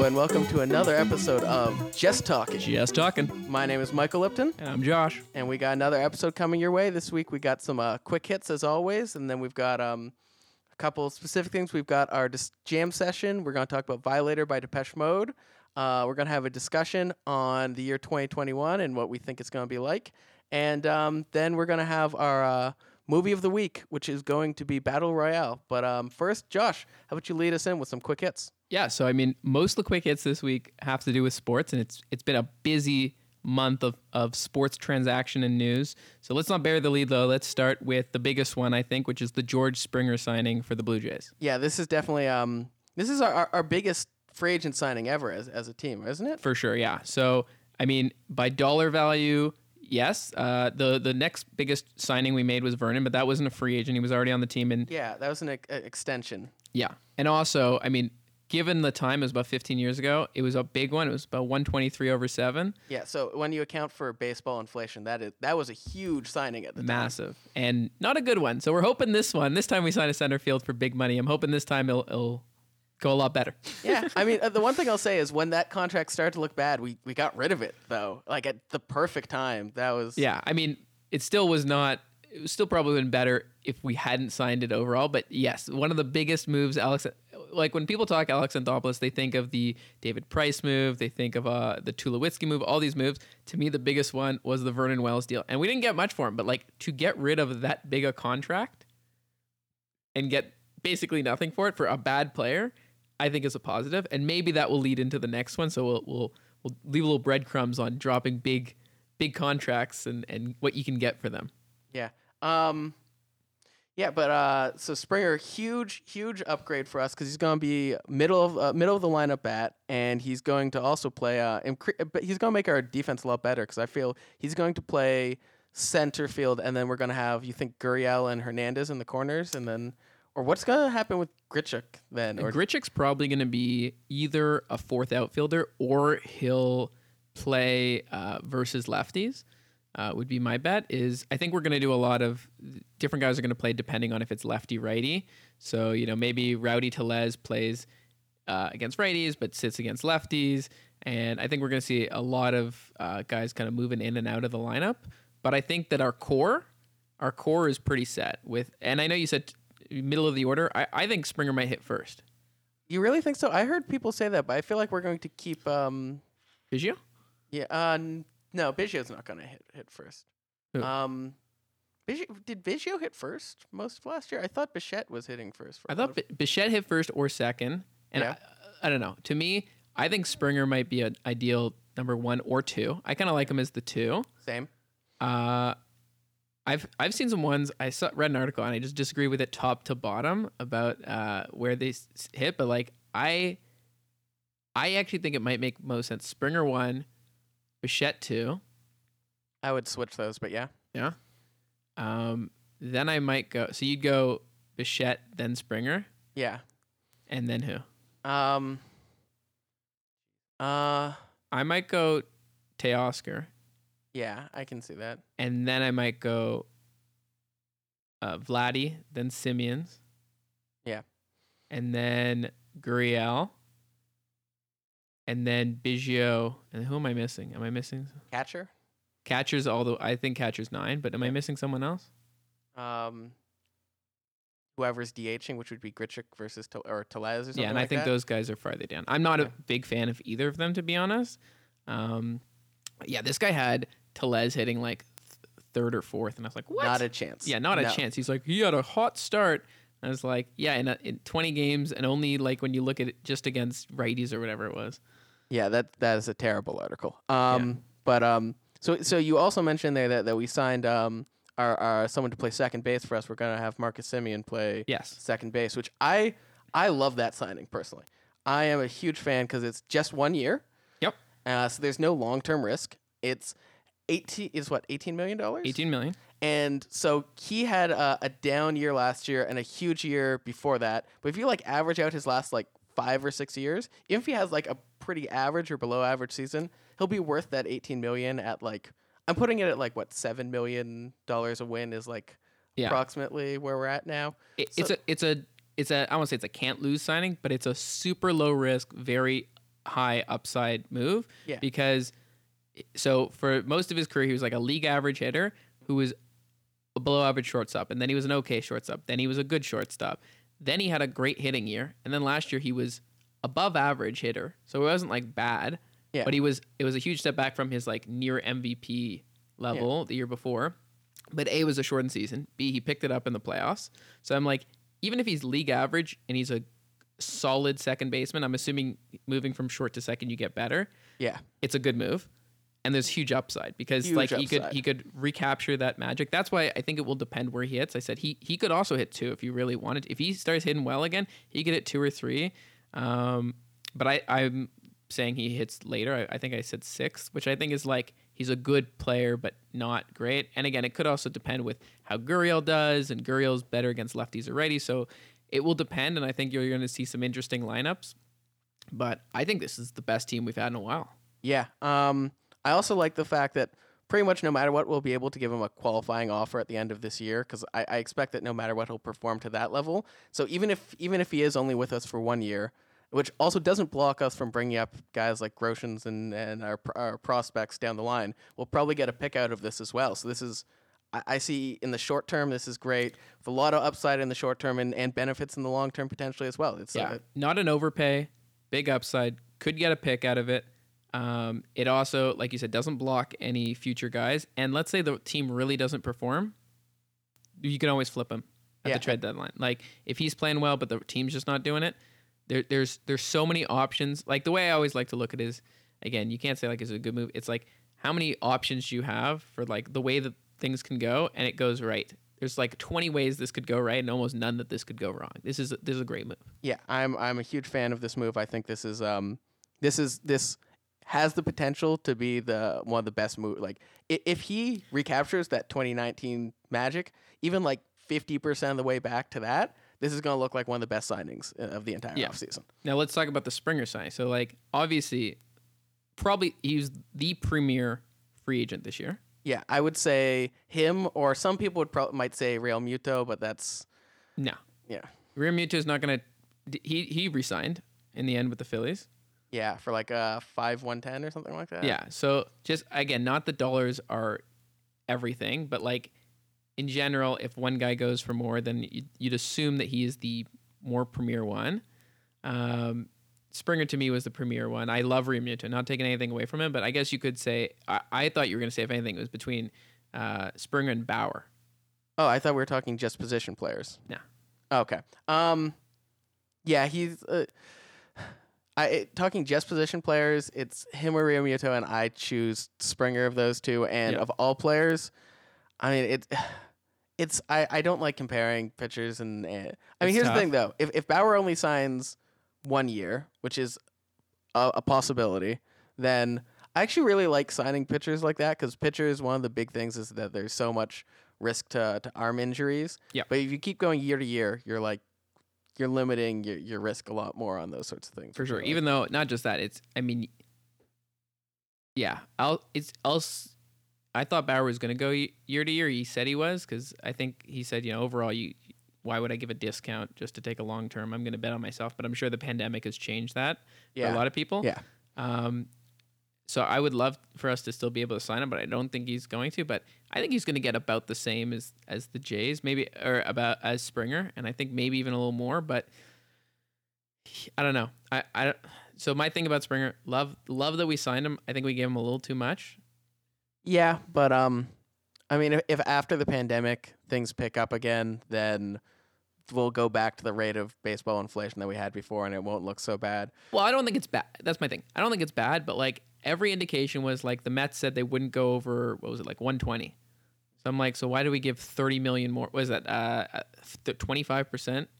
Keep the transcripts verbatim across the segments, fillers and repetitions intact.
Hello and welcome to another episode of Just Talking. Just Talking. My name is Michael Lipton. And I'm Josh. And we got another episode coming your way. This week we got some uh, quick hits as always, and then we've got um, a couple specific things. We've got our dis- jam session. We're going to talk about Violator by Depeche Mode. Uh, we're going to have a discussion on the year twenty twenty-one and what we think it's going to be like. And um, then we're going to have our uh, movie of the week, which is going to be Battle Royale. But um, first, Josh, how about you lead us in with some quick hits? Yeah, so I mean, most of the quick hits this week have to do with sports, and it's it's been a busy month of, of sports transaction and news. So let's not bury the lead, though. Let's start with the biggest one, I think, which is the George Springer signing for the Blue Jays. Yeah, this is definitely um this is our, our, our biggest free agent signing ever as, as a team, isn't it? For sure, yeah. So, I mean, by dollar value, yes. Uh, the the next biggest signing we made was Vernon, but that wasn't a free agent. He was already on the team. And yeah, that was an ex- extension. Yeah. And also, I mean, given the time, it was about fifteen years ago. It was a big one. It was about one twenty-three over seven. Yeah, so when you account for baseball inflation, that is that was a huge signing at the Massive. Time. Massive. And not a good one. So we're hoping this one, this time we sign a center field for big money. I'm hoping this time it'll, it'll go a lot better. Yeah, I mean, the one thing I'll say is when that contract started to look bad, we, we got rid of it, though. Like, at the perfect time. That was... Yeah, I mean, it still was not... It was still probably been better if we hadn't signed it overall. But yes, one of the biggest moves, Alex... Like, when people talk Alex Anthopoulos, they think of the David Price move. They think of uh, the Tulowitzki move, all these moves. To me, the biggest one was the Vernon Wells deal. And we didn't get much for him. But, like, to get rid of that big a contract and get basically nothing for it for a bad player, I think is a positive. And maybe that will lead into the next one. So we'll we'll, we'll leave little breadcrumbs on dropping big big contracts and, and what you can get for them. Yeah. Um Yeah, but uh, so Springer, huge, huge upgrade for us because he's going to be middle of uh, middle of the lineup bat, and he's going to also play. Uh, incre- but he's going to make our defense a lot better because I feel he's going to play center field, and then we're going to have you think Gurriel and Hernandez in the corners, and then or what's going to happen with Grichuk then? Or- Grichuk's probably going to be either a fourth outfielder or he'll play uh, versus lefties. Uh, would be my bet, is I think we're going to do a lot of different guys are going to play depending on if it's lefty-righty. So, you know, maybe Rowdy Tellez plays uh, against righties but sits against lefties. And I think we're going to see a lot of uh, guys kind of moving in and out of the lineup. But I think that our core, our core is pretty set with, and I know you said middle of the order. I, I think Springer might hit first. You really think so? I heard people say that, but I feel like we're going to keep... Um, Biggio? Yeah, uh, No, Biggio's not going to hit hit first. Um, Biggio, did Biggio hit first most of last year? I thought Bichette was hitting first. For I thought B- Bichette hit first or second. And yeah. I, I don't know. To me, I think Springer might be an ideal number one or two. I kind of like him as the two. Same. Uh, I've I've seen some ones. I saw, read an article, and I just disagree with it top to bottom about uh, where they s- hit. But, like, I, I actually think it might make most sense. Springer one. Bichette two. I would switch those, but yeah. Yeah. Um, then I might go... So you'd go Bichette, then Springer? Yeah. And then who? Um. Uh. I might go Teoscar. Yeah, I can see that. And then I might go uh, Vladdy, then Simien's. Yeah. And then Gurriel. And then Biggio, and who am I missing? Am I missing catcher? Catcher's although I think catcher's nine, but am I missing someone else? Um, whoever's DHing, which would be Grichuk versus T- or Tellez or something. Yeah, and like I think that. Those guys are farther down. I'm not yeah. a big fan of either of them, to be honest. Um, yeah, this guy had Tellez hitting like th- third or fourth, and I was like, what? Not a chance. Yeah, not no. a chance. He's like, he had a hot start. I was like, yeah, in, a, in twenty games, and only like when you look at it just against righties or whatever it was. Yeah, that that is a terrible article. Um, yeah. But um, so so you also mentioned there that, that we signed um our, our someone to play second base for us. We're gonna have Marcus Semien play yes. second base, which I I love that signing personally. I am a huge fan because it's just one year. Yep. Uh, so there's no long term risk. It's eighteen is what eighteen million dollars. Eighteen million. And so he had a, a down year last year and a huge year before that. But if you like average out his last like five or six years, even if he has like a pretty average or below average season, he'll be worth that eighteen million at like, I'm putting it at like what seven million dollars a win is like yeah. approximately where we're at now. It, so, it's a, it's a, it's a, I want to say it's a can't lose signing, but it's a super low risk, very high upside move. Yeah. Because so for most of his career, he was like a league average hitter who was a below average shortstop. And then he was an okay shortstop. Then he was a good shortstop. Then he had a great hitting year. And then last year he was above average hitter. So it wasn't like bad, yeah. but he was, it was a huge step back from his like near M V P level yeah. the year before. But A, was a shortened season. B, he picked it up in the playoffs. So I'm like, even if he's league average and he's a solid second baseman, I'm assuming moving from short to second, you get better. Yeah. It's a good move. And there's huge upside because huge like upside. he could he could recapture that magic. That's why I think it will depend where he hits. I said he he could also hit two if you really wanted. If he starts hitting well again, he could hit two or three. Um, but I, I'm saying he hits later. I, I think I said six, which I think is like he's a good player but not great. And again, it could also depend with how Gurriel does, and Gurriel's better against lefties or righties. So it will depend, and I think you're going to see some interesting lineups. But I think this is the best team we've had in a while. Yeah. Um. I also like the fact that pretty much no matter what, we'll be able to give him a qualifying offer at the end of this year, because I, I expect that no matter what, he'll perform to that level. So even if even if he is only with us for one year, which also doesn't block us from bringing up guys like Groshans and, and our, our prospects down the line, we'll probably get a pick out of this as well. So this is, I, I see in the short term, this is great. With a lot of upside in the short term and, and benefits in the long term potentially as well. It's yeah, a, not an overpay, big upside, could get a pick out of it. Um, it also, like you said, doesn't block any future guys. And let's say the team really doesn't perform, you can always flip him at yeah. the trade deadline. Like if he's playing well, but the team's just not doing it, there, there's there's so many options. Like the way I always like to look at it is, again, you can't say like it's a good move. It's like how many options you have for like the way that things can go, and it goes right. There's like twenty ways this could go right, and almost none that this could go wrong. This is this is a great move. Yeah, I'm I'm a huge fan of this move. I think this is um this is this. has the potential to be the one of the best moves. Like if he recaptures that twenty nineteen magic, even like fifty percent of the way back to that, this is going to look like one of the best signings of the entire yeah. offseason. Now let's talk about the Springer signing. So like obviously probably he's the premier free agent this year. Yeah, I would say him, or some people would probably might say Realmuto, but that's no. Yeah. Realmuto is not going to he he resigned in the end with the Phillies. Yeah, for like a five one ten or something like that. Yeah, so just again, not the dollars are everything, but like in general, if one guy goes for more, then you'd, you'd assume that he is the more premier one. Um, Springer to me was the premier one. I love Realmuto, not taking anything away from him, but I guess you could say I, I thought you were going to say if anything it was between uh, Springer and Bauer. Oh, I thought we were talking just position players. No. Okay. Um, yeah, he's. Uh, I, it, talking just position players, it's him or Realmuto, and I choose Springer of those two. And yep. of all players, I mean, it, it's I, I don't like comparing pitchers. And, and I mean, it's here's tough. the thing, though. If if Bauer only signs one year, which is a, a possibility, then I actually really like signing pitchers like that, because pitchers, one of the big things is that there's so much risk to, to arm injuries. Yep. But if you keep going year to year, you're like, you're limiting your, your risk a lot more on those sorts of things. For sure. Like. Even though not just that, it's, I mean, yeah, I'll, it's, I'll, I thought Bauer was going to go year to year. He said he was, cause I think he said, you know, overall you, why would I give a discount just to take a long term? I'm going to bet on myself, but I'm sure the pandemic has changed that yeah. for a lot of people. Yeah. Um, so I would love for us to still be able to sign him, but I don't think he's going to. But I think he's going to get about the same as, as the Jays, maybe, or about as Springer, and I think maybe even a little more. But I don't know. I, I so my thing about Springer, love love that we signed him. I think we gave him a little too much. Yeah, but um, I mean, if, if after the pandemic things pick up again, then we'll go back to the rate of baseball inflation that we had before, and it won't look so bad. Well, I don't think it's bad. That's my thing. I don't think it's bad, but like. Every indication was like the Mets said they wouldn't go over, what was it, like one twenty. So I'm like, so why do we give thirty million more? What is that, uh, twenty-five percent?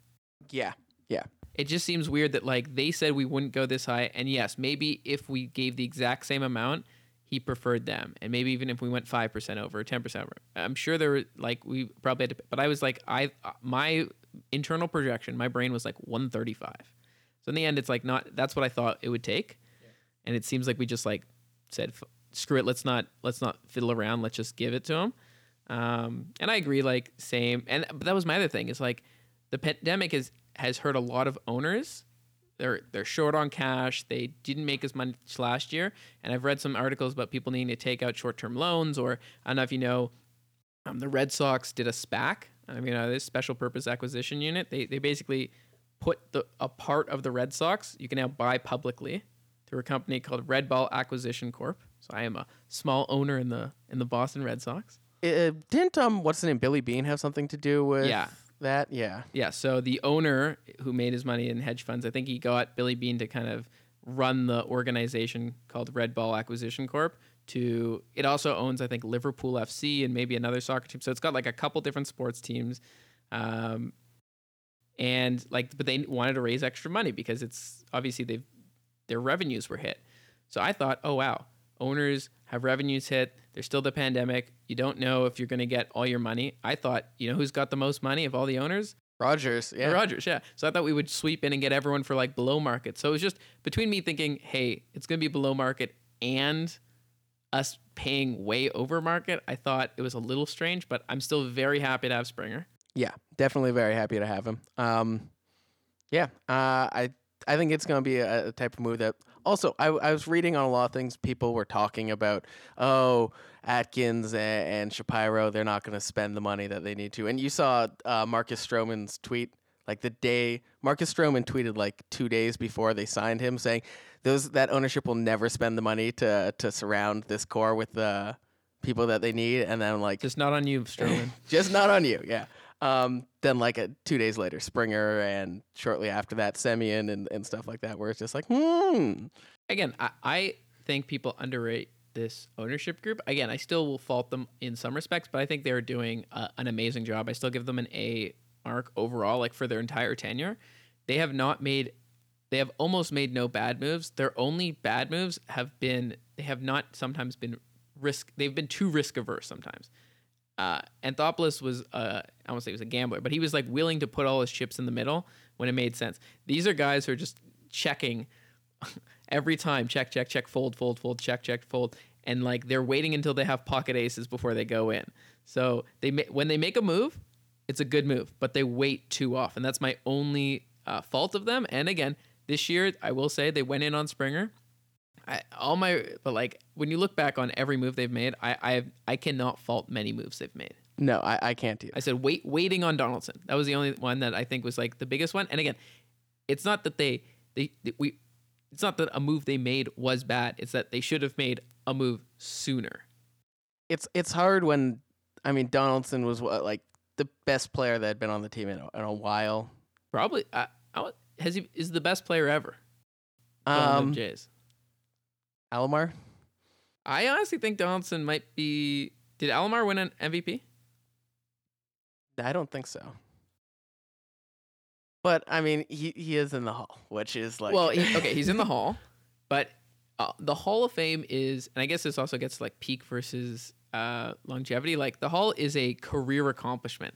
Yeah, yeah. It just seems weird that like they said we wouldn't go this high. And yes, maybe if we gave the exact same amount, he preferred them. And maybe even if we went five percent over, ten percent over. I'm sure there were like, we probably had to, but I was like, I my internal projection, my brain was like one thirty-five. So in the end, it's like not, that's what I thought it would take. And it seems like we just like said, screw it. Let's not, let's not fiddle around. Let's just give it to him. Um, and I agree, like same. And but that was my other thing is like the pandemic is, has hurt a lot of owners They're they're short on cash. They didn't make as much last year. And I've read some articles about people needing to take out short-term loans, or I don't know if you know, um, the Red Sox did a SPAC. I mean, uh, this special purpose acquisition unit. They they basically put the a part of the Red Sox you can now buy publicly through a company called Red Ball Acquisition Corp. So I am a small owner in the in the Boston Red Sox. Uh, didn't um what's the name Billy Bean have something to do with? Yeah. That, yeah. Yeah, so the owner who made his money in hedge funds, I think he got Billy Bean to kind of run the organization called Red Ball Acquisition Corp. To It also owns, I think, Liverpool F C and maybe another soccer team. So it's got like a couple different sports teams. Um, and like, but they wanted to raise extra money because it's obviously they've their revenues were hit. So I thought, oh, wow, owners have revenues hit. There's still the pandemic. You don't know if you're going to get all your money. I thought, you know who's got the most money of all the owners? Rogers. Yeah. Rogers, yeah. So I thought we would sweep in and get everyone for like below market. So it was just between me thinking, hey, it's going to be below market and us paying way over market. I thought it was a little strange, but I'm still very happy to have Springer. Yeah, definitely very happy to have him. Um, yeah, uh, I I think it's going to be a, a type of move that... Also, I, I was reading on a lot of things. People were talking about, oh, Atkins and, and Shapiro, they're not going to spend the money that they need to. And you saw uh, Marcus Stroman's tweet, like the day Marcus Stroman tweeted, like two days before they signed him, saying those that ownership will never spend the money to to surround this core with the uh, people that they need. And then like, just not on you, Stroman. Just not on you. Yeah. Um, then like a, two days later, Springer, and shortly after that, Semien and, and stuff like that, where it's just like, hmm. Again, I, I think people underrate this ownership group. Again, I still will fault them in some respects, but I think they're doing uh, an amazing job. I still give them an A mark overall, like for their entire tenure. They have not made, they have almost made no bad moves. Their only bad moves have been, they have not sometimes been risk, they've been too risk averse sometimes. Uh, Anthopoulos was, uh, I won't say he was a gambler, but he was like willing to put all his chips in the middle when it made sense. These are guys who are just checking every time, check, check, check, fold, fold, fold, check, check, fold. And like, they're waiting until they have pocket aces before they go in. So they, ma- when they make a move, it's a good move, but they wait too often. That's my only uh, fault of them. And again, this year, I will say they went in on Springer. I, all my, but like when you look back on every move they've made, I I, I cannot fault many moves they've made. No, I, I can't either. I said wait, waiting on Donaldson. That was the only one that I think was like the biggest one. And again, it's not that they they, they we, it's not that a move they made was bad. It's that they should have made a move sooner. It's it's hard when I mean Donaldson was what, like the best player that had been on the team in a, in a while. Probably, I, I, has he is the best player ever. Um, Jays. Alomar? I honestly think Donaldson might be... Did Alomar win an M V P? I don't think so. But, I mean, he, he is in the Hall, which is like... Well, he, okay, he's in the Hall, but uh, the Hall of Fame is... And I guess this also gets like peak versus uh, longevity. Like, the Hall is a career accomplishment.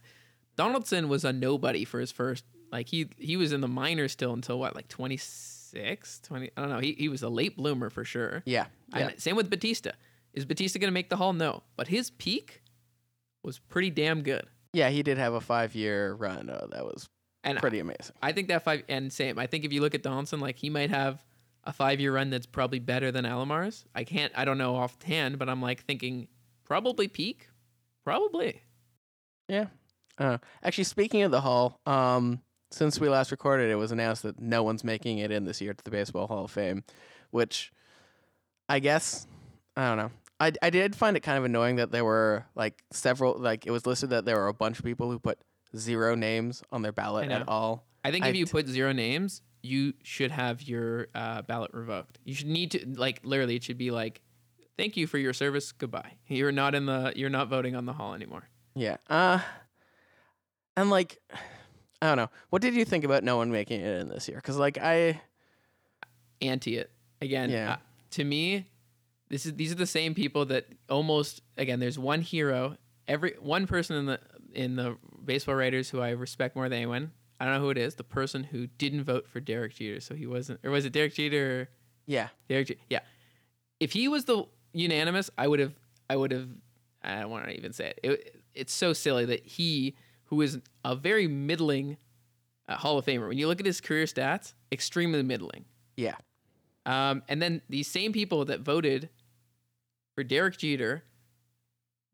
Donaldson was a nobody for his first... Like, he, he was in the minors still until, what, like twenty-six, twenty I don't know. He he was a late bloomer for sure. Yeah. yeah. And same with Batista. Is Batista going to make the Hall? No. But his peak was pretty damn good. Yeah, he did have a five-year run. Oh, that was and pretty amazing. I, I think that five... And same. I think if you look at Donaldson, like, he might have a five-year run that's probably better than Alomar's. I can't... I don't know offhand, but I'm, like, thinking probably peak. Probably. Yeah. Uh, actually, speaking of the Hall... um. Since we last recorded, it was announced that no one's making it in this year to the Baseball Hall of Fame, which I guess, I don't know. I, I did find it kind of annoying that there were like several, like it was listed that there were a bunch of people who put zero names on their ballot at all. I think I if d- you put zero names, you should have your uh, ballot revoked. You should need to, like literally it should be like, thank you for your service. Goodbye. You're not in the, you're not voting on the Hall anymore. Yeah. Uh, and like... I don't know. What did you think about no one making it in this year? Because, like, I... Anti it. Again, yeah. uh, to me, this is these are the same people that almost... Again, there's one hero. Every One person in the in the baseball writers who I respect more than anyone. I don't know who it is. The person who didn't vote for Derek Jeter. So he wasn't... Or was it Derek Jeter? Yeah. Derek Jeter. Yeah. If he was the unanimous, I would have... I would have... I don't want to even say it. it. It's so silly that he... who is a very middling uh, Hall of Famer. When you look at his career stats, extremely middling. Yeah. Um, and then these same people that voted for Derek Jeter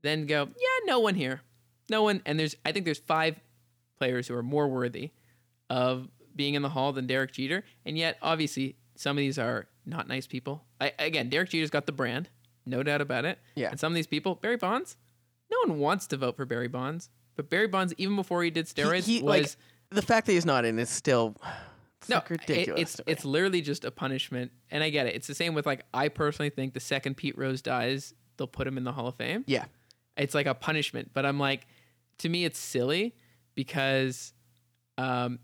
then go, yeah, no one here. No one. And there's, I think there's five players who are more worthy of being in the Hall than Derek Jeter. And yet, obviously, some of these are not nice people. I, again, Derek Jeter's got the brand. No doubt about it. Yeah. And some of these people, Barry Bonds, no one wants to vote for Barry Bonds. But Barry Bonds, even before he did steroids, he, he, was... Like, the fact that he's not in is still... It's no, like ridiculous. It, it's story. It's literally just a punishment. And I get it. It's the same with, like, I personally think the second Pete Rose dies, they'll put him in the Hall of Fame. Yeah. It's like a punishment. But I'm like, to me, it's silly because um,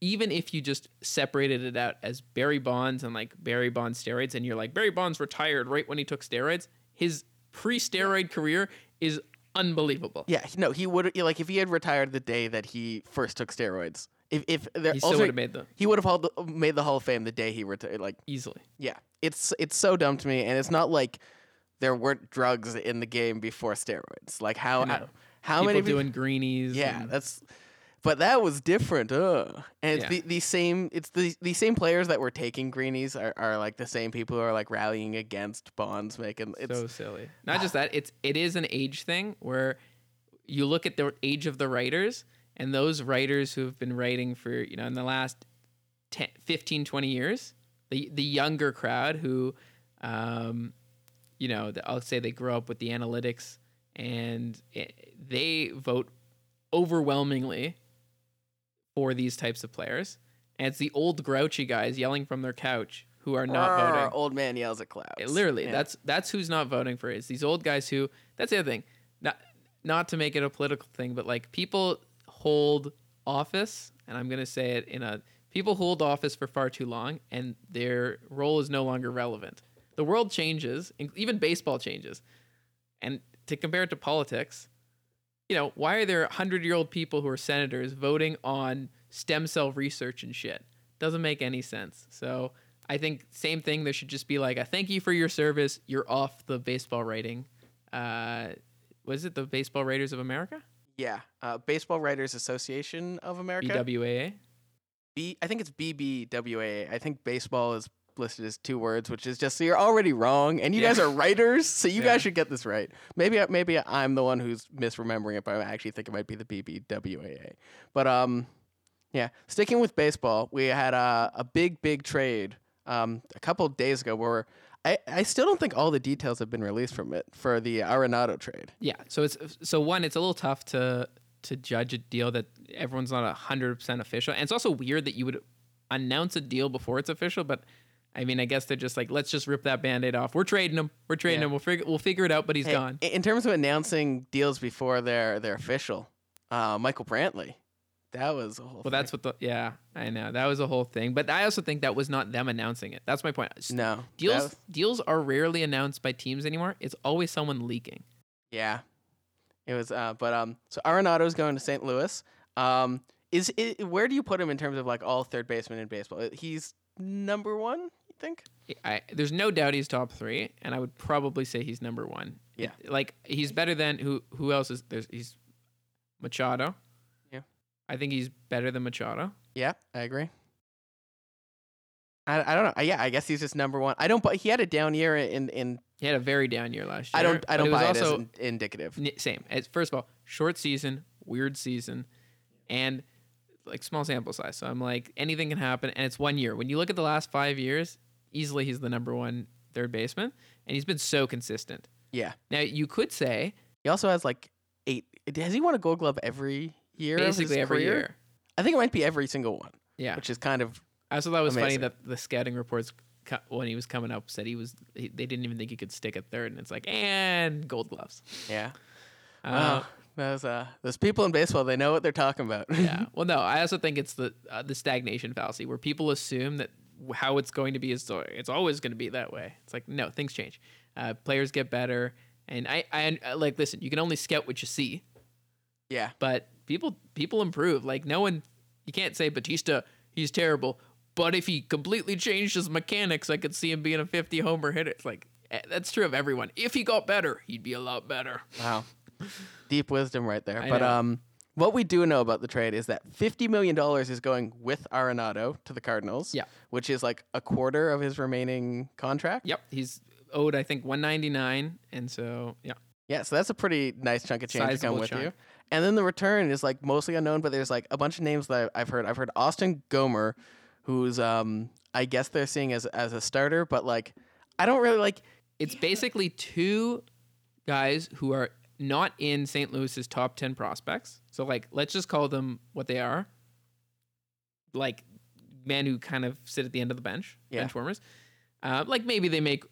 even if you just separated it out as Barry Bonds and, like, Barry Bonds steroids, and you're like, Barry Bonds retired right when he took steroids, his pre-steroid yeah. career is unbelievable. Yeah. No, he would, like, if he had retired the day that he first took steroids... If if there, he still would have made the he would have made the Hall of Fame the day he retired, like easily. Yeah, it's it's so dumb to me, and it's not like there weren't drugs in the game before steroids. Like how I, how people many people doing greenies? Yeah, and... that's but that was different. Ugh. And it's yeah. the, the same. It's the the same players that were taking greenies are, are like the same people who are like rallying against Bonds making. It's so silly. Not ah. just that. It's it is an age thing where you look at the age of the writers. And those writers who have been writing for, you know, in the last ten, fifteen, twenty years, the the younger crowd who, um, you know, the, I'll say they grow up with the analytics and it, they vote overwhelmingly for these types of players. And it's the old grouchy guys yelling from their couch who are not Arr, voting. Old man yells at clouds. It, literally, yeah. that's that's who's not voting for it. It's these old guys who, that's the other thing, not, not to make it a political thing, but like people... hold office, and I'm going to say it in a, people hold office for far too long, and their role is no longer relevant. The world changes, even baseball changes. And to compare it to politics, you know, why are there hundred-year-old people who are senators voting on stem cell research and shit? Doesn't make any sense. So I think same thing, there should just be like a thank you for your service, you're off the baseball writing. Uh, was it the Baseball Writers of America? Yeah, uh, Baseball Writers Association of America. B W A A? B, I think it's B B W A A. I think baseball is listed as two words, which is just, so you're already wrong, and you yeah. guys are writers, so you yeah. guys should get this right. Maybe maybe I'm the one who's misremembering it, but I actually think it might be the B B W A A. But, um, yeah, sticking with baseball, we had a, a big, big trade um, a couple of days ago where I, I still don't think all the details have been released from it for the Arenado trade. Yeah, so it's so one, it's a little tough to to judge a deal that everyone's not one hundred percent official. And it's also weird that you would announce a deal before it's official, but I mean, I guess they're just like, let's just rip that Band-Aid off. We're trading him. We're trading yeah. him. We'll figure we'll figure it out, but he's hey, gone. In terms of announcing deals before they're they're official, uh, Michael Brantley, that was a whole well, thing. Well, that's what the... Yeah, I know. That was a whole thing. But I also think that was not them announcing it. That's my point. No. Deals was... deals are rarely announced by teams anymore. It's always someone leaking. Yeah. It was... Uh, but, um... So, Arenado's going to Saint Louis. Um... Is it... Where do you put him in terms of, like, all third basemen in baseball? He's number one, you think? I, there's no doubt he's top three, and I would probably say he's number one. Yeah. It, like, he's better than... Who Who else is... There's, he's... Machado. I think he's better than Machado. Yeah, I agree. I, I don't know. I, yeah, I guess he's just number one. I don't. But he had a down year in, in. He had a very down year last year. I don't. I don't buy it as in, indicative. Same. As, first of all, short season, weird season, and like small sample size. So I'm like, anything can happen, and it's one year. When you look at the last five years, easily he's the number one third baseman, and he's been so consistent. Yeah. Now you could say he also has like eight. Has he won a Gold Glove every? Year Basically every career. Year. I think it might be every single one. Yeah. Which is kind of I also thought it was amazing. Funny that the scouting reports cu- when he was coming up said he was he, they didn't even think he could stick at third, and it's like, and Gold Gloves. Yeah. Uh, wow. Those uh those people in baseball, they know what they're talking about. Yeah. Well, no, I also think it's the uh, the stagnation fallacy where people assume that how it's going to be is it's always going to be that way. It's like, no, things change. Uh, players get better, and I I like listen, you can only scout what you see. Yeah. But People people improve. Like, no one... You can't say, Batista, he's terrible, but if he completely changed his mechanics, I could see him being a fifty-homer hitter. It's like, that's true of everyone. If he got better, he'd be a lot better. Wow. Deep wisdom right there. I but know. um, what we do know about the trade is that fifty million dollars is going with Arenado to the Cardinals, yeah, which is like a quarter of his remaining contract. Yep. He's owed, I think, one ninety-nine. And so, yeah. Yeah. So that's a pretty nice chunk of change Sizable to come with chunk. You. And then the return is like mostly unknown, but there's like a bunch of names that I've heard. I've heard Austin Gomer, who's, um, I guess they're seeing as, as a starter, but like, I don't really like. It's basically two guys who are not in Saint Louis's top ten prospects. So like, let's just call them what they are. Like men who kind of sit at the end of the bench, yeah. bench warmers. Uh, like maybe they make,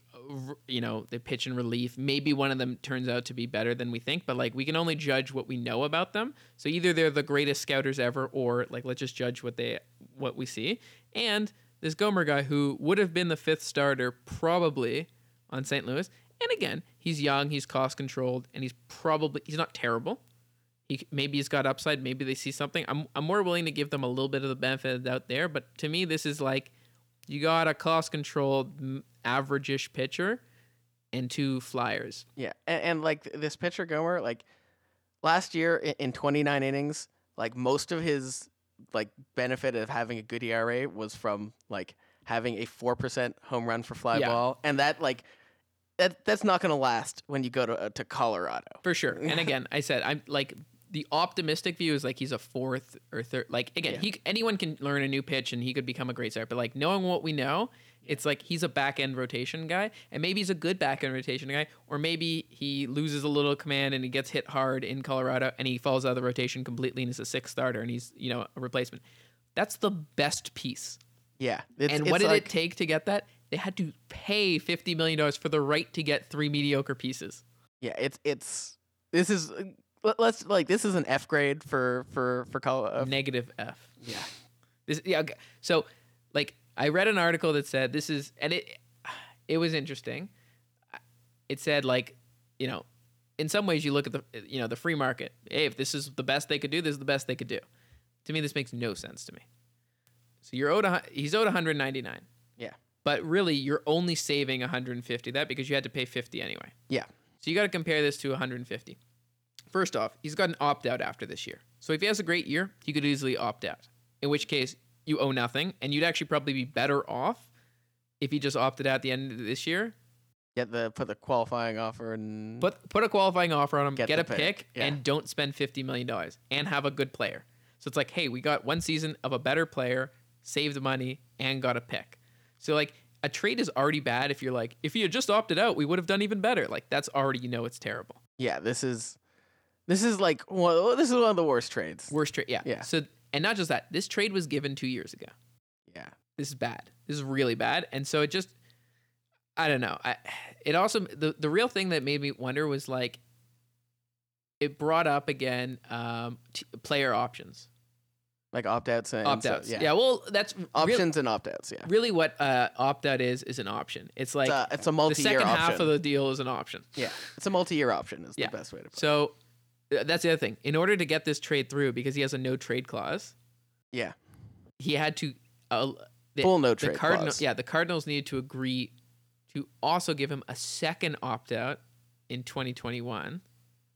you know, they pitch in relief. Maybe one of them turns out to be better than we think, but like we can only judge what we know about them. So either they're the greatest scouters ever, or like, let's just judge what they, what we see. And this Gomer guy who would have been the fifth starter probably on Saint Louis. And again, he's young, he's cost controlled, and he's probably, he's not terrible. He Maybe he's got upside, maybe they see something. I'm I'm more willing to give them a little bit of the benefit of the doubt there, but to me, this is like, you got a cost controlled, average-ish pitcher and two flyers. Yeah, and, and like this pitcher, Gomer, like last year in twenty-nine innings, like most of his like benefit of having a good E R A was from like having a four percent home run for fly yeah. ball. And that like, that that's not going to last when you go to uh, to Colorado. For sure. And again, I said, I'm like the optimistic view is like he's a fourth or third. Like again, yeah. he anyone can learn a new pitch and he could become a great starter. But like knowing what we know, yeah. it's like he's a back end rotation guy, and maybe he's a good back end rotation guy, or maybe he loses a little command and he gets hit hard in Colorado and he falls out of the rotation completely and is a sixth starter and he's, you know, a replacement. That's the best piece. Yeah. It's, and it's what did like, it take to get that? They had to pay fifty million dollars for the right to get three mediocre pieces. Yeah, it's it's this is let's like this is an F grade for for for Colorado. Negative F. Yeah. This yeah, okay. So like I read an article that said this is and it it was interesting. It said like, you know, in some ways you look at the you know, the free market. Hey, if this is the best they could do, this is the best they could do. To me this makes no sense to me. So you're owed a, he's owed one ninety-nine. Yeah. But really, you're only saving one hundred fifty that because you had to pay fifty anyway. Yeah. So you got to compare this to one hundred fifty. First off, he's got an opt-out after this year. So if he has a great year, he could easily opt out, in which case you owe nothing, and you'd actually probably be better off if he just opted out at the end of this year. Get the put the qualifying offer and put put a qualifying offer on him. Get, get a pick, pick yeah. and don't spend fifty million dollars and have a good player. So it's like, hey, we got one season of a better player, saved money, and got a pick. So, like, a trade is already bad if you're like, if you had just opted out, we would have done even better. Like, that's already, you know, it's terrible. Yeah, this is, this is like, well, this is one of the worst trades. Worst trade, yeah. yeah. So, and not just that, this trade was given two years ago. Yeah. This is bad. This is really bad. And so it just, I don't know. I, it also, the, the real thing that made me wonder was, like, it brought up, again, um, t- player options. Like opt-outs and... Opt-outs. So, yeah. yeah, well, that's... Options re- and opt-outs, yeah. Really what uh, opt-out is, is an option. It's like... It's a, it's a multi-year option. The second option. half of the deal is an option. Yeah, it's a multi-year option is yeah. the best way to put it. So, uh, that's the other thing. In order to get this trade through, because he has a no-trade clause... Yeah. He had to... Uh, the, Full no-trade the Cardinal, clause. Yeah, the Cardinals needed to agree to also give him a second opt-out in twenty twenty-one...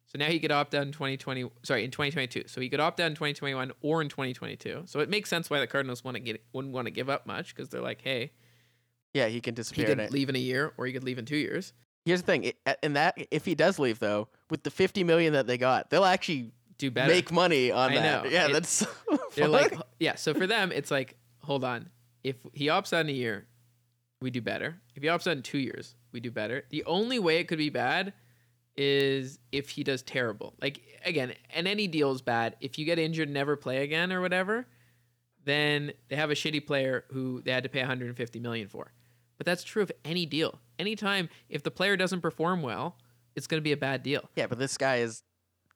So now he could opt out in twenty twenty, sorry, in twenty twenty-two. So he could opt out in twenty twenty-one or in twenty twenty-two. So it makes sense why the Cardinals want to get wouldn't want to give up much because they're like, hey, yeah, he can disappear. He could leave in a year, or he could leave in two years. Here's the thing, and that if he does leave though, with the fifty million that they got, they'll actually do better, make money on I that. Know. Yeah, it, that's so they're funny. Like, yeah. So for them, it's like, hold on, if he opts out in a year, we do better. If he opts out in two years, we do better. The only way it could be bad is if he does terrible. Like, again, and any deal is bad. If you get injured and never play again or whatever, then they have a shitty player who they had to pay one hundred fifty million dollars for. But that's true of any deal. Anytime, if the player doesn't perform well, it's going to be a bad deal. Yeah, but this guy is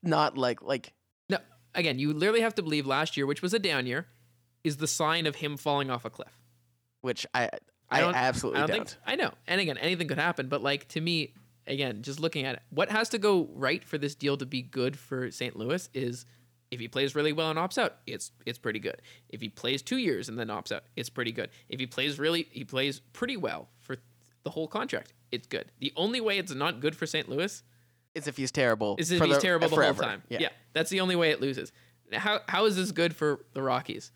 not like... like No, again, you literally have to believe last year, which was a down year, is the sign of him falling off a cliff. Which I I, I don't, absolutely I don't. Don't. Think, I know. And again, anything could happen. But, like, to me... Again, just looking at it, what has to go right for this deal to be good for Saint Louis is if he plays really well and opts out, it's it's pretty good. If he plays two years and then opts out, it's pretty good. If he plays really, he plays pretty well for the whole contract, it's good. The only way it's not good for Saint Louis is if he's terrible. Is if he's the, terrible the forever. whole time. Yeah. yeah, that's the only way it loses. How how is this good for the Rockies?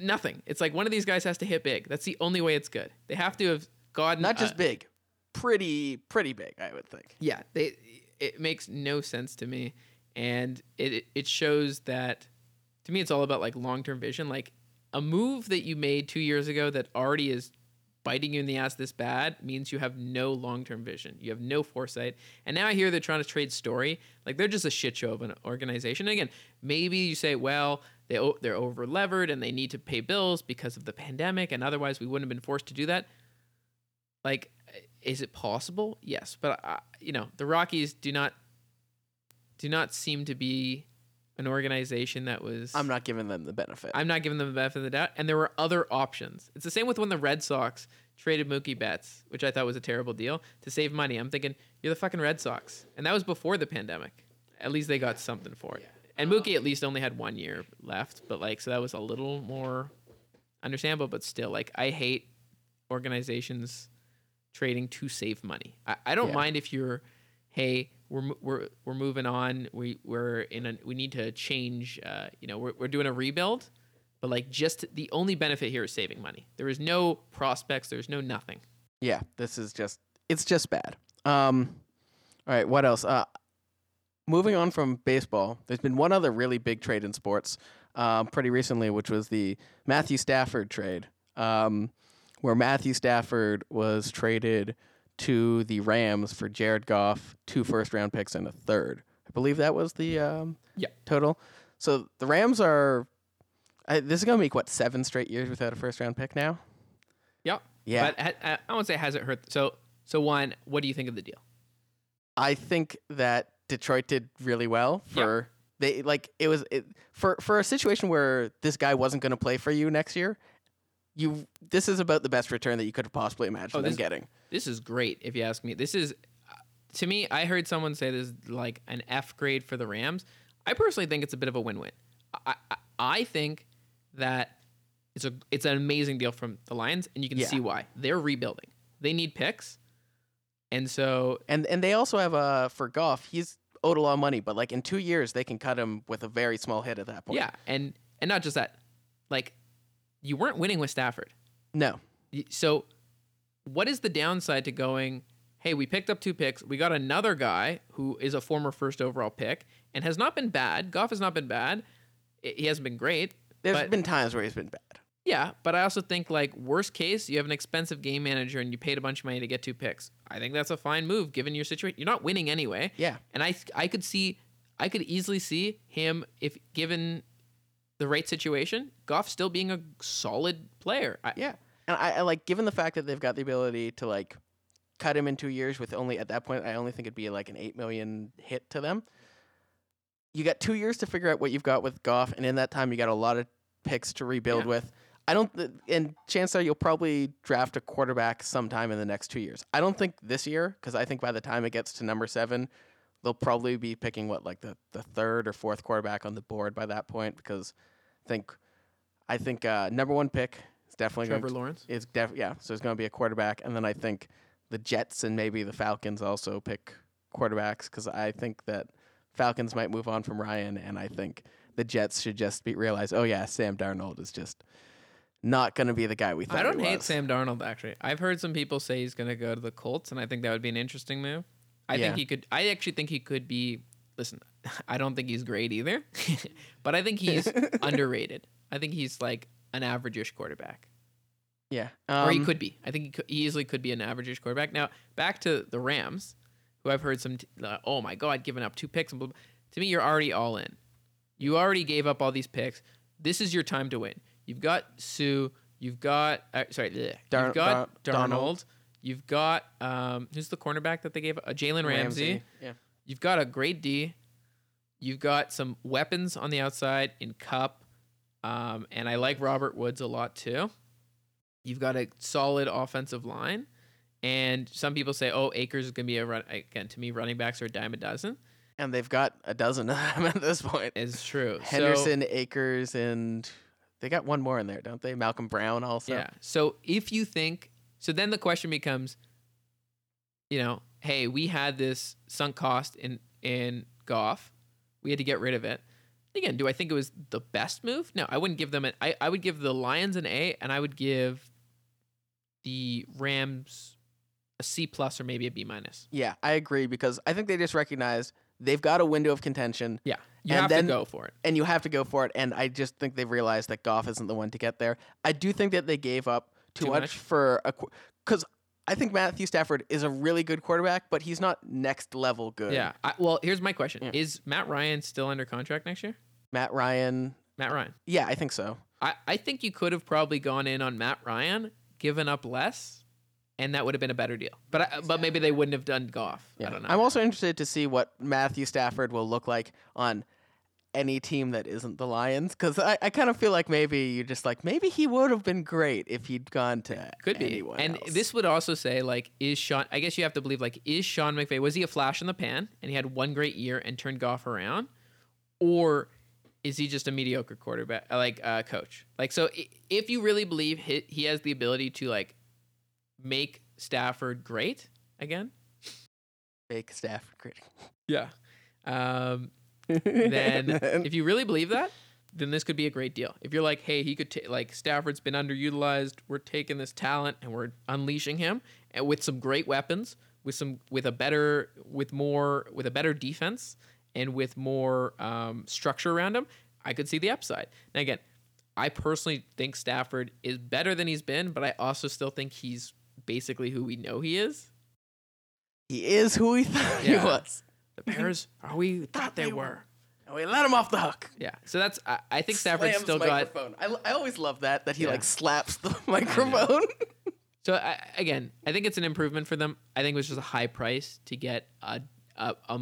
Nothing. It's like one of these guys has to hit big. That's the only way it's good. They have to have gotten not just uh, big, pretty pretty big, I would think. Yeah, they. It makes no sense to me, and it it shows that to me. It's all about like long term vision, like a move that you made two years ago that already is biting you in the ass this bad means you have no long-term vision. You have no foresight. And now I hear they're trying to trade Story. Like, they're just a shit show of an organization. And again, maybe you say, well, they, they're over-levered and they need to pay bills because of the pandemic, and otherwise we wouldn't have been forced to do that. Like, is it possible? Yes. But, uh, you know, the Rockies do not do not seem to be an organization that was... I'm not giving them the benefit. I'm not giving them the benefit of the doubt. And there were other options. It's the same with when the Red Sox traded Mookie Betts, which I thought was a terrible deal, to save money. I'm thinking, you're the fucking Red Sox. And that was before the pandemic. At least they got something for it. And Mookie at least only had one year left. But, like, so that was a little more understandable. But still, like, I hate organizations trading to save money. I, I don't yeah. mind if you're, hey... We're we're we're moving on. We we're in a we need to change. Uh, you know, we're we're doing a rebuild, but like just the only benefit here is saving money. There is no prospects. There's no nothing. Yeah, this is just it's just bad. Um, all right, what else? Uh, moving on from baseball, there's been one other really big trade in sports, um, pretty recently, which was the Matthew Stafford trade, um, where Matthew Stafford was traded to the Rams for Jared Goff, two first-round picks, and a third. I believe that was the um, yeah. total. So the Rams are... I, this is going to make, what, seven straight years without a first-round pick now? Yep. Yeah. But I, I, I won't say has it hurt. So, so, one, what do you think of the deal? I think that Detroit did really well for... Yep. They like it was it, for, for a situation where this guy wasn't going to play for you next year, you this is about the best return that you could have possibly imagined oh, them this, getting. This is great, if you ask me. This is, to me, I heard someone say this is like an F grade for the Rams. I personally think it's a bit of a win-win. I I, I think that it's a it's an amazing deal from the Lions, and you can yeah. see why. They're rebuilding. They need picks, and so and and they also have a for Goff. He's owed a lot of money, but like in two years they can cut him with a very small hit at that point. Yeah, and and not just that, like you weren't winning with Stafford. No, so. What is the downside to going, hey, we picked up two picks. We got another guy who is a former first overall pick and has not been bad. Goff has not been bad. He hasn't been great. There's but, been times where he's been bad. Yeah, but I also think, like, worst case, you have an expensive game manager and you paid a bunch of money to get two picks. I think that's a fine move given your situation. You're not winning anyway. Yeah. And I I could see, I could easily see him, if given the right situation, Goff still being a solid player. I, yeah. And I, I like, given the fact that they've got the ability to like cut him in two years with only at that point, I only think it'd be like an eight million hit to them. You got two years to figure out what you've got with Goff, and in that time, you got a lot of picks to rebuild yeah. with. I don't, and chances are you'll probably draft a quarterback sometime in the next two years. I don't think this year, because I think by the time it gets to number seven, they'll probably be picking what like the the third or fourth quarterback on the board by that point. Because I think, I think uh, number one pick. Definitely Trevor Lawrence is def- yeah. So it's going to be a quarterback, and then I think the Jets and maybe the Falcons also pick quarterbacks because I think that Falcons might move on from Ryan, and I think the Jets should just be realize, oh yeah, Sam Darnold is just not going to be the guy we thought. I don't he hate was. Sam Darnold actually. I've heard some people say he's going to go to the Colts, and I think that would be an interesting move. I yeah. think he could. I actually think he could be. Listen, I don't think he's great either, but I think he's underrated. I think he's like. An average-ish quarterback. Yeah. Um, or he could be. I think he, could, he easily could be an average-ish quarterback. Now, back to the Rams, who I've heard some, t- uh, oh, my God, giving up two picks. And blah, blah. To me, you're already all in. You already gave up all these picks. This is your time to win. You've got Sue. You've got, uh, sorry, bleh, Dar- you've got Dar- Darnold. Donald. You've got, um, who's the cornerback that they gave up? Uh, Jalen Ramsey. Ramsey. Yeah. You've got a great D. You've got some weapons on the outside in Cup. Um, and I like Robert Woods a lot too. You've got a solid offensive line, and some people say, "Oh, Akers is going to be a run." Again, to me, running backs are a dime a dozen, and they've got a dozen of them at this point. It's true. Henderson, so, Akers, and they got one more in there, don't they? Malcolm Brown also. Yeah. So if you think so, then the question becomes, you know, hey, we had this sunk cost in in Goff, we had to get rid of it. Again, do I think it was the best move? No, I wouldn't give them an I, I would give the Lions an A, and I would give the Rams a C plus or maybe a B minus. Yeah, I agree, because I think they just recognized they've got a window of contention. Yeah, you have then, to go for it. And you have to go for it, and I just think they've realized that Goff isn't the one to get there. I do think that they gave up too, too much, much for a – because I think Matthew Stafford is a really good quarterback, but he's not next level good. Yeah. I, well, here's my question. Yeah. Is Matt Ryan still under contract next year? Matt Ryan. Matt Ryan. Yeah, I think so. I, I think you could have probably gone in on Matt Ryan, given up less, and that would have been a better deal. But I, but maybe they wouldn't have done Goff. Yeah. I don't know. I'm also interested to see what Matthew Stafford will look like on any team that isn't the Lions, because I, I kind of feel like maybe you're just like, maybe he would have been great if he'd gone to could be. And else. This would also say, like, is Sean, I guess you have to believe, like, is Sean McVay, was he a flash in the pan and he had one great year and turned Goff around? Or is he just a mediocre quarterback, like uh, coach? Like, so if you really believe he, he has the ability to, like, make Stafford great again, make Stafford great. Yeah. Um, then if you really believe that, then this could be a great deal. If you're like, hey, he could ta- like Stafford's been underutilized, we're taking this talent and we're unleashing him, and with some great weapons, with some with a better with more with a better defense, and with more um, structure around him, I could see the upside. Now, again, I personally think Stafford is better than he's been, but I also still think he's basically who we know he is. He is who we thought yeah. he was. The Bears are who we thought they were. And we let him off the hook. Yeah. So that's, I, I think Stafford still microphone. got. I, I always love that, that he yeah. like slaps the microphone. I so I, again, I think it's an improvement for them. I think it was just a high price to get a, a, a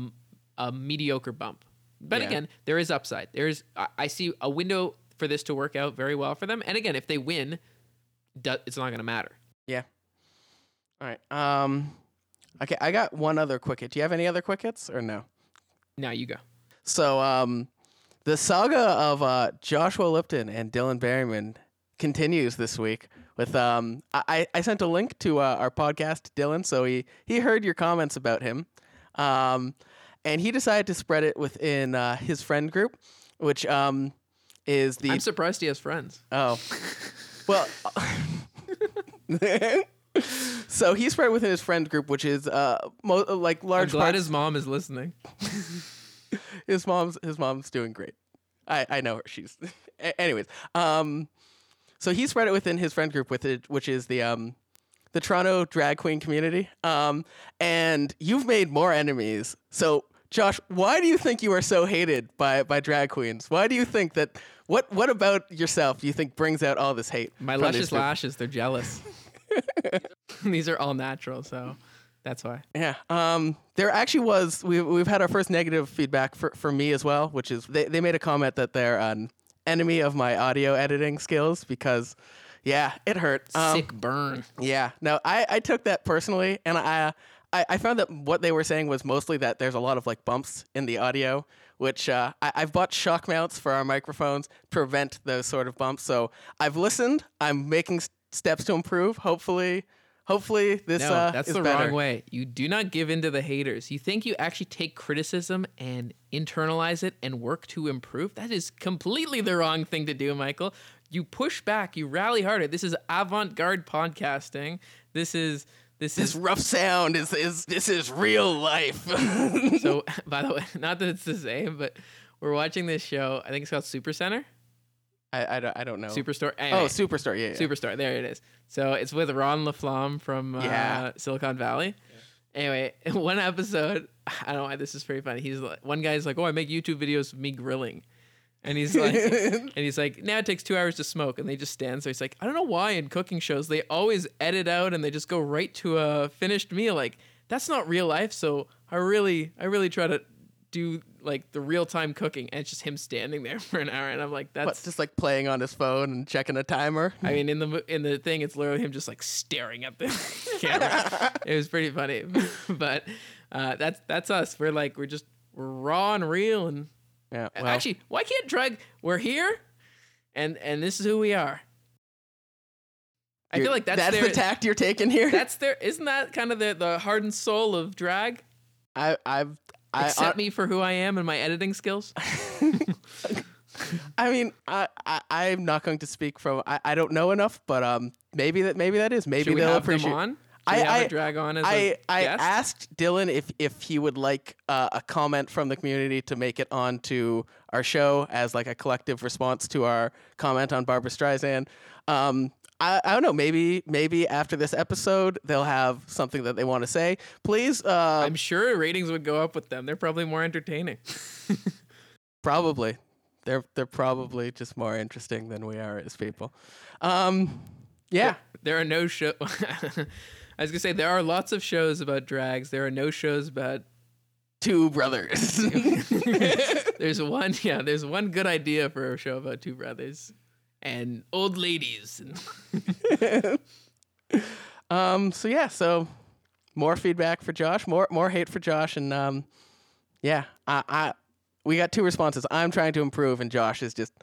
A mediocre bump. But yeah. again, there is upside. There is, I, I see a window for this to work out very well for them. And again, if they win, do, it's not going to matter. Yeah. All right. Um, okay, I got one other quick hit. Do you have any other quick hits or no? No, you go. So um, the saga of uh, Joshua Lipton and Dylan Berryman continues this week. With um, I, I sent a link to uh, our podcast, Dylan, so he, he heard your comments about him. Um And he decided to spread it within uh, his friend group, which um, is the... I'm surprised he has friends. Oh. Well, so he spread it within his friend group, which is uh, mo- like large... I'm glad parts- his mom is listening. his mom's his mom's doing great. I, I know her. She's... A- anyways. Um, so he spread it within his friend group, with it, which is the... Um, the Toronto drag queen community. Um, and you've made more enemies. So, Josh, why do you think you are so hated by, by drag queens? Why do you think that, what, what about yourself do you think brings out all this hate? My luscious lashes, they're jealous. These are all natural, so that's why. Yeah. Um, there actually was, we, we've had our first negative feedback for, for me as well, which is they, they made a comment that they're an enemy of my audio editing skills because... Yeah, it hurt. Um, Sick burn. Yeah. No, I, I took that personally, and I, I I found that what they were saying was mostly that there's a lot of, like, bumps in the audio, which uh, I, I've bought shock mounts for our microphones to prevent those sort of bumps. So I've listened. I'm making s- steps to improve. Hopefully, hopefully this no, uh, that's is the better. Wrong way. You do not give in to the haters. You think you actually take criticism and internalize it and work to improve? That is completely the wrong thing to do, Michael. You push back, you rally harder. This is avant-garde podcasting. This is this, this is rough sound. Is is this is real life. So, by the way, not that it's the same, but we're watching this show. I think it's called Supercenter. I I don't I don't know. Superstore. Anyway, oh, Superstore. Yeah, yeah. Superstore. There it is. So it's with Ron LaFlamme from uh, yeah. Silicon Valley. Yeah. Anyway, in one episode, I don't know why this is pretty funny. He's like, one guy's like, "Oh, I make YouTube videos of me grilling." And he's like, and he's like, now it takes two hours to smoke, and they just stand there. He's like, I don't know why in cooking shows they always edit out and they just go right to a finished meal. Like that's not real life. So I really, I really try to do like the real time cooking, and it's just him standing there for an hour. And I'm like, that's what, just like playing on his phone and checking a timer. I mean, in the in the thing, it's literally him just like staring at the camera. It was pretty funny, but uh, that's that's us. We're like, we're just we're raw and real and. Yeah, well. Actually, why can't drag? We're here, and and this is who we are. I you're, feel like that's, that's their, the tact you're taking here. That's their isn't that kind of the, the heart and soul of drag? I I've I, accept I, me for who I am and my editing skills. I mean, I, I I'm not going to speak from. I, I don't know enough, but um, maybe that maybe that is. Maybe Should we they'll have appreciate. Them on? I, have I, a drag on as I, a I asked Dylan if, if he would like uh, a comment from the community to make it onto our show as like a collective response to our comment on Barbra Streisand. Um, I, I don't know. Maybe maybe after this episode, they'll have something that they want to say. Please. Uh, I'm sure ratings would go up with them. They're probably more entertaining. Probably. They're they're probably just more interesting than we are as people. Um, yeah. There, there are no show. I was going to say, there are lots of shows about drags. There are no shows about two brothers. There's one, yeah, there's one good idea for a show about two brothers and old ladies. um. So, yeah, so more feedback for Josh, more more hate for Josh. And, um, yeah, I, I we got two responses. I'm trying to improve, and Josh is just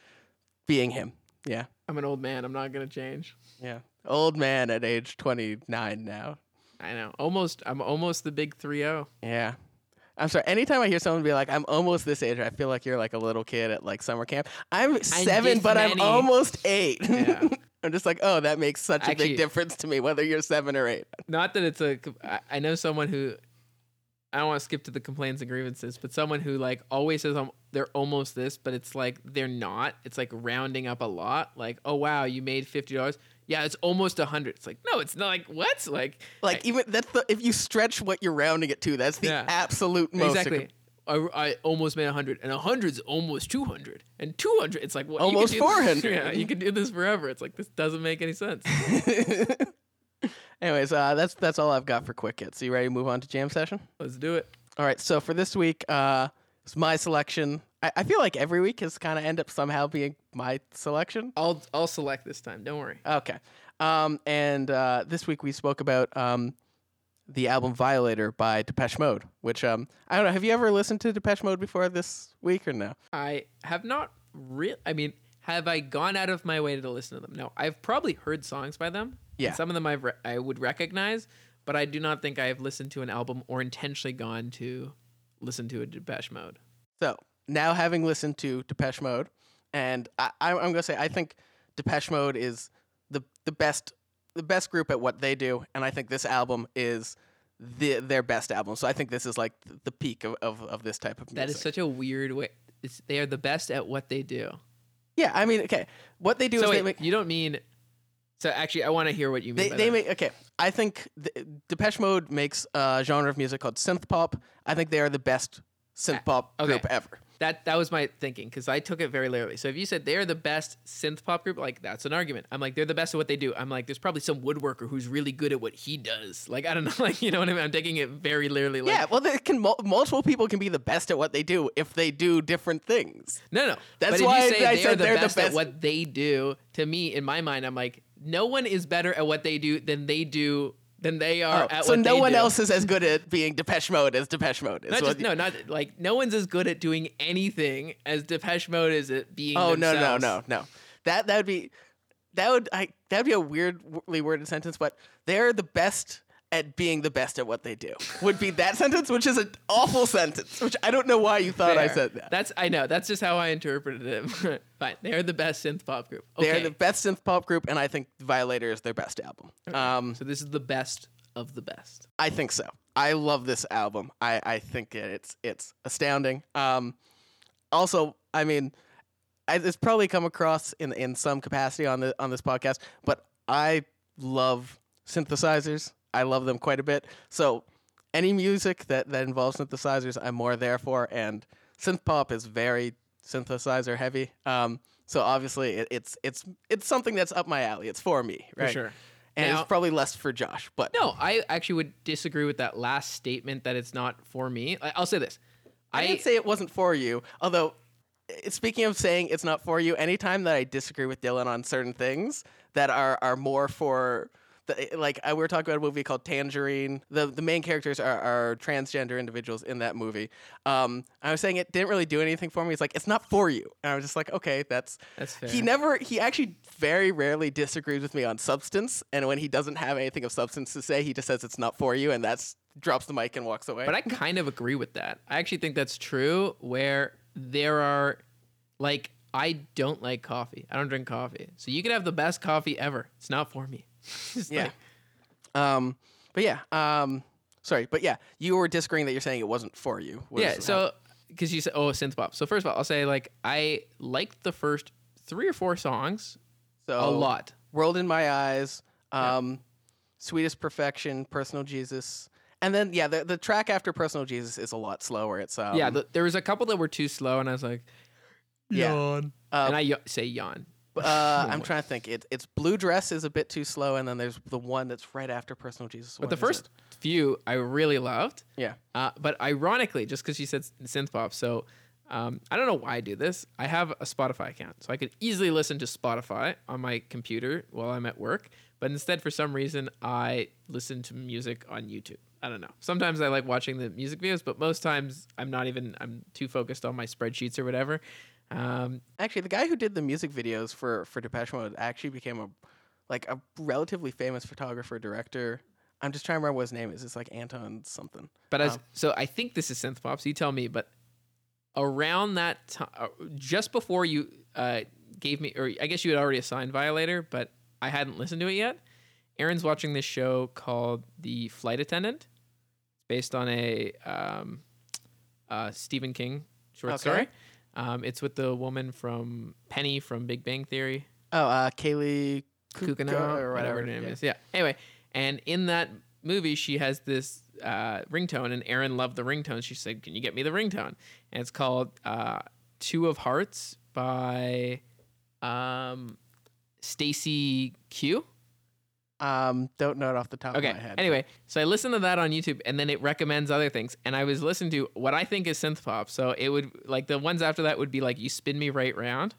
being him. Yeah. I'm an old man. I'm not going to change. Yeah. Old man at age twenty-nine now. I know. Almost. I'm almost the big three oh. Yeah. I'm sorry. Anytime I hear someone be like, I'm almost this age, I feel like you're like a little kid at like summer camp. I'm seven, but many. I'm almost eight. Yeah. I'm just like, oh, that makes such Actually, a big difference to me, whether you're seven or eight. Not that it's a... I know someone who... I don't want to skip to the complaints and grievances, but someone who like always says I'm, they're almost this, but it's like they're not. It's like rounding up a lot. Like, oh, wow, you made fifty dollars. Yeah, it's almost a hundred. It's like, no, it's not. Like, what? Like, like I, even that's the, if you stretch what you're rounding it to, that's the yeah, absolute most. Exactly. I, I almost made a hundred, and a hundred's almost two hundred, and two hundred. It's like what, almost four hundred. Yeah, you can do this forever. It's like this doesn't make any sense. Anyways, uh, that's that's all I've got for quick hits. So you ready to move on to jam session? Let's do it. All right. So for this week, uh, it's my selection. I, I feel like every week has kind of end up somehow being my selection. I'll I'll select this time. Don't worry. Okay. Um, and uh, this week we spoke about um, the album Violator by Depeche Mode, which um, I don't know. Have you ever listened to Depeche Mode before this week or no? I have not really. I mean, have I gone out of my way to listen to them? No. I've probably heard songs by them. Yeah. And some of them I've re- I would recognize, but I do not think I have listened to an album or intentionally gone to listen to a Depeche Mode. So now having listened to Depeche Mode, and I, I'm going to say I think Depeche Mode is the the best the best group at what they do, and I think this album is the, their best album. So I think this is like the peak of, of, of this type of music. That is such a weird way. It's, they are the best at what they do. Yeah, I mean, okay. What they do so is wait, they make... You don't mean... So actually, I want to hear what you mean. They, by they that. Make okay. I think the, Depeche Mode makes a genre of music called synth pop. I think they are the best synth pop okay. group ever. That that was my thinking because I took it very literally. So if you said they're the best synth pop group, like that's an argument. I'm like they're the best at what they do. I'm like there's probably some woodworker who's really good at what he does. Like I don't know, like you know what I mean. I'm taking it very literally. Like, yeah, well, there can multiple people can be the best at what they do if they do different things. No, no, that's but why if you say I they're said the they're best the best at what they do. To me, in my mind, I'm like. No one is better at what they do than they do than they are oh, at so what no they do. So no one else is as good at being Depeche Mode as Depeche Mode is. Not just, no, not like no one's as good at doing anything as Depeche Mode is at being. Oh themselves. no no no no that that would be that would I that would be a weirdly worded sentence, but they're the best at being the best at what they do would be that sentence, which is an awful sentence, which I don't know why you thought Fair. I said that. That's I know. That's just how I interpreted it. Fine. They're the best synth pop group. Okay. They're the best synth pop group, and I think Violator is their best album. Okay. Um, so this is the best of the best. I think so. I love this album. I, I think it's it's astounding. Um, also, I mean, I, it's probably come across in in some capacity on the on this podcast, but I love synthesizers. I love them quite a bit. So any music that, that involves synthesizers, I'm more there for. And synth pop is very synthesizer heavy. Um, so obviously it, it's it's it's something that's up my alley. It's for me, right? For sure. And now, it's probably less for Josh. But no, I actually would disagree with that last statement that it's not for me. I'll say this. I, I didn't say it wasn't for you, although... Speaking of saying it's not for you, anytime that I disagree with Dylan on certain things that are, are more for... Like we were talking about a movie called Tangerine. The the main characters are, are transgender individuals in that movie. Um, I was saying it didn't really do anything for me. It's like it's not for you, and I was just like, okay, that's that's fair. He never he actually very rarely disagrees with me on substance, and when he doesn't have anything of substance to say, he just says it's not for you, and that's drops the mic and walks away. But I kind of agree with that. I actually think that's true. Where there are like I don't like coffee. I don't drink coffee. So you could have the best coffee ever. It's not for me. Yeah. Like, um, but yeah. Um, sorry. But yeah, you were disagreeing that you're saying it wasn't for you. What yeah. So because you said, oh, synth pop. So first of all, I'll say like I liked the first three or four songs so, a lot. World in My Eyes, um, yeah. Sweetest Perfection, Personal Jesus. And then, yeah, the, the track after Personal Jesus is a lot slower. It's um, Yeah, the, there was a couple that were too slow, and I was like, Yawn. Yeah. Um, and I y- say yawn. Uh, I'm trying to think. It, it's Blue Dress is a bit too slow, and then there's the one that's right after Personal Jesus. But the first it? few I really loved. Yeah. Uh, but ironically, just because you said synth pop, so um, I don't know why I do this. I have a Spotify account, so I could easily listen to Spotify on my computer while I'm at work. But instead, for some reason, I listen to music on YouTube. I don't know. Sometimes I like watching the music videos, but most times I'm not even, I'm too focused on my spreadsheets or whatever. Um, actually, the guy who did the music videos for, for Depeche Mode actually became a like a relatively famous photographer, director. I'm just trying to remember what his name is. It's like Anton something. But um, as, so I think this is synth pop, so you tell me, but around that time, uh, just before you uh, gave me, or I guess you had already assigned Violator, but I hadn't listened to it yet. Aaron's watching this show called The Flight Attendant. It's based on a um, uh, Stephen King short okay. story. Um, it's with the woman from Penny from Big Bang Theory. Oh, uh, Kaylee Kukunow or whatever her name yeah. is. Yeah. Anyway, and in that movie, she has this uh, ringtone, and Erin loved the ringtone. She said, "Can you get me the ringtone?" And it's called uh, "Two of Hearts" by um, Stacy Q. Um, don't know it off the top okay. of my head. Anyway, so I listened to that on YouTube, and then it recommends other things. And I was listening to what I think is synth pop. So it would like the ones after that would be like "You Spin Me Right Round."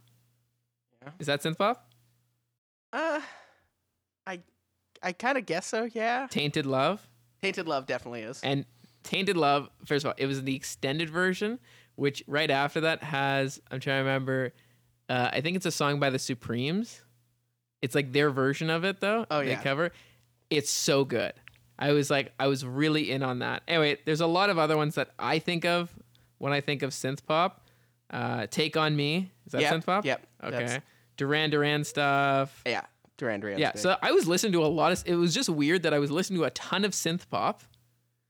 Yeah. Is that synth pop? Uh, I, I kind of guess so. Yeah. Tainted Love. Tainted Love definitely is. And Tainted Love. First of all, it was the extended version, which right after that has I'm trying to remember. Uh, I think it's a song by the Supremes. It's like their version of it, though. Oh, yeah. They cover. It's so good. I was like, I was really in on that. Anyway, there's a lot of other ones that I think of when I think of synth pop. Uh, Take On Me. Is that yep. synth pop? Yep. Okay. Duran Duran stuff. Yeah. Duran Duran. Yeah. Big. So I was listening to a lot of, it was just weird that I was listening to a ton of synth pop.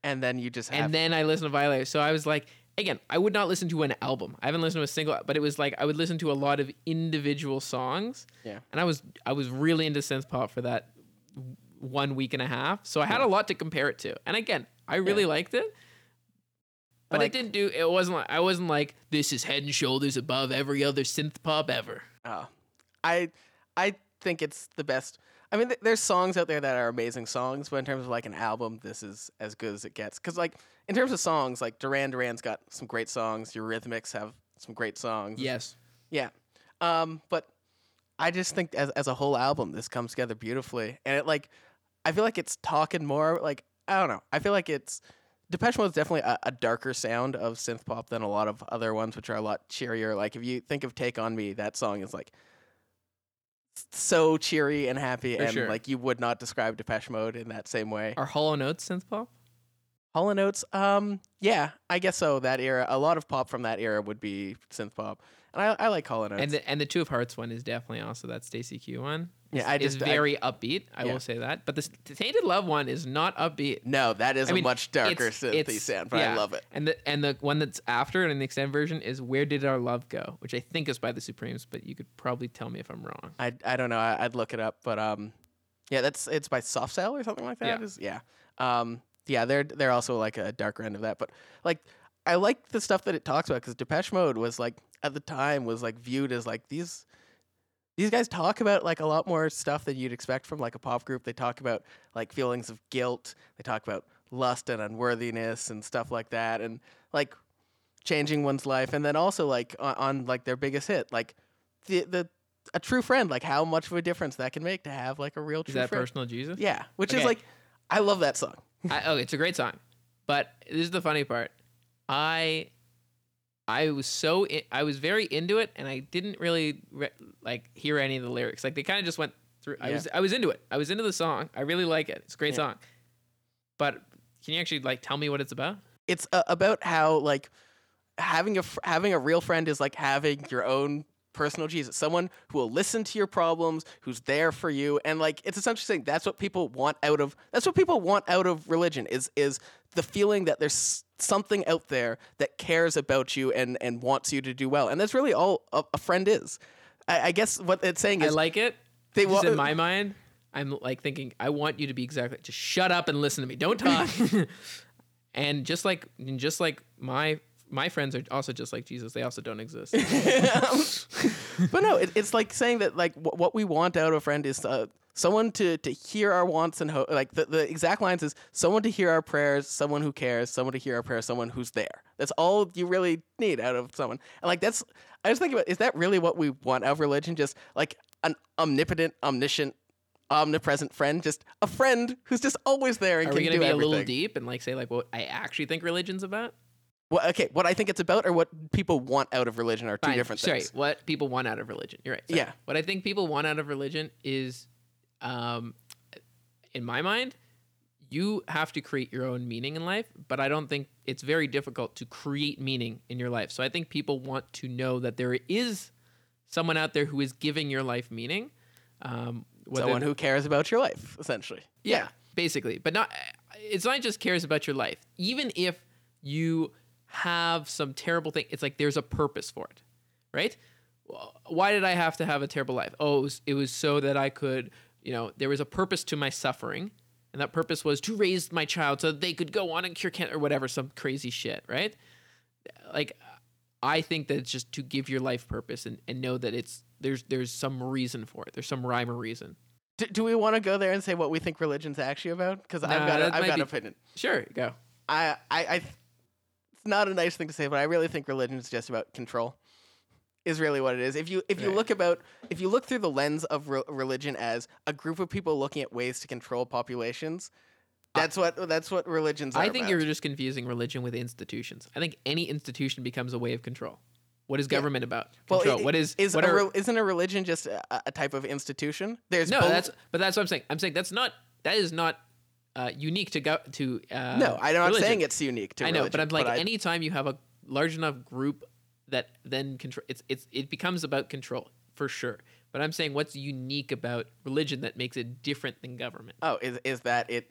And then you just have. And then I listened to Violator. So I was like, again, I would not listen to an album. I haven't listened to a single, but it was like I would listen to a lot of individual songs. Yeah. And I was I was really into synth pop for that one week and a half. So I had yeah. a lot to compare it to. And again, I really yeah. liked it. But like, it didn't do it wasn't like I wasn't like this is head and shoulders above every other synth pop ever. Oh. I I think it's the best. I mean, th- there's songs out there that are amazing songs, but in terms of like an album, this is as good as it gets. Because like in terms of songs, like Duran Duran's got some great songs. Eurythmics have some great songs. Yes. Yeah. Um, but I just think as as a whole album, this comes together beautifully, and it like I feel like it's talking more. Like I don't know. I feel like it's Depeche Mode is definitely a, a darker sound of synth pop than a lot of other ones, which are a lot cheerier. Like if you think of "Take on Me," that song is like. So cheery and happy, for and sure. like you would not describe Depeche Mode in that same way. Are Hollow Notes synth pop? Hollow Notes, um, yeah, I guess so. That era, a lot of pop from that era would be synth pop, and I, I like Hollow Notes. And the, and the Two of Hearts one is definitely also that Stacey Q one. It's, yeah, I just is very I, upbeat. I yeah. will say that, but the Tainted Love one is not upbeat. No, that is I a mean, much darker synthy sound, but yeah. I love it. And the and the one that's after and in the extended version is "Where Did Our Love Go," which I think is by the Supremes, but you could probably tell me if I'm wrong. I I don't know. I, I'd look it up, but um, yeah, that's it's by Soft Cell or something like that. Yeah, is, yeah. Um, yeah, they're they're also like a darker end of that, but like I like the stuff that it talks about because Depeche Mode was like at the time was like viewed as like these. These guys talk about like a lot more stuff than you'd expect from like a pop group. They talk about like feelings of guilt. They talk about lust and unworthiness and stuff like that, and like changing one's life. And then also like on, on like their biggest hit, like the the a true friend. Like how much of a difference that can make to have like a real true friend. Is that Personal Jesus? Yeah, which okay. is like I love that song. I, oh, it's a great song. But this is the funny part. I I was so in, I was very into it, and I didn't really re- like hear any of the lyrics. Like they kind of just went through. I yeah. was I was into it. I was into the song. I really like it. It's a great yeah. song. But can you actually like tell me what it's about? It's uh, about how like having a fr- having a real friend is like having your own Personal Jesus, someone who will listen to your problems, who's there for you. And like, it's essentially saying that's what people want out of, that's what people want out of religion is, is the feeling that there's something out there that cares about you and, and wants you to do well. And that's really all a, a friend is. I, I guess what it's saying is I like it. They want, in my mind, I'm like thinking, I want you to be exactly, just shut up and listen to me. Don't talk. And just like, just like my, my friends are also just like Jesus. They also don't exist. But no, it, it's like saying that like w- what we want out of a friend is uh, someone to, to hear our wants and ho- like the, the exact lines is someone to hear our prayers, someone who cares, someone to hear our prayers, someone who's there. That's all you really need out of someone. And like that's, I was thinking about, is that really what we want out of religion? Just like an omnipotent, omniscient, omnipresent friend, just a friend who's just always there and can do everything. Are we going to be a little deep and like say like what I actually think religion's about? Well, okay, what I think it's about or what people want out of religion are two Fine. different things. Sorry, what people want out of religion. You're right. Sorry. Yeah. What I think people want out of religion is, um, in my mind, you have to create your own meaning in life, but I don't think it's very difficult to create meaning in your life. So I think people want to know that there is someone out there who is giving your life meaning. Um, someone who cares about your life, essentially. Yeah, yeah, basically. But not. It's not just cares about your life. Even if you have some terrible thing, it's like there's a purpose for it, right? Why did I have to have a terrible life? Oh, it was, it was so that I could, you know, there was a purpose to my suffering, and that purpose was to raise my child so that they could go on and cure cancer or whatever, some crazy shit, right? Like, I think that it's just to give your life purpose and, and know that it's there's there's some reason for it. There's some rhyme or reason. Do, do we want to go there and say what we think religion's actually about? Because no, I've got a, I've got be, an opinion. Sure, go. I I. I not a nice thing to say, but I really think religion is just about control is really what it is. If you if you right. look about if you look through the lens of re- religion as a group of people looking at ways to control populations, that's I, what that's what religions are I think about. You're just confusing religion with institutions. I think any institution becomes a way of control. What is government yeah. about? Control. Well, it, what is, is what a, are, isn't a religion just a, a type of institution? There's No, both. that's but that's what I'm saying. I'm saying that's not that is not Uh, unique to go to. Uh, no, I don't, I'm saying it's unique to. I know, religion, but I'm like, but anytime I... you have a large enough group that then control, it's it's it becomes about control for sure. But I'm saying, what's unique about religion that makes it different than government? Oh, is is that it?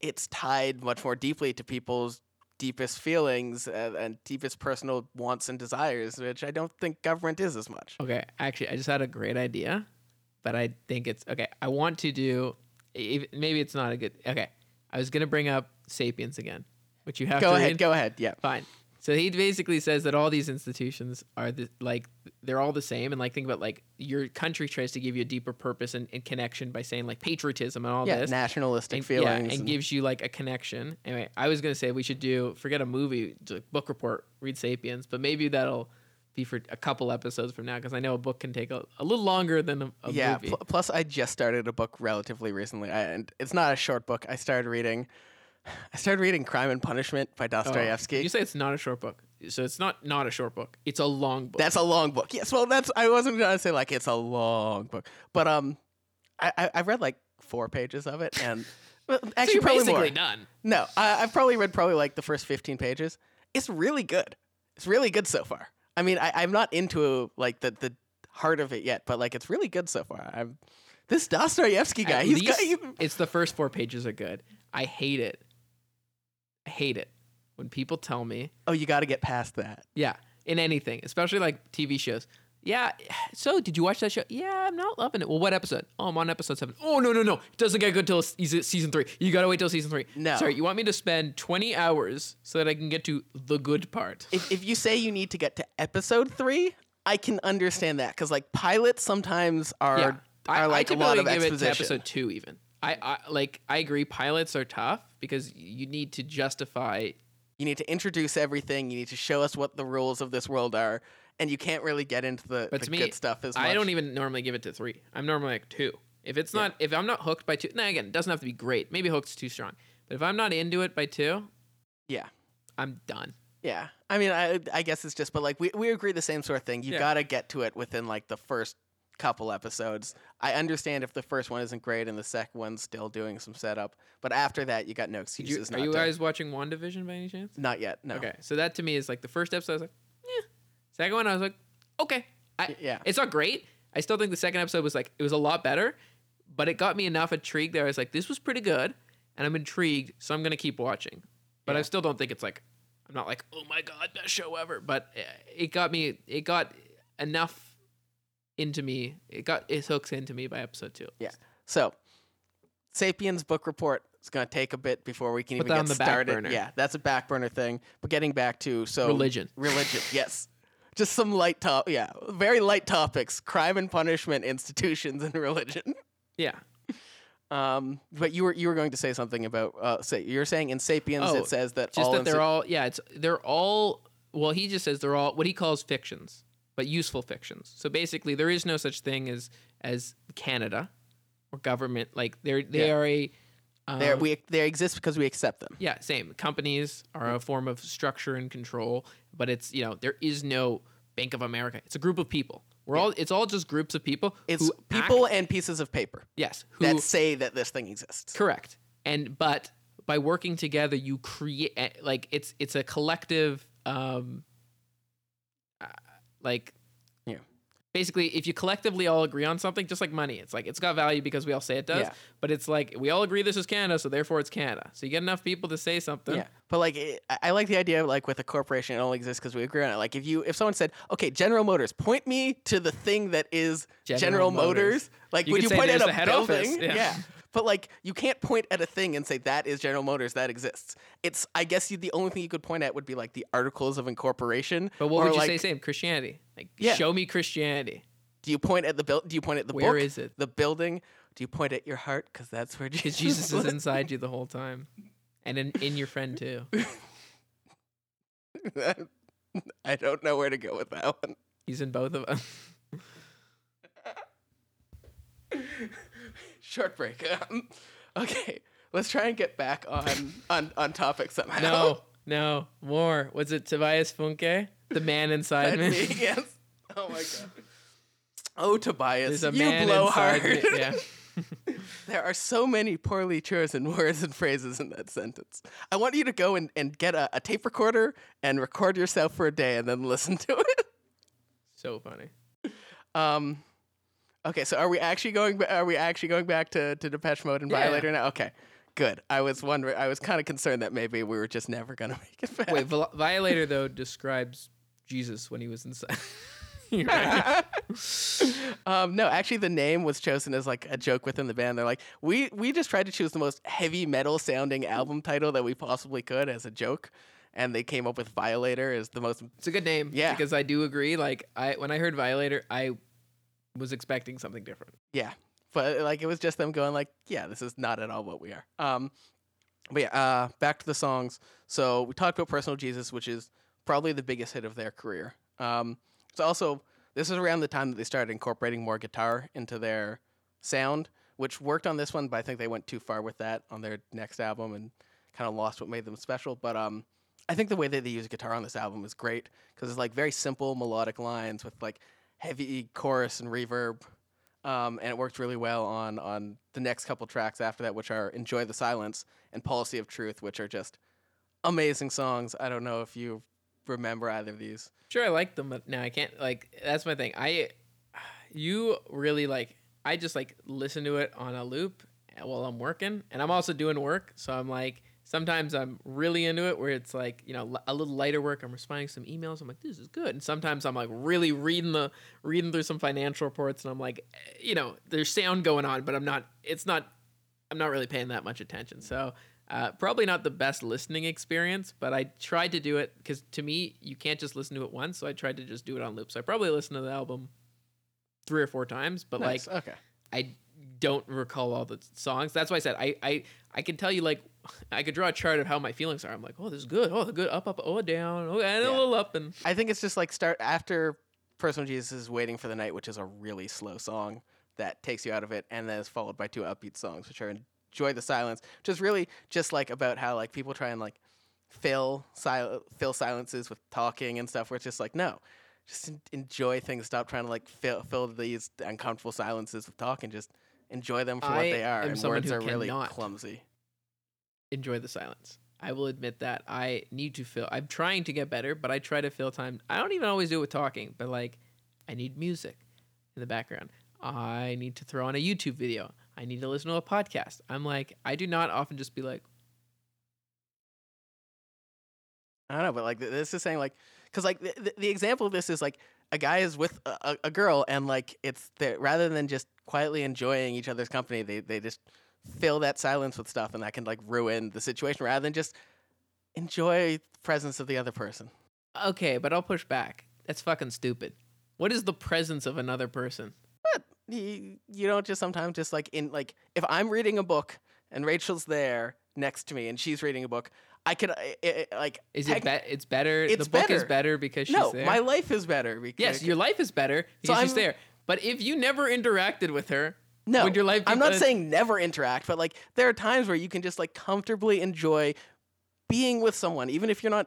It's tied much more deeply to people's deepest feelings and, and deepest personal wants and desires, which I don't think government is as much. Okay, actually, I just had a great idea, but I think it's okay. I want to do. Maybe it's not a good. Okay. I was going to bring up Sapiens again, which you have go to Go ahead, read. go ahead, yeah. Fine. So he basically says that all these institutions are, the, like, they're all the same. And, like, think about, like, your country tries to give you a deeper purpose and, and connection by saying, like, patriotism and all yeah, this. Yeah, nationalistic and, feelings. Yeah, and, and gives you, like, a connection. Anyway, I was going to say we should do, forget a movie, a book report, read Sapiens. But maybe that'll be for a couple episodes from now because I know a book can take a, a little longer than a, a yeah, movie. Yeah, pl- plus I just started a book relatively recently. I, and it's not a short book. I started reading I started reading Crime and Punishment by Dostoevsky. Oh, you say it's not a short book. So it's not not a short book. It's a long book. That's a long book. Yes, well, that's I wasn't going to say like it's a long book. But um, I, I, I read like four pages of it. And well, actually so you're probably basically more. Done. No, I, I've probably read probably like the first fifteen pages. It's really good. It's really good so far. I mean, I, I'm not into like the, the heart of it yet, but like it's really good so far. I'm, this Dostoevsky guy, At he's got you. It's the first four pages are good. I hate it. I hate it when people tell me, "Oh, you got to get past that." Yeah, in anything, especially like T V shows. Yeah. So, did you watch that show? Yeah, I'm not loving it. Well, what episode? Oh, I'm on episode seven. Oh, no, no, no. It doesn't get good till season three. You got to wait till season three. No. Sorry, you want me to spend twenty hours so that I can get to the good part. If, if you say you need to get to episode three, I can understand that. Because, like, pilots sometimes are, yeah, I, are like, I a lot of give exposition. It to episode two, even. I, I Like, I agree. Pilots are tough because you need to justify. You need to introduce everything. You need to show us what the rules of this world are. And you can't really get into the, the me, good stuff as much. I don't even normally give it to three. I'm normally like two. If it's not, yeah. if I'm not hooked by two, now again, it doesn't have to be great. Maybe hooked's too strong. But if I'm not into it by two, yeah, I'm done. Yeah. I mean, I I guess it's just, but like we, we agree the same sort of thing. You yeah. got to get to it within like the first couple episodes. I understand if the first one isn't great and the second one's still doing some setup. But after that, you got no excuses. You, are not you guys to. watching WandaVision by any chance? Not yet, no. Okay. So that to me is like the first episode, I was like, eh. Second one, I was like, okay, I, yeah. It's not great. I still think the second episode was like, it was a lot better, but it got me enough intrigued that I was like, this was pretty good, and I'm intrigued, so I'm going to keep watching. But yeah. I still don't think it's like, I'm not like, oh my God, best show ever. But it got me, it got enough into me. It got its hooks into me by episode two. Yeah. So, Sapiens book report. It's going to take a bit before we can Put even that get on the started. Back burner. Yeah, that's a back burner thing. But getting back to, so. Religion. Religion, yes. Just some light top, yeah, very light topics: crime and punishment, institutions, and religion. Yeah, um, but you were you were going to say something about uh, say you're saying in Sapiens oh, it says that just all that they're sa- all yeah it's they're all well he just says they're all what he calls fictions, but useful fictions. So basically, there is no such thing as as Canada or government. Like they're they yeah. are a um, they we they exist because we accept them. Yeah, same. Companies are a form of structure and control. But it's, you know, there is no Bank of America. It's a group of people. We're yeah. all, it's all just groups of people. It's people act, and pieces of paper. Yes. Who, that say that this thing exists. Correct. And, but by working together, you create, like, it's, it's a collective, um, uh, like, yeah. basically, if you collectively all agree on something, just like money, it's like, it's got value because we all say it does, yeah. but it's like, we all agree this is Canada, so therefore it's Canada. So you get enough people to say something. Yeah. But, like, it, I like the idea of, like, with a corporation, it only exists because we agree on it. Like, if you if someone said, okay, General Motors, point me to the thing that is General, General Motors. Motors. Like, you would you point at a building? Yeah. yeah. But, like, you can't point at a thing and say that is General Motors, that exists. It's, I guess you, the only thing you could point at would be, like, the Articles of Incorporation. But what would you like, say, same? Christianity. Like, yeah. show me Christianity. Do you point at the build? Do you point at the where book? Where is it? The building? Do you point at your heart? Because that's where Jesus, Jesus is inside you the whole time. And in, in your friend, too. I don't know where to go with that one. He's in both of them. Short break. Um, okay, let's try and get back on, on, on topic somehow. No, no, more. Was it Tobias Funke? The man inside me? me? Yes. Oh, my God. Oh, Tobias, a you man blow hard. Me. Yeah. There are so many poorly chosen words and phrases in that sentence. I want you to go and, and get a, a tape recorder and record yourself for a day and then listen to it. So funny. Um, okay, so are we actually going? Are we actually going back to, to Depeche Mode and yeah. Violator now? Okay, good. I was wondering. I was kind of concerned that maybe we were just never gonna make it back. Wait, Viol- Violator though describes Jesus when he was inside. Right. um, no, actually, the name was chosen as like a joke within the band. They're like, we we just tried to choose the most heavy metal sounding album title that we possibly could as a joke, and they came up with Violator as the most. It's a good name, yeah, because I do agree. Like, I when I heard Violator, I was expecting something different. Yeah, but like it was just them going like, yeah, this is not at all what we are. Um, but yeah, uh, back to the songs. So we talked about Personal Jesus, which is probably the biggest hit of their career. Um. It's also, this is around the time that they started incorporating more guitar into their sound, which worked on this one, but I think they went too far with that on their next album and kind of lost what made them special. But um, I think the way that they use guitar on this album is great because it's like very simple melodic lines with like heavy chorus and reverb. Um, and it worked really well on, on the next couple tracks after that, which are Enjoy the Silence and Policy of Truth, which are just amazing songs. I don't know if you remember either of these. Sure, I like them, but now I can't, like, that's my thing. I, you really, like, I just, like, listen to it on a loop while I'm working, and I'm also doing work, so I'm, like, sometimes I'm really into it where it's, like, you know, a little lighter work, I'm responding to some emails, I'm like, this is good, and sometimes I'm, like, really reading the, reading through some financial reports, and I'm, like, you know, there's sound going on, but I'm not, it's not, I'm not really paying that much attention, so... Uh, probably not the best listening experience, but I tried to do it because to me, you can't just listen to it once. So I tried to just do it on loop. So I probably listened to the album three or four times, but nice. like, okay. I don't recall all the songs. That's why I said, I, I, I can tell you, like, I could draw a chart of how my feelings are. I'm like, oh, this is good. Oh, good. Up, up, oh, down. Oh, and yeah. a little up. And I think it's just like start after Personal Jesus is Waiting for the Night, which is a really slow song that takes you out of it. And then is followed by two upbeat songs, which are in Enjoy the Silence, which is really just like about how like people try and like fill sil- fill silences with talking and stuff, where it's just like, no, just en- enjoy things. Stop trying to like fill fill these uncomfortable silences with talk and just enjoy them for I what they are. And words are really clumsy. Enjoy the silence. I will admit that I need to fill. I'm trying to get better, but I try to fill time. I don't even always do it with talking, but like I need music in the background. I need to throw on a YouTube video. I need to listen to a podcast. I'm like, I do not often just be like, I don't know, but like this is saying like, because like the, the example of this is like a guy is with a, a girl and like it's there, rather than just quietly enjoying each other's company, they they just fill that silence with stuff, and that can like ruin the situation rather than just enjoy the presence of the other person. Okay, but I'll push back. That's fucking stupid. What is the presence of another person? But you, you don't just sometimes just like in like if I'm reading a book and Rachel's there next to me and she's reading a book. I could it, it, like. Is it? Be- it's better. It's the book better. Is better because she's no, there. No, my life is better. Because yes, your life is better because so she's I'm, there. But if you never interacted with her, no, would your life? Be I'm not better? Saying never interact, but like there are times where you can just like comfortably enjoy being with someone, even if you're not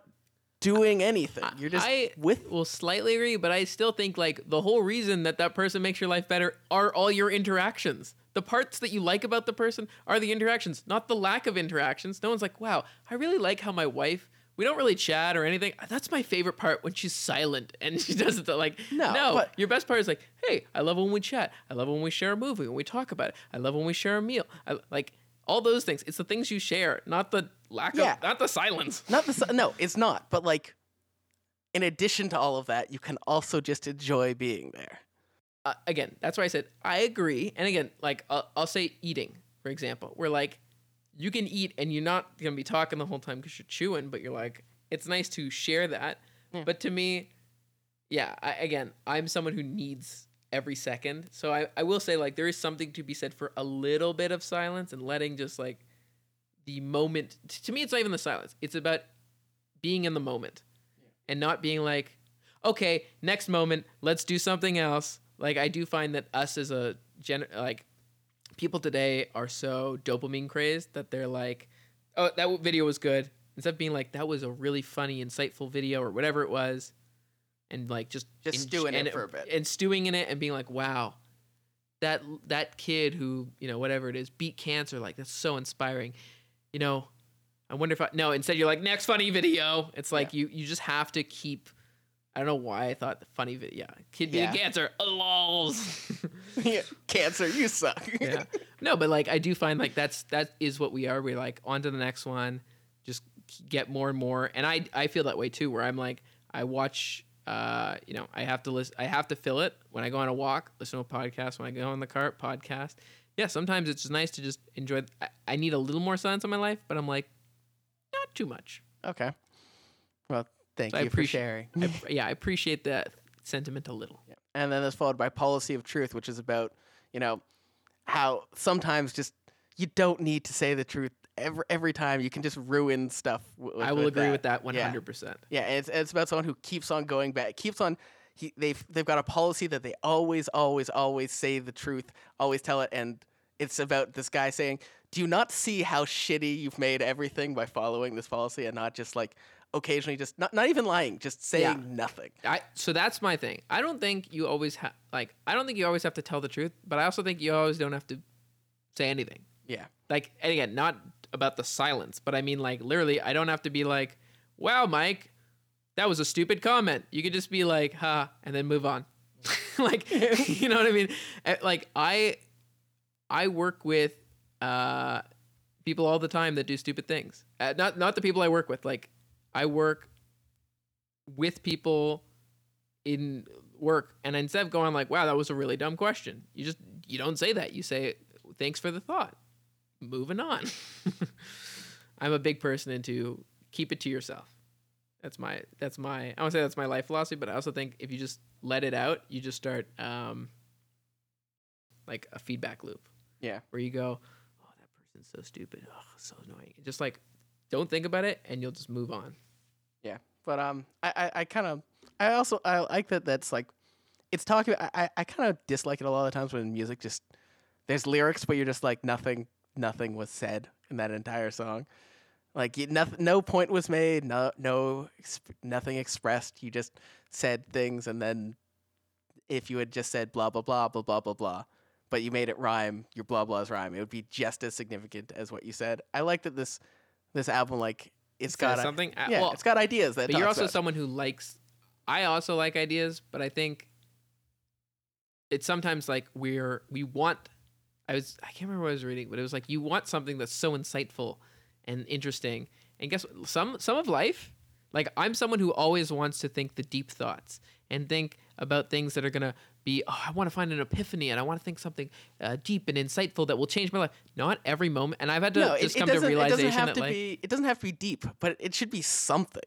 doing anything. You're just I with. Will slightly agree, but I still think like the whole reason that that person makes your life better are all your interactions. The parts that you like about the person are the interactions, not the lack of interactions. No one's like, wow, I really like how my wife, we don't really chat or anything. That's my favorite part when she's silent and she doesn't like, no, no but- your best part is like, hey, I love when we chat. I love when we share a movie, when we talk about it. I love when we share a meal. I like all those things. It's the things you share, not the lack yeah. of, not the silence. Not the, si- no, it's not. But like, in addition to all of that, you can also just enjoy being there. Uh, again, that's why I said I agree. And again, like I'll, I'll say eating, for example, where like you can eat and you're not going to be talking the whole time because you're chewing, but you're like, it's nice to share that. Yeah. But to me, yeah, I, again, I'm someone who needs every second. So I, I will say like there is something to be said for a little bit of silence and letting just like the moment. To me, it's not even the silence. It's about being in the moment yeah. and not being like, okay, next moment, let's do something else. Like, I do find that us as a, gen- like, people today are so dopamine crazed that they're like, oh, that video was good. Instead of being like, that was a really funny, insightful video or whatever it was. And, like, just... Just in- stewing in it for a bit. And stewing in it and being like, wow, that that kid who, you know, whatever it is, beat cancer. Like, that's so inspiring. You know, I wonder if I... No, instead you're like, next funny video. It's like, yeah. you, you just have to keep... I don't know why I thought the funny video. Yeah, kid being yeah. cancer. Lols. yeah, cancer, you suck. yeah. No, but like I do find like that's that is what we are. We're like on to the next one. Just get more and more. And I I feel that way too. Where I'm like I watch. Uh, you know, I have to listen. I have to fill it when I go on a walk. Listen to a podcast when I go in the car. Podcast. Yeah. Sometimes it's just nice to just enjoy. I, I need a little more silence in my life, but I'm like not too much. Okay. Well. Thank so you I for sharing. I, yeah, I appreciate that sentiment a little. Yeah. And then that's followed by Policy of Truth, which is about, you know, how sometimes just you don't need to say the truth every every time. You can just ruin stuff. With, I will with agree that. with that one hundred percent. Yeah, yeah and it's, it's about someone who keeps on going back, keeps on. He, they've they've got a policy that they always, always, always say the truth, always tell it, and it's about this guy saying, "Do you not see how shitty you've made everything by following this policy and not just like." Occasionally just not not even lying, just saying yeah. nothing. I so that's my thing. I don't think you always have like I don't think you always have to tell the truth, but I also think you always don't have to say anything. Yeah. Like and again, not about the silence, but I mean like literally I don't have to be like, "Wow, Mike, that was a stupid comment." You could just be like, "Ha," and then move on. like you know what I mean? Like I I work with uh people all the time that do stupid things. Uh, not not the people I work with, like I work with people in work, and instead of going like, wow, that was a really dumb question. You just, you don't say that. You say, thanks for the thought. Moving on. I'm a big person into keep it to yourself. That's my, that's my, I want to say that's my life philosophy, but I also think if you just let it out, you just start um, like a feedback loop. Yeah. Where you go, oh, that person's so stupid. Oh, so annoying. Just like, don't think about it, and you'll just move on. Yeah, but um, I, I, I kind of, I also, I like that. That's like, it's talking. I, I kind of dislike it a lot of times when music just there's lyrics, but you're just like nothing, nothing was said in that entire song. Like you, no, no point was made, no, no, exp- nothing expressed. You just said things, and then if you had just said blah blah blah blah blah blah blah, but you made it rhyme, your blah blahs rhyme. It would be just as significant as what you said. I like that this. This album, like, it's, it's got a, something. Yeah, well, it's got ideas. That but you're also about. Someone who likes. I also like ideas, but I think it's sometimes like we're we want. I was I can't remember what I was reading, but it was like you want something that's so insightful and interesting. And guess what? Some some of life, like I'm someone who always wants to think the deep thoughts and think about things that are gonna be. Oh, I want to find an epiphany, and I want to think something uh, deep and insightful that will change my life. Not every moment, and I've had to no, just it, come it to realization it doesn't have that to like be, it doesn't have to be deep, but it should be something.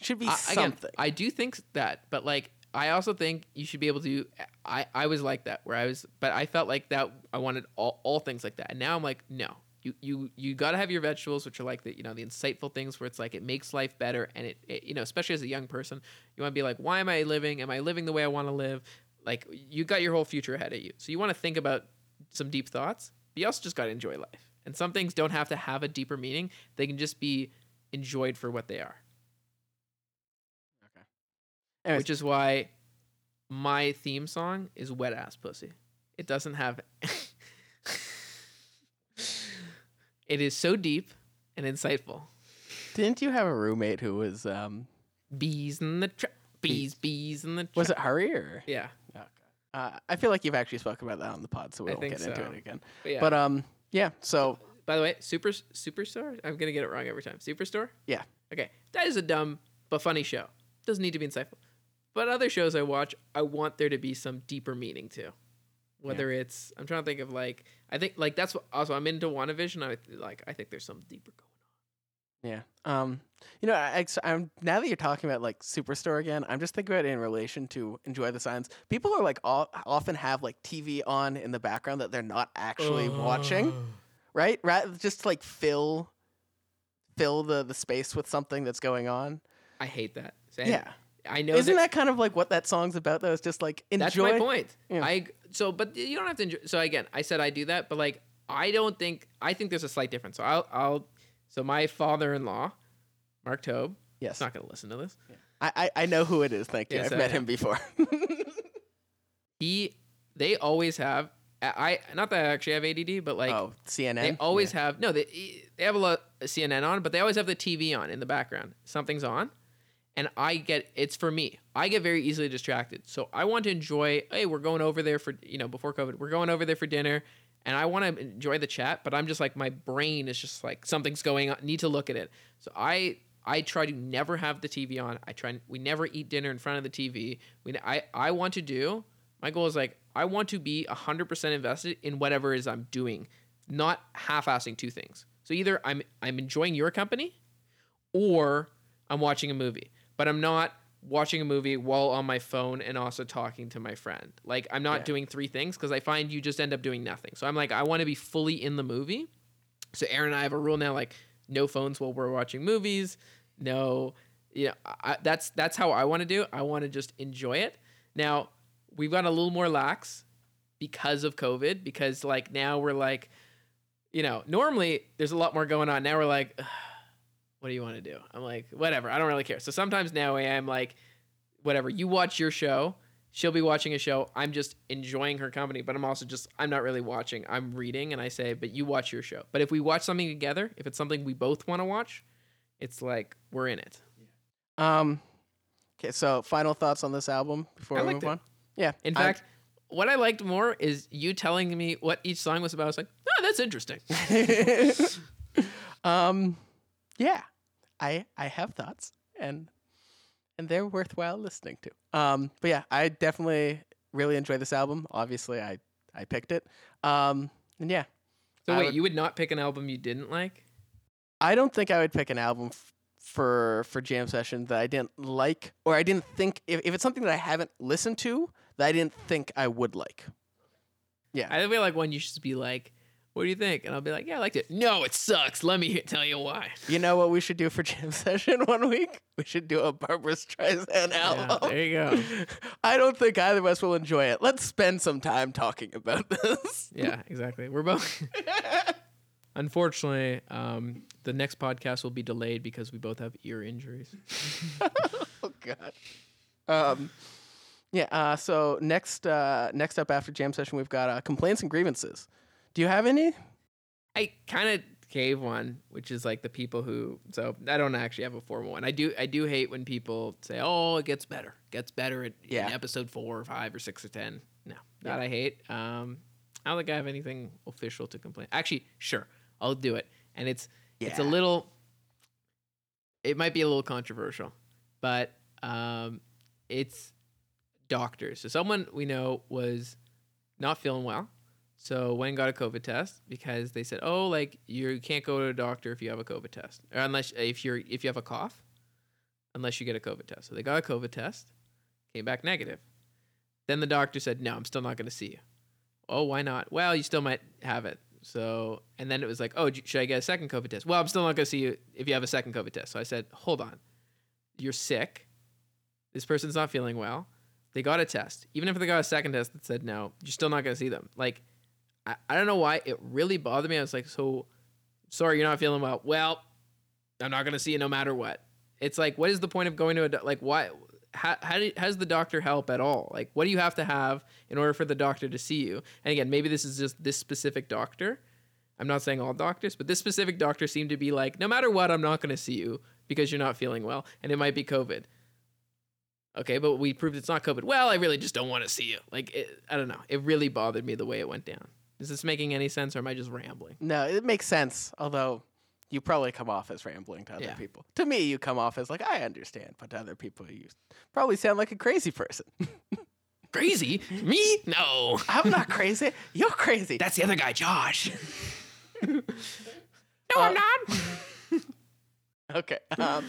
It should be I, something. Again, I do think that, but like. I also think you should be able to. I, I was like that where I was, but I felt like that I wanted all, all things like that, and now I'm like, no, you you you gotta have your vegetables, which are like the you know the insightful things where it's like it makes life better, and it, it you know especially as a young person, you want to be like, why am I living? Am I living the way I want to live? Like you got your whole future ahead of you, so you want to think about some deep thoughts, but you also just gotta enjoy life, and some things don't have to have a deeper meaning; they can just be enjoyed for what they are. Anyways. Which is why my theme song is Wet Ass Pussy. It doesn't have... It is so deep and insightful. Didn't you have a roommate who was... Um... Bees in the trap. Bees, bees, bees in the trap. Was it Hari or... Yeah. Oh, God. Uh, I feel like you've actually spoken about that on the pod, so we won't get so. into it again. But, yeah. but um, yeah, so... By the way, Super Superstore? I'm going to get it wrong every time. Superstore? Yeah. Okay. That is a dumb but funny show. Doesn't need to be insightful. But other shows I watch, I want there to be some deeper meaning to. Whether yeah. it's, I'm trying to think of like, I think like that's what, also I'm into WandaVision. I like I think there's something deeper going on. Yeah. Um. You know, I, I'm now that you're talking about like Superstore again, I'm just thinking about it in relation to Enjoy the Silence. People are like all, often have like T V on in the background that they're not actually oh. watching, right? Right. Just to, like fill, fill the the space with something that's going on. I hate that. And yeah, I know. Isn't that, that kind of like what that song's about? Though it's just like enjoy. That's my point. Yeah. I so, but you don't have to enjoy. So again, I said I do that, but like I don't think I think there's a slight difference. So I'll, I'll so my father-in-law, Mark Tobe. Yes, not going to listen to this. Yeah. I, I I know who it is. Thank you. Yeah, I've so, met yeah. him before. he they always have. I not that I actually have A D D, but like oh, C N N. They always yeah. have no. They they have a lot of C N N on, but they always have the T V on in the background. Something's on. And I get, it's for me. I get very easily distracted. So I want to enjoy, hey, we're going over there for, you know, before COVID, we're going over there for dinner. And I want to enjoy the chat, but I'm just like, my brain is just like, something's going on, need to look at it. So I I try to never have the T V on. I try, we never eat dinner in front of the T V. We, I, I want to do, my goal is like, I want to be one hundred percent invested in whatever it is I'm doing, not half-assing two things. So either I'm I'm enjoying your company or I'm watching a movie. But I'm not watching a movie while on my phone and also talking to my friend. Like, I'm not yeah. doing three things because I find you just end up doing nothing. So I'm like, I want to be fully in the movie. So Aaron and I have a rule now, like, no phones while we're watching movies. No, you know, I, that's that's how I want to do it. I want to just enjoy it. Now, we've got a little more lax because of COVID, because, like, now we're like, you know, normally there's a lot more going on. Now we're like... Ugh. What do you want to do? I'm like, whatever. I don't really care. So sometimes now I am like, whatever. You watch your show. She'll be watching a show. I'm just enjoying her company, but I'm also just, I'm not really watching. I'm reading and I say, but you watch your show. But if we watch something together, if it's something we both want to watch, it's like, we're in it. Yeah. Um. Okay. So final thoughts on this album before I we move it. on? Yeah. In fact, I'm... what I liked more is you telling me what each song was about. I was like, oh, that's interesting. um. Yeah. I, I have thoughts, and and they're worthwhile listening to. Um, but yeah, I definitely really enjoy this album. Obviously, I, I picked it. Um, and yeah. So I wait, would, you would not pick an album you didn't like? I don't think I would pick an album f- for for jam session that I didn't like, or I didn't think, if, if it's something that I haven't listened to, that I didn't think I would like. Yeah. I feel like one you should be like, what do you think? And I'll be like, yeah, I liked it. No, it sucks. Let me tell you why. You know what we should do for jam session one week? We should do a Barbra Streisand album. Yeah, there you go. I don't think either of us will enjoy it. Let's spend some time talking about this. Yeah, exactly. We're both... Unfortunately, um, the next podcast will be delayed because we both have ear injuries. Oh, God. Um... Yeah, uh, so next, uh, next up after jam session, we've got uh, Complaints and Grievances. Do you have any? I kind of gave one, which is like the people who, so I don't actually have a formal one. I do I do hate when people say, oh, it gets better. It gets better at yeah. in episode four or five or six or ten. No, that yeah. I hate. Um, I don't think I have anything official to complain. Actually, sure, I'll do it. And it's yeah. it's a little, it might be a little controversial, but um, it's doctors. So someone we know was not feeling well, so went and got a COVID test because they said, oh, like you can't go to a doctor if you have a COVID test, or unless if you're if you have a cough, unless you get a COVID test. So they got a COVID test, came back negative. Then the doctor said, no, I'm still not going to see you. Oh, why not? Well, you still might have it. So, and then it was like, oh, should I get a second COVID test? Well, I'm still not going to see you if you have a second COVID test. So I said, hold on. You're sick. This person's not feeling well. They got a test. Even if they got a second test that said no, you're still not going to see them. Like, I, I don't know why. It really bothered me. I was like, so, sorry, you're not feeling well. Well, I'm not going to see you no matter what. It's like, what is the point of going to a doctor? Like, why? How, how, do, how does the doctor help at all? Like, what do you have to have in order for the doctor to see you? And again, maybe this is just this specific doctor. I'm not saying all doctors, but this specific doctor seemed to be like, no matter what, I'm not going to see you because you're not feeling well, and it might be COVID. Okay, but we proved it's not COVID. Well, I really just don't want to see you. Like, it, I don't know. It really bothered me the way it went down. Is this making any sense, or am I just rambling? No, it makes sense, although... You probably come off as rambling to other yeah. people. To me, you come off as like, I understand. But to other people, you probably sound like a crazy person. Crazy? Me? No. I'm not crazy. You're crazy. That's the other guy, Josh. No, uh, I'm not. Okay. Um,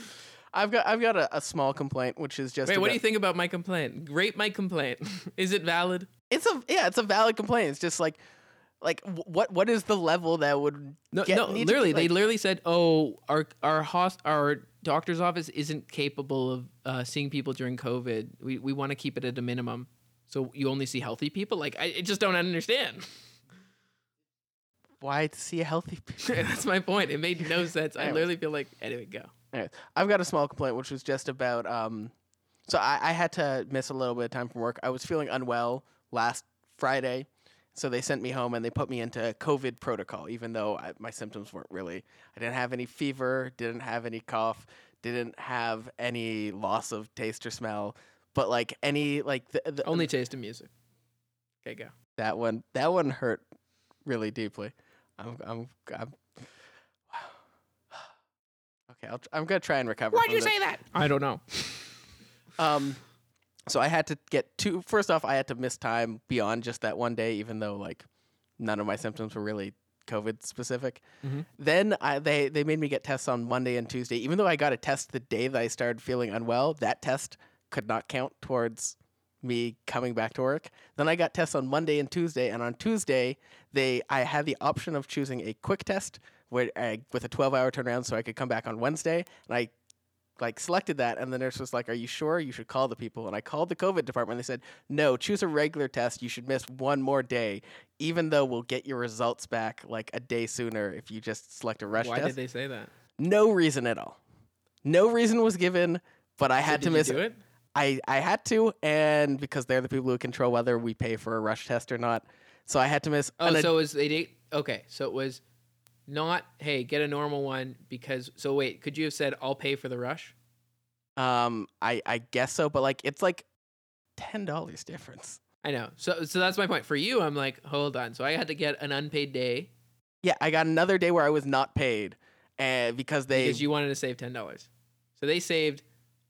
I've got I've got a, a small complaint, which is just... Wait, about... what do you think about my complaint? Rate my complaint. Is it valid? It's a Yeah, it's a valid complaint. It's just like... Like what? What is the level that would? No, get no. Literally, to, like, they literally said, "Oh, our our host, our doctor's office isn't capable of uh, seeing people during COVID. We we want to keep it at a minimum, so you only see healthy people." Like I, I just don't understand. Why to see a healthy people? That's my point. It made no sense. Anyways. I literally feel like anyway, go. Anyways, I've got a small complaint, which was just about. Um, so I, I had to miss a little bit of time from work. I was feeling unwell last Friday. So they sent me home and they put me into COVID protocol, even though I, my symptoms weren't really, I didn't have any fever, didn't have any cough, didn't have any loss of taste or smell, but like any, like the, the only taste of music. Okay, go. That one, that one hurt really deeply. I'm, I'm, I'm, wow. Okay. I'll, I'm going to try and recover. Why'd you this. say that? I don't know. um, So I had to get two, first off, I had to miss time beyond just that one day, even though like none of my symptoms were really COVID specific. Mm-hmm. Then I, they, they made me get tests on Monday and Tuesday, even though I got a test the day that I started feeling unwell, that test could not count towards me coming back to work. Then I got tests on Monday and Tuesday. And on Tuesday, they, I had the option of choosing a quick test where I, with a twelve hour turnaround so I could come back on Wednesday. And I like selected that, and the nurse was like, are you sure you should call the people? And I called the COVID department. They said, no, choose a regular test. You should miss one more day, even though we'll get your results back like a day sooner if you just select a rush Why test. Why did they say that? No reason at all. No reason was given, but I so had to miss it. it. I, I had to, and because they're the people who control whether we pay for a rush test or not. So I had to miss. Oh, an so ad- was they did. Okay. So it was. Not, hey, get a normal one because, so wait, could you have said, I'll pay for the rush? Um, I, I guess so, but like, it's like ten dollars difference. I know. So so that's my point. For you, I'm like, hold on. So I had to get an unpaid day. Yeah, I got another day where I was not paid uh, because they... Because you wanted to save ten dollars. So they saved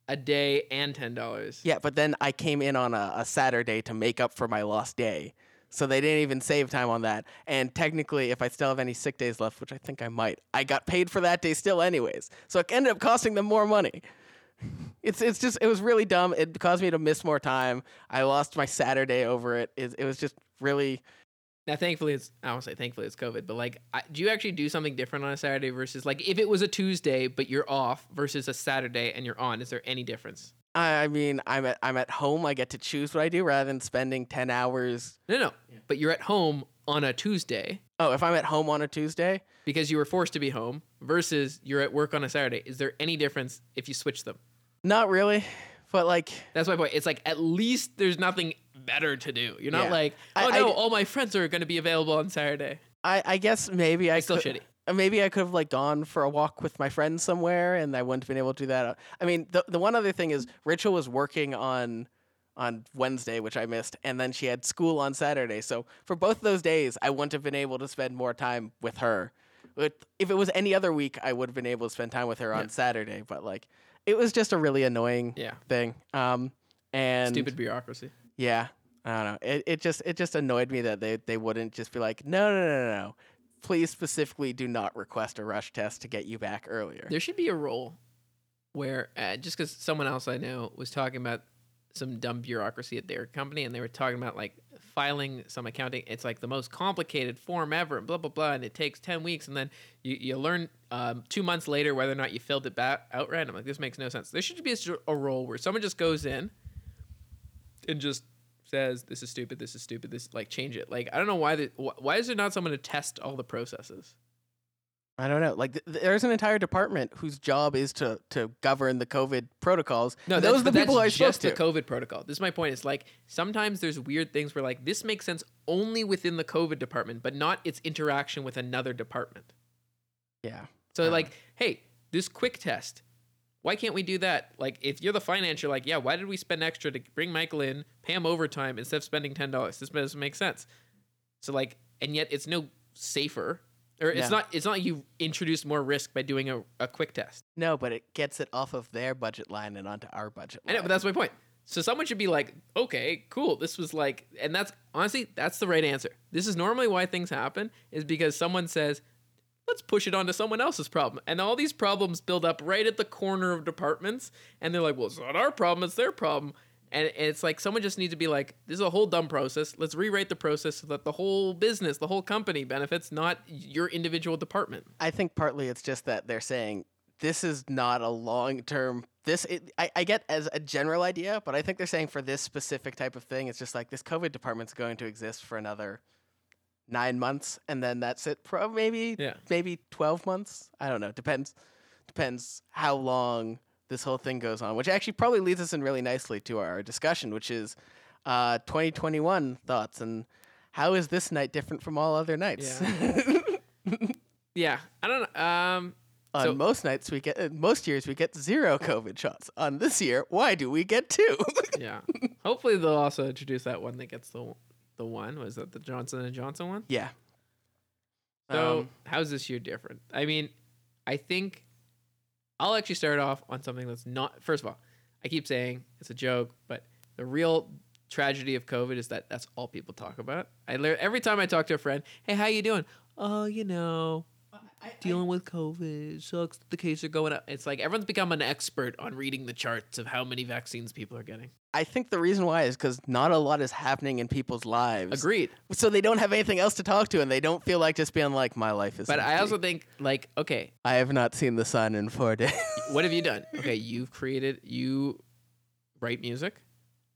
a day and ten dollars. Yeah, but then I came in on a, a Saturday to make up for my lost day. So they didn't even save time on that. And technically, if I still have any sick days left, which I think I might, I got paid for that day still anyways. So it ended up costing them more money. It's it's just, it was really dumb. It caused me to miss more time. I lost my Saturday over it. It, it was just really... Now, thankfully, it's, I don't say thankfully it's COVID, but like, I, do you actually do something different on a Saturday versus like, if it was a Tuesday, but you're off versus a Saturday and you're on, is there any difference? I mean, I'm at I'm at home. I get to choose what I do rather than spending ten hours. No, no, yeah. But you're at home on a Tuesday. Oh, if I'm at home on a Tuesday? Because you were forced to be home versus you're at work on a Saturday. Is there any difference if you switch them? Not really, but like... That's my point. It's like, at least there's nothing better to do. You're not yeah. like, oh I, no, I, all my friends are going to be available on Saturday. I, I guess maybe I it's could... still shitty. Maybe I could have like gone for a walk with my friends somewhere, and I wouldn't have been able to do that. I mean, the the one other thing is Rachel was working on on Wednesday, which I missed, and then she had school on Saturday. So for both of those days, I wouldn't have been able to spend more time with her. If it was any other week, I would have been able to spend time with her on yeah. Saturday. But like, it was just a really annoying yeah. thing. Um, and stupid bureaucracy. Yeah, I don't know. It it just it just annoyed me that they, they wouldn't just be like, no no no no no, please specifically do not request a rush test to get you back earlier. There should be a rule where uh, just because someone else I know was talking about some dumb bureaucracy at their company, and they were talking about like filing some accounting. It's like the most complicated form ever, and blah blah blah, and it takes ten weeks, and then you you learn um, two months later whether or not you filled it back out right. I'm like, this makes no sense. There should be a, a role where someone just goes in and just says, "This is stupid. This is stupid. This like change it." Like I don't know why the why is there not someone to test all the processes? I don't know. Like, th- there's an entire department whose job is to, to govern the COVID protocols. No, those are the people I supposed to. Just the COVID protocol. This is my point. It's like sometimes there's weird things where like this makes sense only within the COVID department, but not its interaction with another department. Yeah. So um, like, hey, this quick test. Why can't we do that? Like, if you're the finance, you're like, yeah, why did we spend extra to bring Michael in, pay him overtime instead of spending ten dollars? This doesn't make sense. So like, and yet it's no safer. Or it's no. not it's not like you introduce more risk by doing a, a quick test. No, but it gets it off of their budget line and onto our budget line. I know, but that's my point. So someone should be like, okay, cool. This was like, and that's, honestly, that's the right answer. This is normally why things happen, is because someone says, let's push it onto someone else's problem. And all these problems build up right at the corner of departments. And they're like, well, it's not our problem, it's their problem. And it's like someone just needs to be like, this is a whole dumb process. Let's rewrite the process so that the whole business, the whole company benefits, not your individual department. I think partly it's just that they're saying this is not a long-term – This it, I, I get as a general idea, but I think they're saying for this specific type of thing, it's just like this COVID department's going to exist for another nine months, and then that's it. Pro maybe yeah. maybe twelve months. I don't know. Depends. Depends how long – this whole thing goes on, which actually probably leads us in really nicely to our discussion, which is uh, twenty twenty-one thoughts and how is this night different from all other nights? Yeah, yeah. I don't know. Um, on so most nights we get, uh, most years we get zero COVID shots. On this year, why do we get two? Yeah. Hopefully they'll also introduce that one that gets the the one. Was that the Johnson and Johnson one? Yeah. So um, how's this year different? I mean, I think. I'll actually start off on something that's not... First of all, I keep saying it's a joke, but the real tragedy of COVID is that that's all people talk about. I learn, every time I talk to a friend, hey, how you doing? Oh, you know, I, dealing I, with COVID. Sucks. The cases are going up. It's like everyone's become an expert on reading the charts of how many vaccines people are getting. I think the reason why is because not a lot is happening in people's lives. Agreed. So they don't have anything else to talk to, and they don't feel like just being like, my life is But empty. I also think, like, okay. I have not seen the sun in four days. What have you done? Okay, you've created, you write music.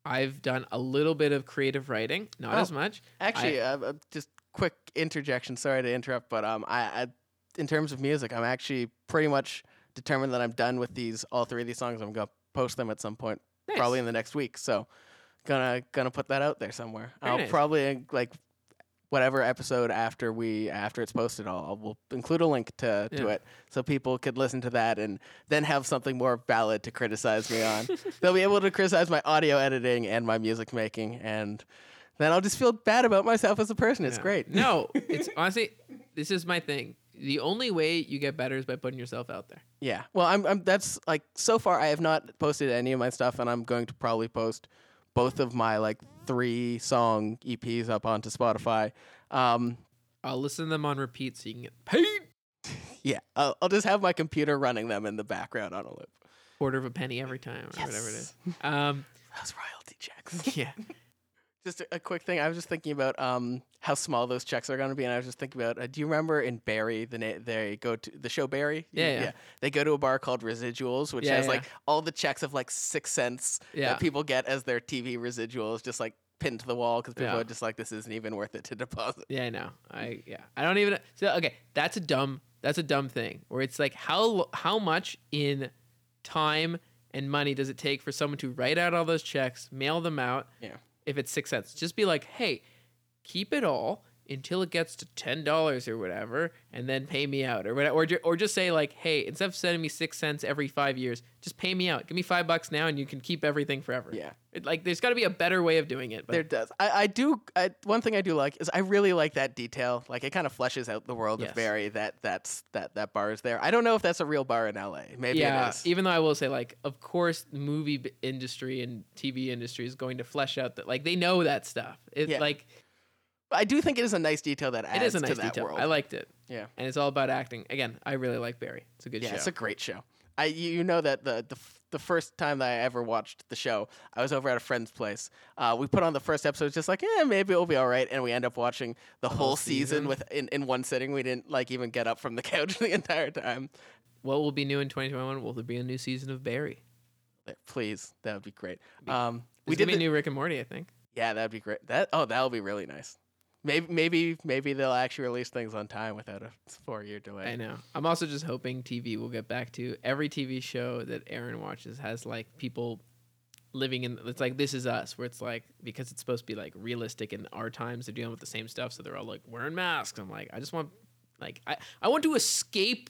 I've done a little bit of creative writing, not oh, as much. Actually, I, uh, just quick interjection. Sorry to interrupt, but um, I, I, in terms of music, I'm actually pretty much determined that I'm done with these, all three of these songs. I'm going to post them at some point. Nice. Probably in the next week, so gonna gonna put that out there somewhere. Very I'll nice. Probably like whatever episode after we after it's posted, I'll we'll include a link to, yeah. to it so people could listen to that and then have something more valid to criticize me on. They'll be able to criticize my audio editing and my music making, and then I'll just feel bad about myself as a person. It's yeah. great. No, it's honestly this is my thing. The only way you get better is by putting yourself out there. Yeah. Well, I'm, I'm. That's like so far I have not posted any of my stuff, and I'm going to probably post both of my like three song E Ps up onto Spotify. Um, I'll listen to them on repeat so you can get paid. Yeah. I'll, I'll just have my computer running them in the background on a loop. Quarter of a penny every time, or yes. whatever it is. Um, those royalty checks. Yeah. Just a quick thing. I was just thinking about um, how small those checks are going to be, and I was just thinking about. Uh, do you remember in Barry, the na- they go to the show Barry? Yeah, yeah, yeah. They go to a bar called Residuals, which yeah, has yeah. like all the checks of like six cents yeah. that people get as their T V residuals, just like pinned to the wall because people yeah. are just like, this isn't even worth it to deposit. Yeah, I know. I yeah, I don't even. So okay, that's a dumb. That's a dumb thing where it's like how how much in time and money does it take for someone to write out all those checks, mail them out? Yeah. If it's six cents, just be like, hey, keep it all until it gets to ten dollars or whatever, and then pay me out, or whatever, or, or just say like, hey, instead of sending me six cents every five years, just pay me out. Give me five bucks now, and you can keep everything forever. Yeah, it, like there's got to be a better way of doing it. But. There does. I, I do. I, one thing I do like is I really like that detail. Like it kind of fleshes out the world yes. of Barry. That that's that that bar is there. I don't know if that's a real bar in L A. Maybe yeah, it is. Even though I will say, like, of course, movie industry and T V industry is going to flesh out that. Like they know that stuff. It's yeah. like. I do think it is a nice detail that adds it is a nice to that detail. World. I liked it. Yeah. And it's all about acting. Again, I really like Barry. It's a good yeah, show. Yeah, it's a great show. I You know that the, the the first time that I ever watched the show, I was over at a friend's place. Uh, we put on the first episode just like, eh, maybe it'll be all right. And we end up watching the, the whole, whole season, season with in, in one sitting. We didn't like even get up from the couch the entire time. What will be new in twenty twenty-one? Will there be a new season of Barry? Please. That would be great. Um, we did a new Rick and Morty, I think. Yeah, that would be great. That Oh, that would be really nice. Maybe, maybe, maybe they'll actually release things on time without a four-year delay. I know. I'm also just hoping T V will get back to every T V show that Aaron watches has like people living in. It's like This Is Us, where it's like because it's supposed to be like realistic in our times. They're dealing with the same stuff, so they're all like wearing masks. I'm like, I just want, like, I, I want to escape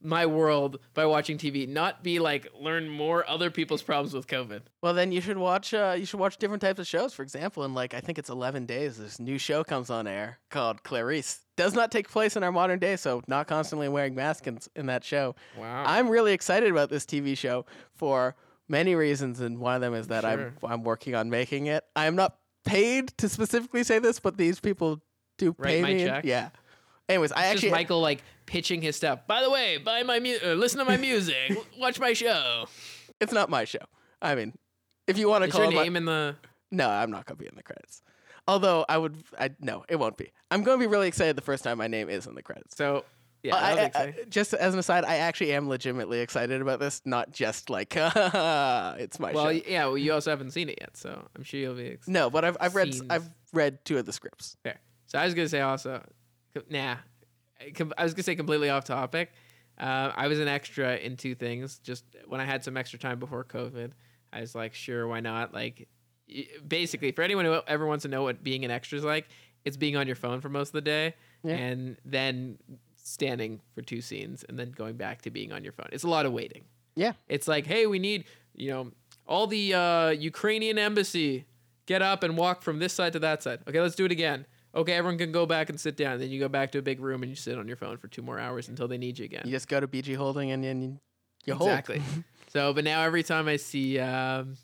my world by watching T V, not be like learn more other people's problems with COVID. Well, then you should watch uh, you should watch different types of shows. For example, in like I think it's eleven days, this new show comes on air called Clarice. Does not take place in our modern day, so not constantly wearing masks in, in that show. Wow. I'm really excited about this T V show for many reasons, and one of them is that sure. I'm I'm working on making it. I'm not paid to specifically say this, but these people do pay right, me. And, yeah. Anyways, it's I actually just Michael like pitching his stuff. By the way, buy my mu- uh, listen to my music, watch my show. It's not my show. I mean, if you want to call your name my... in the no, I'm not gonna be in the credits. Although I would, I no, it won't be. I'm gonna be really excited the first time my name is in the credits. So yeah, uh, I, I, just as an aside, I actually am legitimately excited about this, not just like it's my well, show. Well, yeah, well, you also haven't seen it yet, so I'm sure you'll be excited. No, but I've I've read Scenes. I've read two of the scripts. Fair. So I was gonna say also. Nah, I was gonna say completely off topic. Uh, I was an extra in two things. Just when I had some extra time before COVID, I was like, sure, why not? Like, basically, for anyone who ever wants to know what being an extra is like, it's being on your phone for most of the day, yeah. and then standing for two scenes, and then going back to being on your phone. It's a lot of waiting. Yeah, it's like, hey, we need, you know, all the uh, Ukrainian embassy get up and walk from this side to that side. Okay, let's do it again. Okay, everyone can go back and sit down. And then you go back to a big room and you sit on your phone for two more hours until they need you again. You just go to B G Holding and then you, you hold. Exactly. So, but now every time I see, um,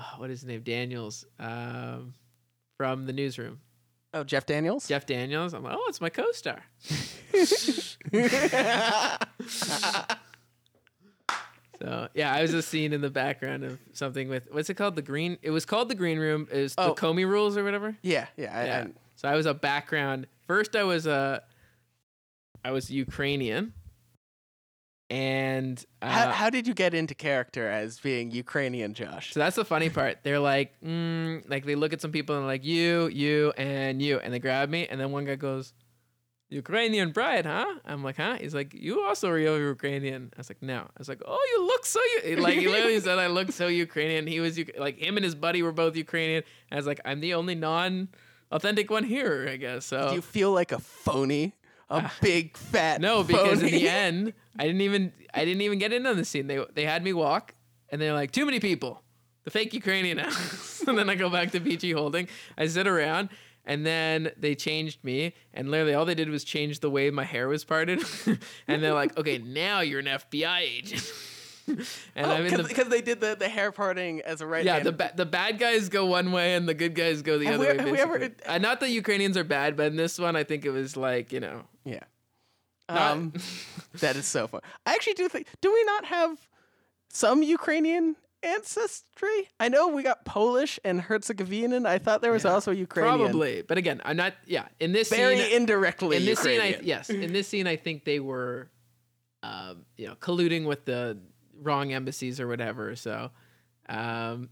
oh, what is his name? Daniels um, from the newsroom. Oh, Jeff Daniels? Jeff Daniels. I'm like, oh, it's my co-star. So, yeah, I was a scene in the background of something with, what's it called? The Green, it was called The Green Room. It was oh. the Comey Rules or whatever. Yeah, yeah. I, yeah. I, So I was a background. First, I was a, I was Ukrainian, and uh, how how did you get into character as being Ukrainian, Josh? So that's the funny part. They're like, mm, like they look at some people and they're like you, you, and you, and they grab me, and then one guy goes, Ukrainian bride, huh? I'm like, huh? He's like, you also are Ukrainian. I was like, no. I was like, oh, you look so U-. like he literally said I look so Ukrainian. He was like him and his buddy were both Ukrainian. I was like, I'm the only non. authentic one here, I guess. So do you feel like a phony, a uh, big fat? No, because phony? In the end, I didn't even I didn't even get in on the scene. They they had me walk, and they're like, too many people, the fake Ukrainian house. And then I go back to B G Holding. I sit around, and then they changed me, and literally all they did was change the way my hair was parted. And they're like, okay, now you're an F B I agent. And oh, I'm in because the, they did the, the hair parting as a right. Yeah, hand. the ba- the bad guys go one way and the good guys go the have other we, way. We ever, uh, not that Ukrainians are bad, but in this one, I think it was like you know. Yeah. Um, that is so fun. I actually do think. Do we not have some Ukrainian ancestry? I know we got Polish and Herzegovian. I thought there was yeah, also Ukrainian. Probably, but again, I'm not. Yeah, in this very scene, indirectly. In this Ukrainian. scene, I, yes, in this scene, I think they were, um, you know, colluding with the. Wrong embassies or whatever. So, um,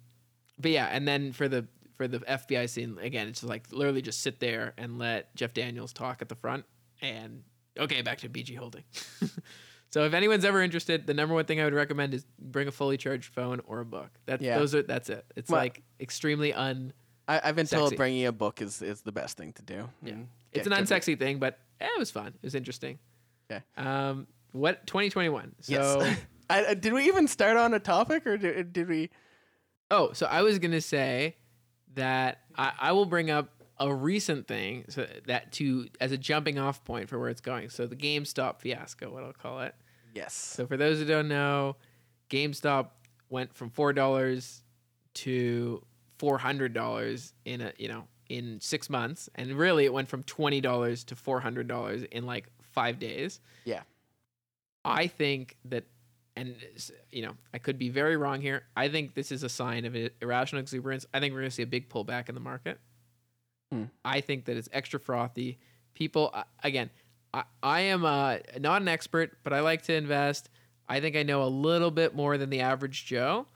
but yeah. And then for the, for the F B I scene, again, it's just like literally just sit there and let Jeff Daniels talk at the front and okay, back to B G Holding. So if anyone's ever interested, the number one thing I would recommend is bring a fully charged phone or a book. That yeah. those are, that's it. It's well, like extremely un I, I've been sexy. told bringing a book is, is the best thing to do. Yeah, mm-hmm. It's an unsexy thing, but eh, it was fun. It was interesting. Okay. Um, what twenty twenty-one? So yes. I, did we even start on a topic, or did, did we? Oh, so I was gonna say that I, I will bring up a recent thing, so that to as a jumping off point for where it's going. So the GameStop fiasco, what I'll call it. Yes. So for those who don't know, GameStop went from four dollars to four hundred dollars in a you know in six months, and really it went from twenty dollars to four hundred dollars in like five days. Yeah. I think that, and you know, I could be very wrong here. I think this is a sign of irrational exuberance. I think we're going to see a big pullback in the market. Hmm. I think that it's extra frothy. People, again, I, I am a, not an expert, but I like to invest. I think I know a little bit more than the average Joe.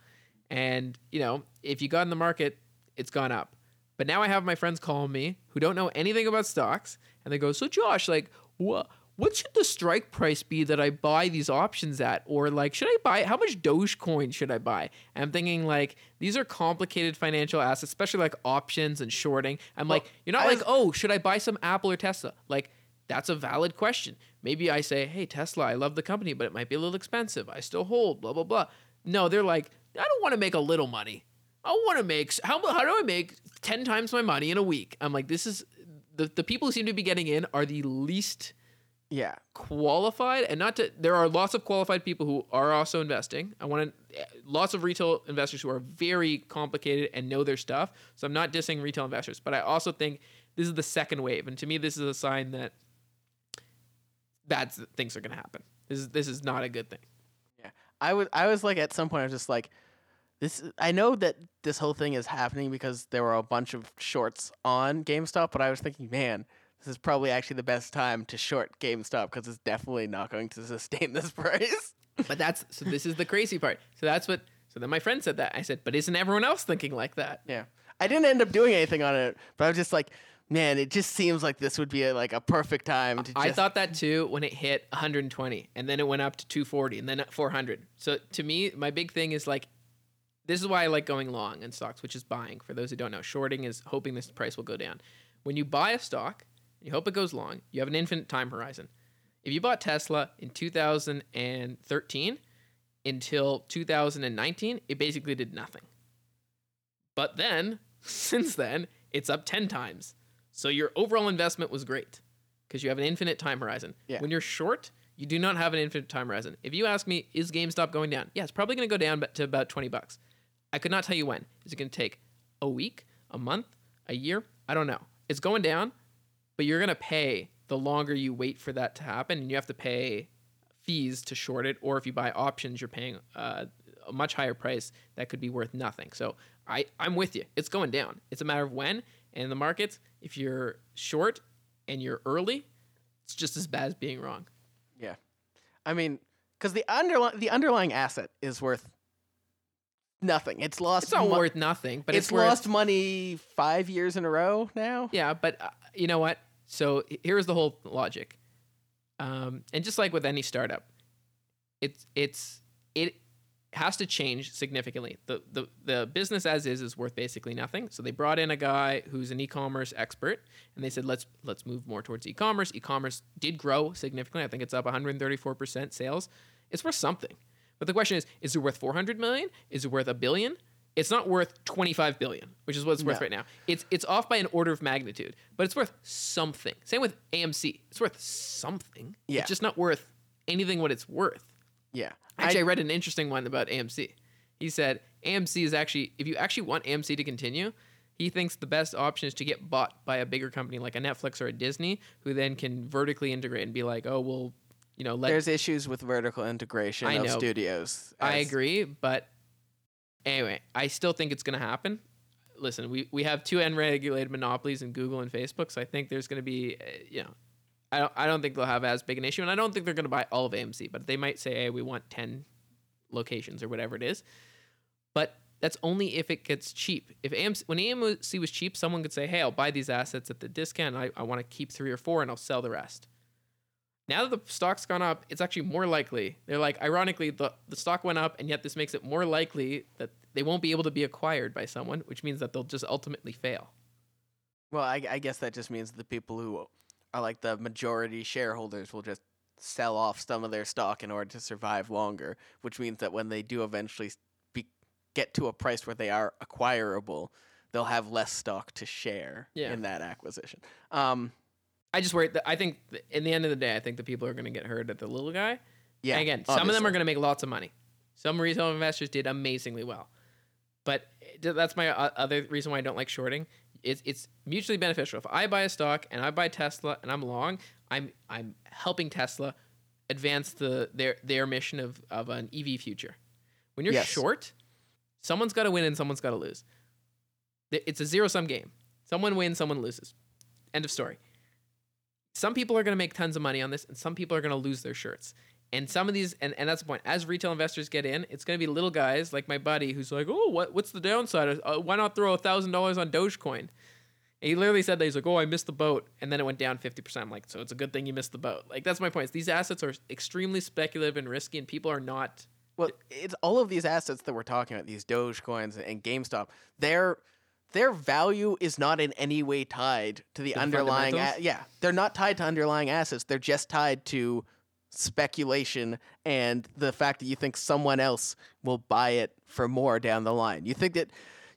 And, you know, if you got in the market, it's gone up. But now I have my friends calling me who don't know anything about stocks. And they go, so Josh, like, what? What should the strike price be that I buy these options at? Or like, should I buy, how much Dogecoin should I buy? And I'm thinking like, these are complicated financial assets, especially like options and shorting. I'm well, like, you're not I like, was, oh, should I buy some Apple or Tesla? Like, that's a valid question. Maybe I say, hey, Tesla, I love the company, but it might be a little expensive. I still hold, blah, blah, blah. No, they're like, I don't want to make a little money. I want to make, how, how do I make ten times my money in a week? I'm like, this is, the, the people who seem to be getting in are the least yeah qualified, and not to there are lots of qualified people who are also investing. I want to, lots of retail investors who are very complicated and know their stuff, so I'm not dissing retail investors, but I also think this is the second wave, and to me this is a sign that bad things are going to happen. This is this is not a good thing. Yeah, I was I was like, at some point I was just like, this I know that this whole thing is happening because there were a bunch of shorts on GameStop, but I was thinking, man, this is probably actually the best time to short GameStop because it's definitely not going to sustain this price. But that's, so this is the crazy part. So that's what, so then my friend said that. I said, but isn't everyone else thinking like that? Yeah. I didn't end up doing anything on it, but I was just like, man, it just seems like this would be a, like a perfect time to I just... thought that too when it hit one hundred twenty, and then it went up to two forty, and then four hundred. So to me, my big thing is like, this is why I like going long in stocks, which is buying. For those who don't know, shorting is hoping this price will go down. When you buy a stock, you hope it goes long. You have an infinite time horizon. If you bought Tesla in two thousand thirteen until two thousand nineteen, it basically did nothing. But then, since then, it's up ten times. So your overall investment was great because you have an infinite time horizon. Yeah. When you're short, you do not have an infinite time horizon. If you ask me, is GameStop going down? Yeah, it's probably going to go down to about twenty bucks. I could not tell you when. Is it going to take a week, a month, a year? I don't know. It's going down. But you're going to pay the longer you wait for that to happen, and you have to pay fees to short it, or if you buy options, you're paying uh, a much higher price that could be worth nothing. So I, I'm with you. It's going down. It's a matter of when, and in the markets, if you're short and you're early, it's just as bad as being wrong. Yeah. I mean, because the, underli- the underlying asset is worth nothing. It's lost. It's not mo- worth nothing, but it's, it's worth- lost money five years in a row now. Yeah, but uh, you know what? So here's the whole logic, um, and just like with any startup, it's it's it has to change significantly. The, the the business as is is worth basically nothing. So they brought in a guy who's an e-commerce expert, and they said let's let's move more towards e-commerce. E-commerce did grow significantly. I think it's up one hundred thirty-four percent sales. It's worth something. But the question is: is it worth four hundred million? Is it worth a billion? It's not worth twenty-five billion, which is what it's worth no. right now. It's it's off by an order of magnitude, but it's worth something. Same with A M C. It's worth something. Yeah. It's just not worth anything what it's worth. Yeah. Actually, I, I read an interesting one about A M C. He said, A M C is actually, if you actually want A M C to continue, he thinks the best option is to get bought by a bigger company like a Netflix or a Disney, who then can vertically integrate and be like, oh, well, you know. Let There's issues with vertical integration I of know, studios. As- I agree, but... Anyway, I still think it's going to happen. Listen, we, we have two unregulated monopolies in Google and Facebook, so I think there's going to be, uh, you know, I don't I don't think they'll have as big an issue, and I don't think they're going to buy all of A M C, but they might say, hey, we want ten locations or whatever it is. But that's only if it gets cheap. If A M C, when A M C was cheap, someone could say, hey, I'll buy these assets at the discount, and I, I want to keep three or four, and I'll sell the rest. Now that the stock's gone up, it's actually more likely. They're like, ironically, the, the stock went up, and yet this makes it more likely that they won't be able to be acquired by someone, which means that they'll just ultimately fail. Well, I, I guess that just means the people who are like the majority shareholders will just sell off some of their stock in order to survive longer, which means that when they do eventually be, get to a price where they are acquirable, they'll have less stock to share yeah. in that acquisition. Um, I just worry. I think in the end of the day, I think the people are going to get hurt at the little guy. Yeah. And again, obviously. Some of them are going to make lots of money. Some retail investors did amazingly well, but that's my other reason why I don't like shorting. It's it's mutually beneficial. If I buy a stock and I buy Tesla and I'm long, I'm I'm helping Tesla advance the their their mission of, of an E V future. When you're yes. short, someone's got to win and someone's got to lose. It's a zero-sum game. Someone wins, someone loses. End of story. Some people are going to make tons of money on this, and some people are going to lose their shirts. And some of these, and, and that's the point. As retail investors get in, it's going to be little guys like my buddy who's like, oh, what what's the downside? Uh, why not throw one thousand dollars on Dogecoin? And he literally said that. He's like, oh, I missed the boat. And then it went down fifty percent. I'm like, so it's a good thing you missed the boat. Like, that's my point. These assets are extremely speculative and risky, and people are not. Well, it's all of these assets that we're talking about, these Dogecoins and GameStop, they're... their value is not in any way tied to the, the underlying... A- yeah, they're not tied to underlying assets. They're just tied to speculation and the fact that you think someone else will buy it for more down the line. You think that...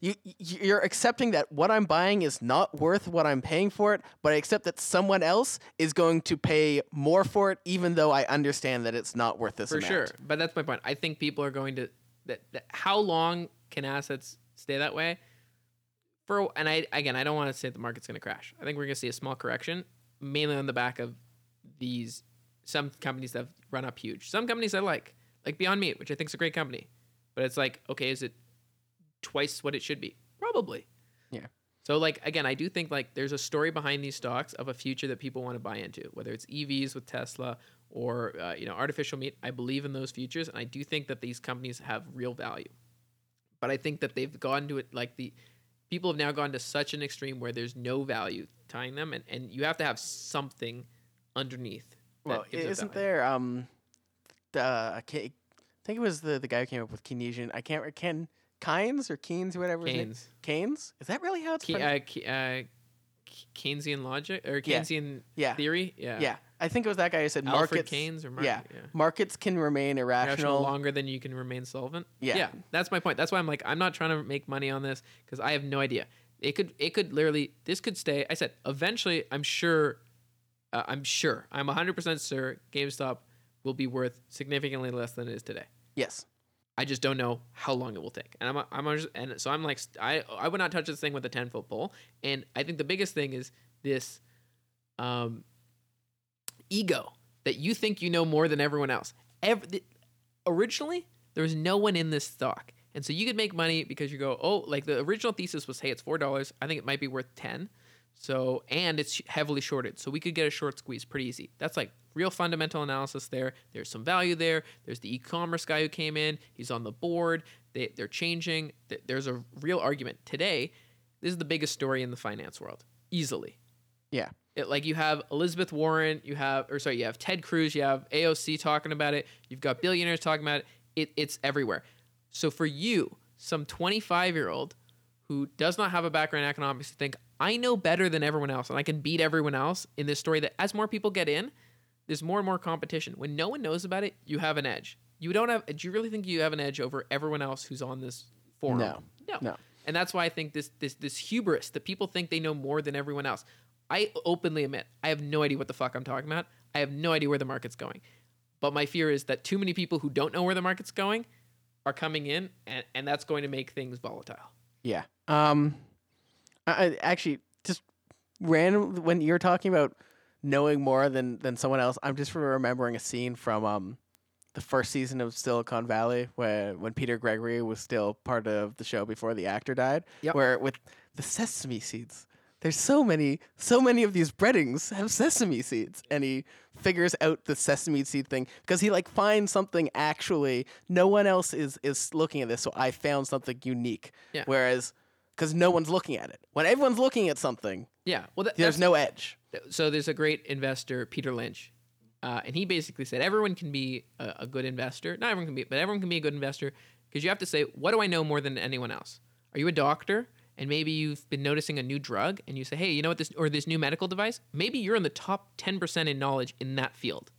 You, you're accepting that what I'm buying is not worth what I'm paying for it, but I accept that someone else is going to pay more for it, even though I understand that it's not worth this for amount. For sure, but that's my point. I think people are going to... that, that how long can assets stay that way? For, and I again, I don't want to say the market's going to crash. I think we're going to see a small correction, mainly on the back of these some companies that have run up huge. Some companies I like, like Beyond Meat, which I think is a great company, but it's like, okay, is it twice what it should be? Probably. Yeah. So like again, I do think like there's a story behind these stocks of a future that people want to buy into, whether it's E Vs with Tesla or uh, you know artificial meat. I believe in those futures, and I do think that these companies have real value. But I think that they've gone to it like the. People have now gone to such an extreme where there's no value tying them, and, and you have to have something underneath. Well, isn't there? Um, the, I, can't, I think it was the, the guy who came up with Keynesian. I can't. Ken Keynes or Keynes, whatever. Keynes. Keynes. Is that really how it's? Ke- uh, Ke- uh, Keynesian logic or Keynesian yeah. Yeah. theory? Yeah. Yeah. I think it was that guy who said Alfred markets. Keynes or Market, yeah. yeah, markets can remain irrational. irrational longer than you can remain solvent. Yeah. yeah, that's my point. That's why I'm like, I'm not trying to make money on this because I have no idea. It could, it could literally, this could stay. I said eventually, I'm sure, uh, I'm sure, I'm one hundred percent sure GameStop will be worth significantly less than it is today. Yes, I just don't know how long it will take, and I'm, I'm, just, and so I'm like, I, I would not touch this thing with a ten foot pole. And I think the biggest thing is this. Um, ego that you think you know more than everyone else. Every, the, originally, there was no one in this stock. And so you could make money because you go, oh, like the original thesis was, hey, it's four dollars. I think it might be worth ten. So, and it's heavily shorted. So we could get a short squeeze pretty easy. That's like real fundamental analysis there. There's some value there. There's the e-commerce guy who came in. He's on the board. They, they're changing. There's a real argument. Today, this is the biggest story in the finance world. Easily. Yeah. It, like you have Elizabeth Warren, you have, or sorry, you have Ted Cruz, you have A O C talking about it. You've got billionaires talking about it. it it's everywhere. So for you, some twenty-five year old who does not have a background in economics to think I know better than everyone else and I can beat everyone else in this story that as more people get in, there's more and more competition. When no one knows about it, you have an edge. You don't have, do you really think you have an edge over everyone else who's on this forum? No, no. no. And that's why I think this, this, this hubris that people think they know more than everyone else. I openly admit, I have no idea what the fuck I'm talking about. I have no idea where the market's going. But my fear is that too many people who don't know where the market's going are coming in, and, and that's going to make things volatile. Yeah. Um, I, I actually, just random, when you're talking about knowing more than, than someone else, I'm just remembering a scene from um, the first season of Silicon Valley where, when Peter Gregory was still part of the show before the actor died, yep. where with the sesame seeds. There's so many, so many of these breadings have sesame seeds. And he figures out the sesame seed thing because he like finds something actually, no one else is, is looking at this. So I found something unique. Yeah. Whereas, because no one's looking at it. When everyone's looking at something, yeah, well, that, there's no edge. So there's a great investor, Peter Lynch, Uh, and he basically said everyone can be a, a good investor. Not everyone can be, but everyone can be a good investor because you have to say, what do I know more than anyone else? Are you a doctor? And maybe you've been noticing a new drug and you say, hey, you know what, this or this new medical device, maybe you're in the top ten percent in knowledge in that field.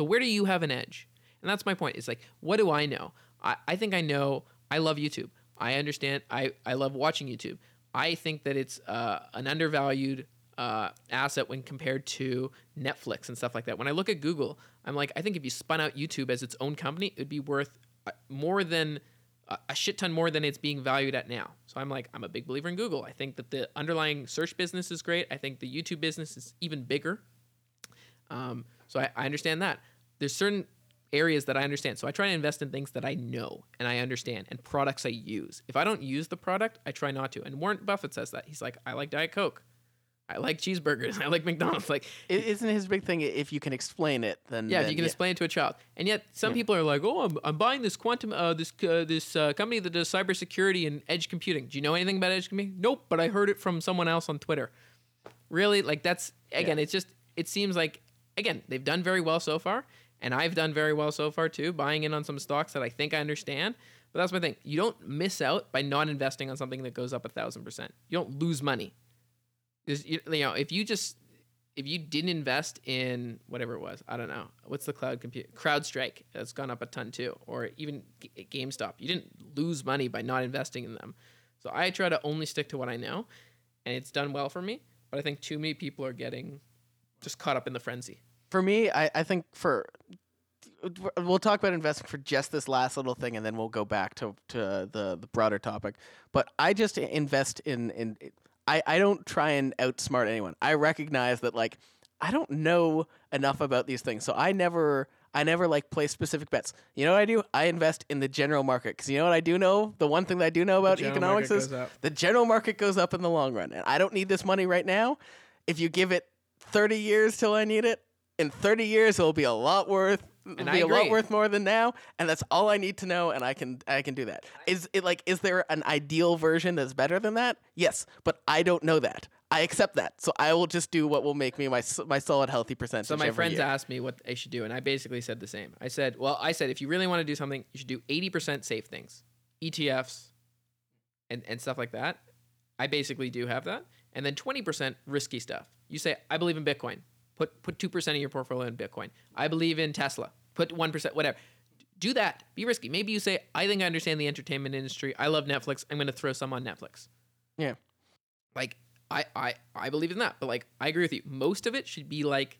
So where do you have an edge? And that's my point. It's like, what do I know? I, I think I know, I love YouTube. I understand, I, I love watching YouTube. I think that it's uh, an undervalued uh, asset when compared to Netflix and stuff like that. When I look at Google, I'm like, I think if you spun out YouTube as its own company, it would be worth more than, a shit ton more than it's being valued at now. So I'm like, I'm a big believer in Google. I think that the underlying search business is great. I think the YouTube business is even bigger. Um, so I, I understand that. There's certain areas that I understand. So I try to invest in things that I know and I understand and products I use. If I don't use the product, I try not to. And Warren Buffett says that. He's like, I like Diet Coke. I like cheeseburgers. I like McDonald's. Like, isn't his big thing, if you can explain it, then... Yeah, then, if you can yeah. explain it to a child. And yet some yeah. people are like, oh, I'm, I'm buying this quantum, uh, this uh, this uh, company that does cybersecurity and edge computing. Do you know anything about edge computing? Nope, but I heard it from someone else on Twitter. Really? Like that's, again, yeah. it's just, it seems like, again, they've done very well so far. And I've done very well so far too, buying in on some stocks that I think I understand. But that's my thing. You don't miss out by not investing on something that goes up a thousand percent. You don't lose money. You know, if you just if you didn't invest in whatever it was, I don't know, what's the cloud compute CrowdStrike that's gone up a ton too, or even G- GameStop, you didn't lose money by not investing in them. So I try to only stick to what I know, and it's done well for me. But I think too many people are getting just caught up in the frenzy. For me, I, I think for we'll talk about investing for just this last little thing, and then we'll go back to to the, the broader topic. But I just invest in in. I, I don't try and outsmart anyone. I recognize that, like, I don't know enough about these things. So I never, I never like play specific bets. You know what I do? I invest in the general market. Because you know what I do know? The one thing that I do know about economics is the general market goes up in the long run. And I don't need this money right now. If you give it thirty years till I need it, in thirty years, it'll be a lot worth. It'll and be I agree. a lot worth more than now, and that's all I need to know, and I can I can do that. Is it like is there an ideal version that's better than that? Yes, but I don't know that. I accept that, so I will just do what will make me my my solid healthy percentage. So my friends year. asked me what I should do, and I basically said the same. I said, well, I said if you really want to do something, you should do eighty percent safe things, E T Fs, and and stuff like that. I basically do have that, and then twenty percent risky stuff. You say I believe in Bitcoin. Put put two percent of your portfolio in Bitcoin. I believe in Tesla. Put one percent, whatever. Do that. Be risky. Maybe you say, I think I understand the entertainment industry. I love Netflix. I'm going to throw some on Netflix. Yeah. Like, I, I, I believe in that. But, like, I agree with you. Most of it should be, like,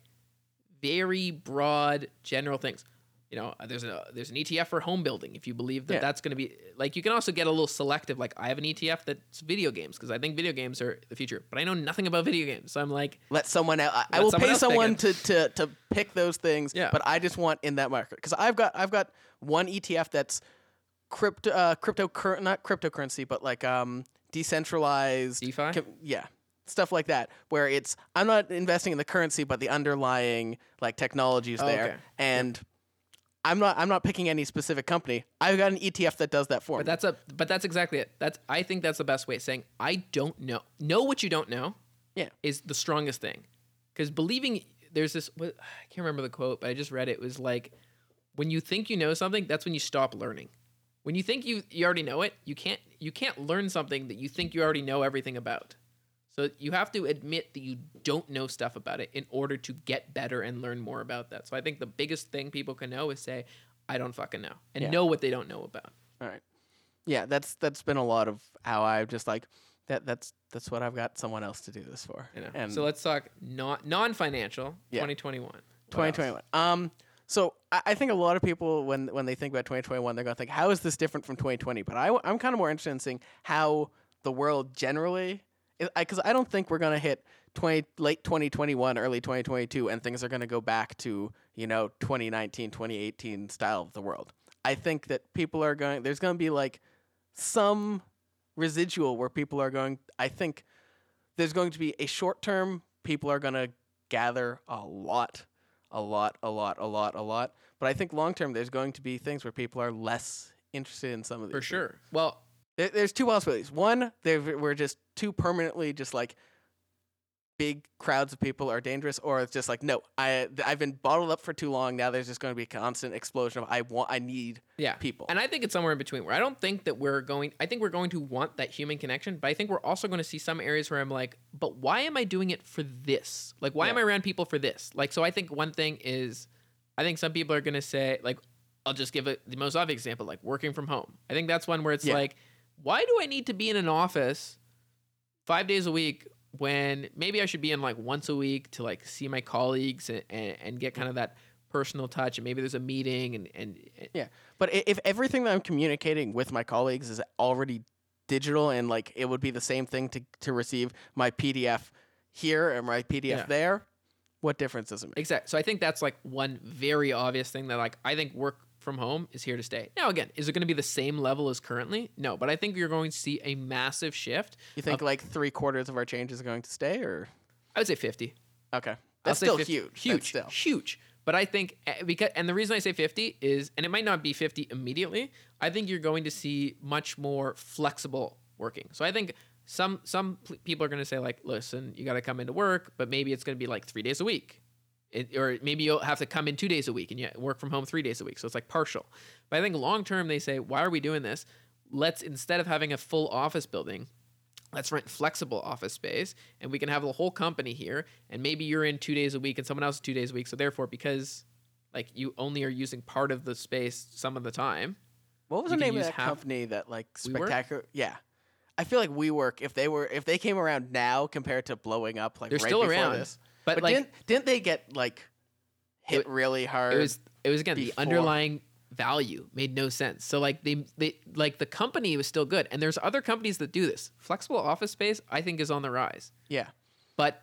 very broad, general things. You know, there's, a, there's an E T F for home building. If you believe that yeah. that's going to be... Like, you can also get a little selective. Like, I have an E T F that's video games because I think video games are the future. But I know nothing about video games. So I'm like... Let someone else... I, I will someone pay someone to, to, to pick those things. Yeah. But I just want in that market. Because I've got I've got one E T F that's crypto... Uh, cryptocur- not cryptocurrency, but like um, decentralized... DeFi? Com- yeah. Stuff like that, where it's... I'm not investing in the currency, but the underlying, like, technology is oh, there. Okay. And... Yep. I'm not. I'm not picking any specific company. I've got an E T F that does that for me. But that's a. But that's exactly it. That's. I think that's the best way of saying I don't know. Know what you don't know. Yeah. Is the strongest thing, because believing there's this. I can't remember the quote, but I just read it. It was like, when you think you know something, that's when you stop learning. When you think you you already know it, you can't you can't learn something that you think you already know everything about. So you have to admit that you don't know stuff about it in order to get better and learn more about that. So I think the biggest thing people can know is say, I don't fucking know, and yeah. know what they don't know about. All right. Yeah, that's that's been a lot of how I've just like, that. that's that's what I've got someone else to do this for. You know. And so let's talk non, non-financial, yeah. twenty twenty-one. twenty twenty-one. Um, so I, I think a lot of people, when, when they think about twenty twenty-one, they're going to think, how is this different from twenty twenty? But I, I'm kind of more interested in seeing how the world generally... Because I, I don't think we're going to hit twenty late twenty twenty-one, early twenty twenty-two, and things are going to go back to, you know, twenty nineteen, twenty eighteen style of the world. I think that people are going, there's going to be like some residual where people are going, I think there's going to be a short term, people are going to gather a lot, a lot, a lot, a lot, a lot. But I think long term, there's going to be things where people are less interested in some of these. For sure. Things. Well, there's two possibilities. One, we're just too permanently just like big crowds of people are dangerous, or it's just like, no, I, I've been bottled up for too long. Now there's just going to be a constant explosion of I want, I need yeah. people. And I think it's somewhere in between where I don't think that we're going, I think we're going to want that human connection, but I think we're also going to see some areas where I'm like, but why am I doing it for this? Like, why yeah. am I around people for this? Like, so I think one thing is, I think some people are going to say, like, I'll just give it the most obvious example, like working from home. I think that's one where it's yeah. like, why do I need to be in an office five days a week when maybe I should be in like once a week to like see my colleagues and, and, and get kind of that personal touch, and maybe there's a meeting and, and, and yeah. But if everything that I'm communicating with my colleagues is already digital, and like it would be the same thing to, to receive my P D F here and my P D F yeah. there, what difference does it make? Exactly. So I think that's like one very obvious thing that like I think work from home is here to stay. Now, again, is it going to be the same level as currently? No, but I think you're going to see a massive shift. You think of, like three quarters of our change is going to stay, or? I would say fifty. Okay. That's still fifty. Huge. Huge. That's still. Huge. But I think, because, and the reason I say fifty is, and it might not be fifty immediately, I think you're going to see much more flexible working. So I think some, some people are going to say like, listen, you got to come into work, but maybe it's going to be like three days a week. It, or maybe you'll have to come in two days a week and you work from home three days a week. So it's like partial. But I think long term, they say, why are we doing this? Let's, instead of having a full office building, let's rent flexible office space, and we can have the whole company here. And maybe you're in two days a week and someone else is two days a week. So therefore, because like you only are using part of the space some of the time. What was the name of that company that like spectacular? Yeah. I feel like WeWork, if they were, if they came around now compared to blowing up, like they're still around this. But, but like, didn't, didn't they get like hit it, really hard? It was it was again before. The underlying value made no sense. So like they they like the company was still good, and there's other companies that do this. Flexible office space, I think, is on the rise. Yeah, but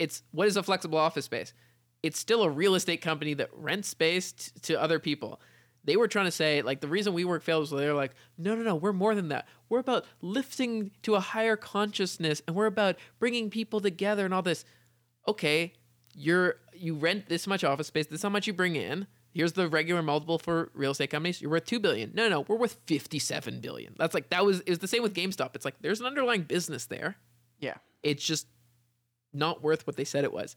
it's what is a flexible office space? It's still a real estate company that rents space t- to other people. They were trying to say, like, the reason WeWork failed was they're like, no, no, no, we're more than that. We're about lifting to a higher consciousness, and we're about bringing people together and all this. Okay, you're you rent this much office space, this is how much you bring in. Here's the regular multiple for real estate companies. You're worth two billion. No, no, we're worth fifty-seven billion. That's like that was it was the same with GameStop. It's like there's an underlying business there. Yeah. It's just not worth what they said it was.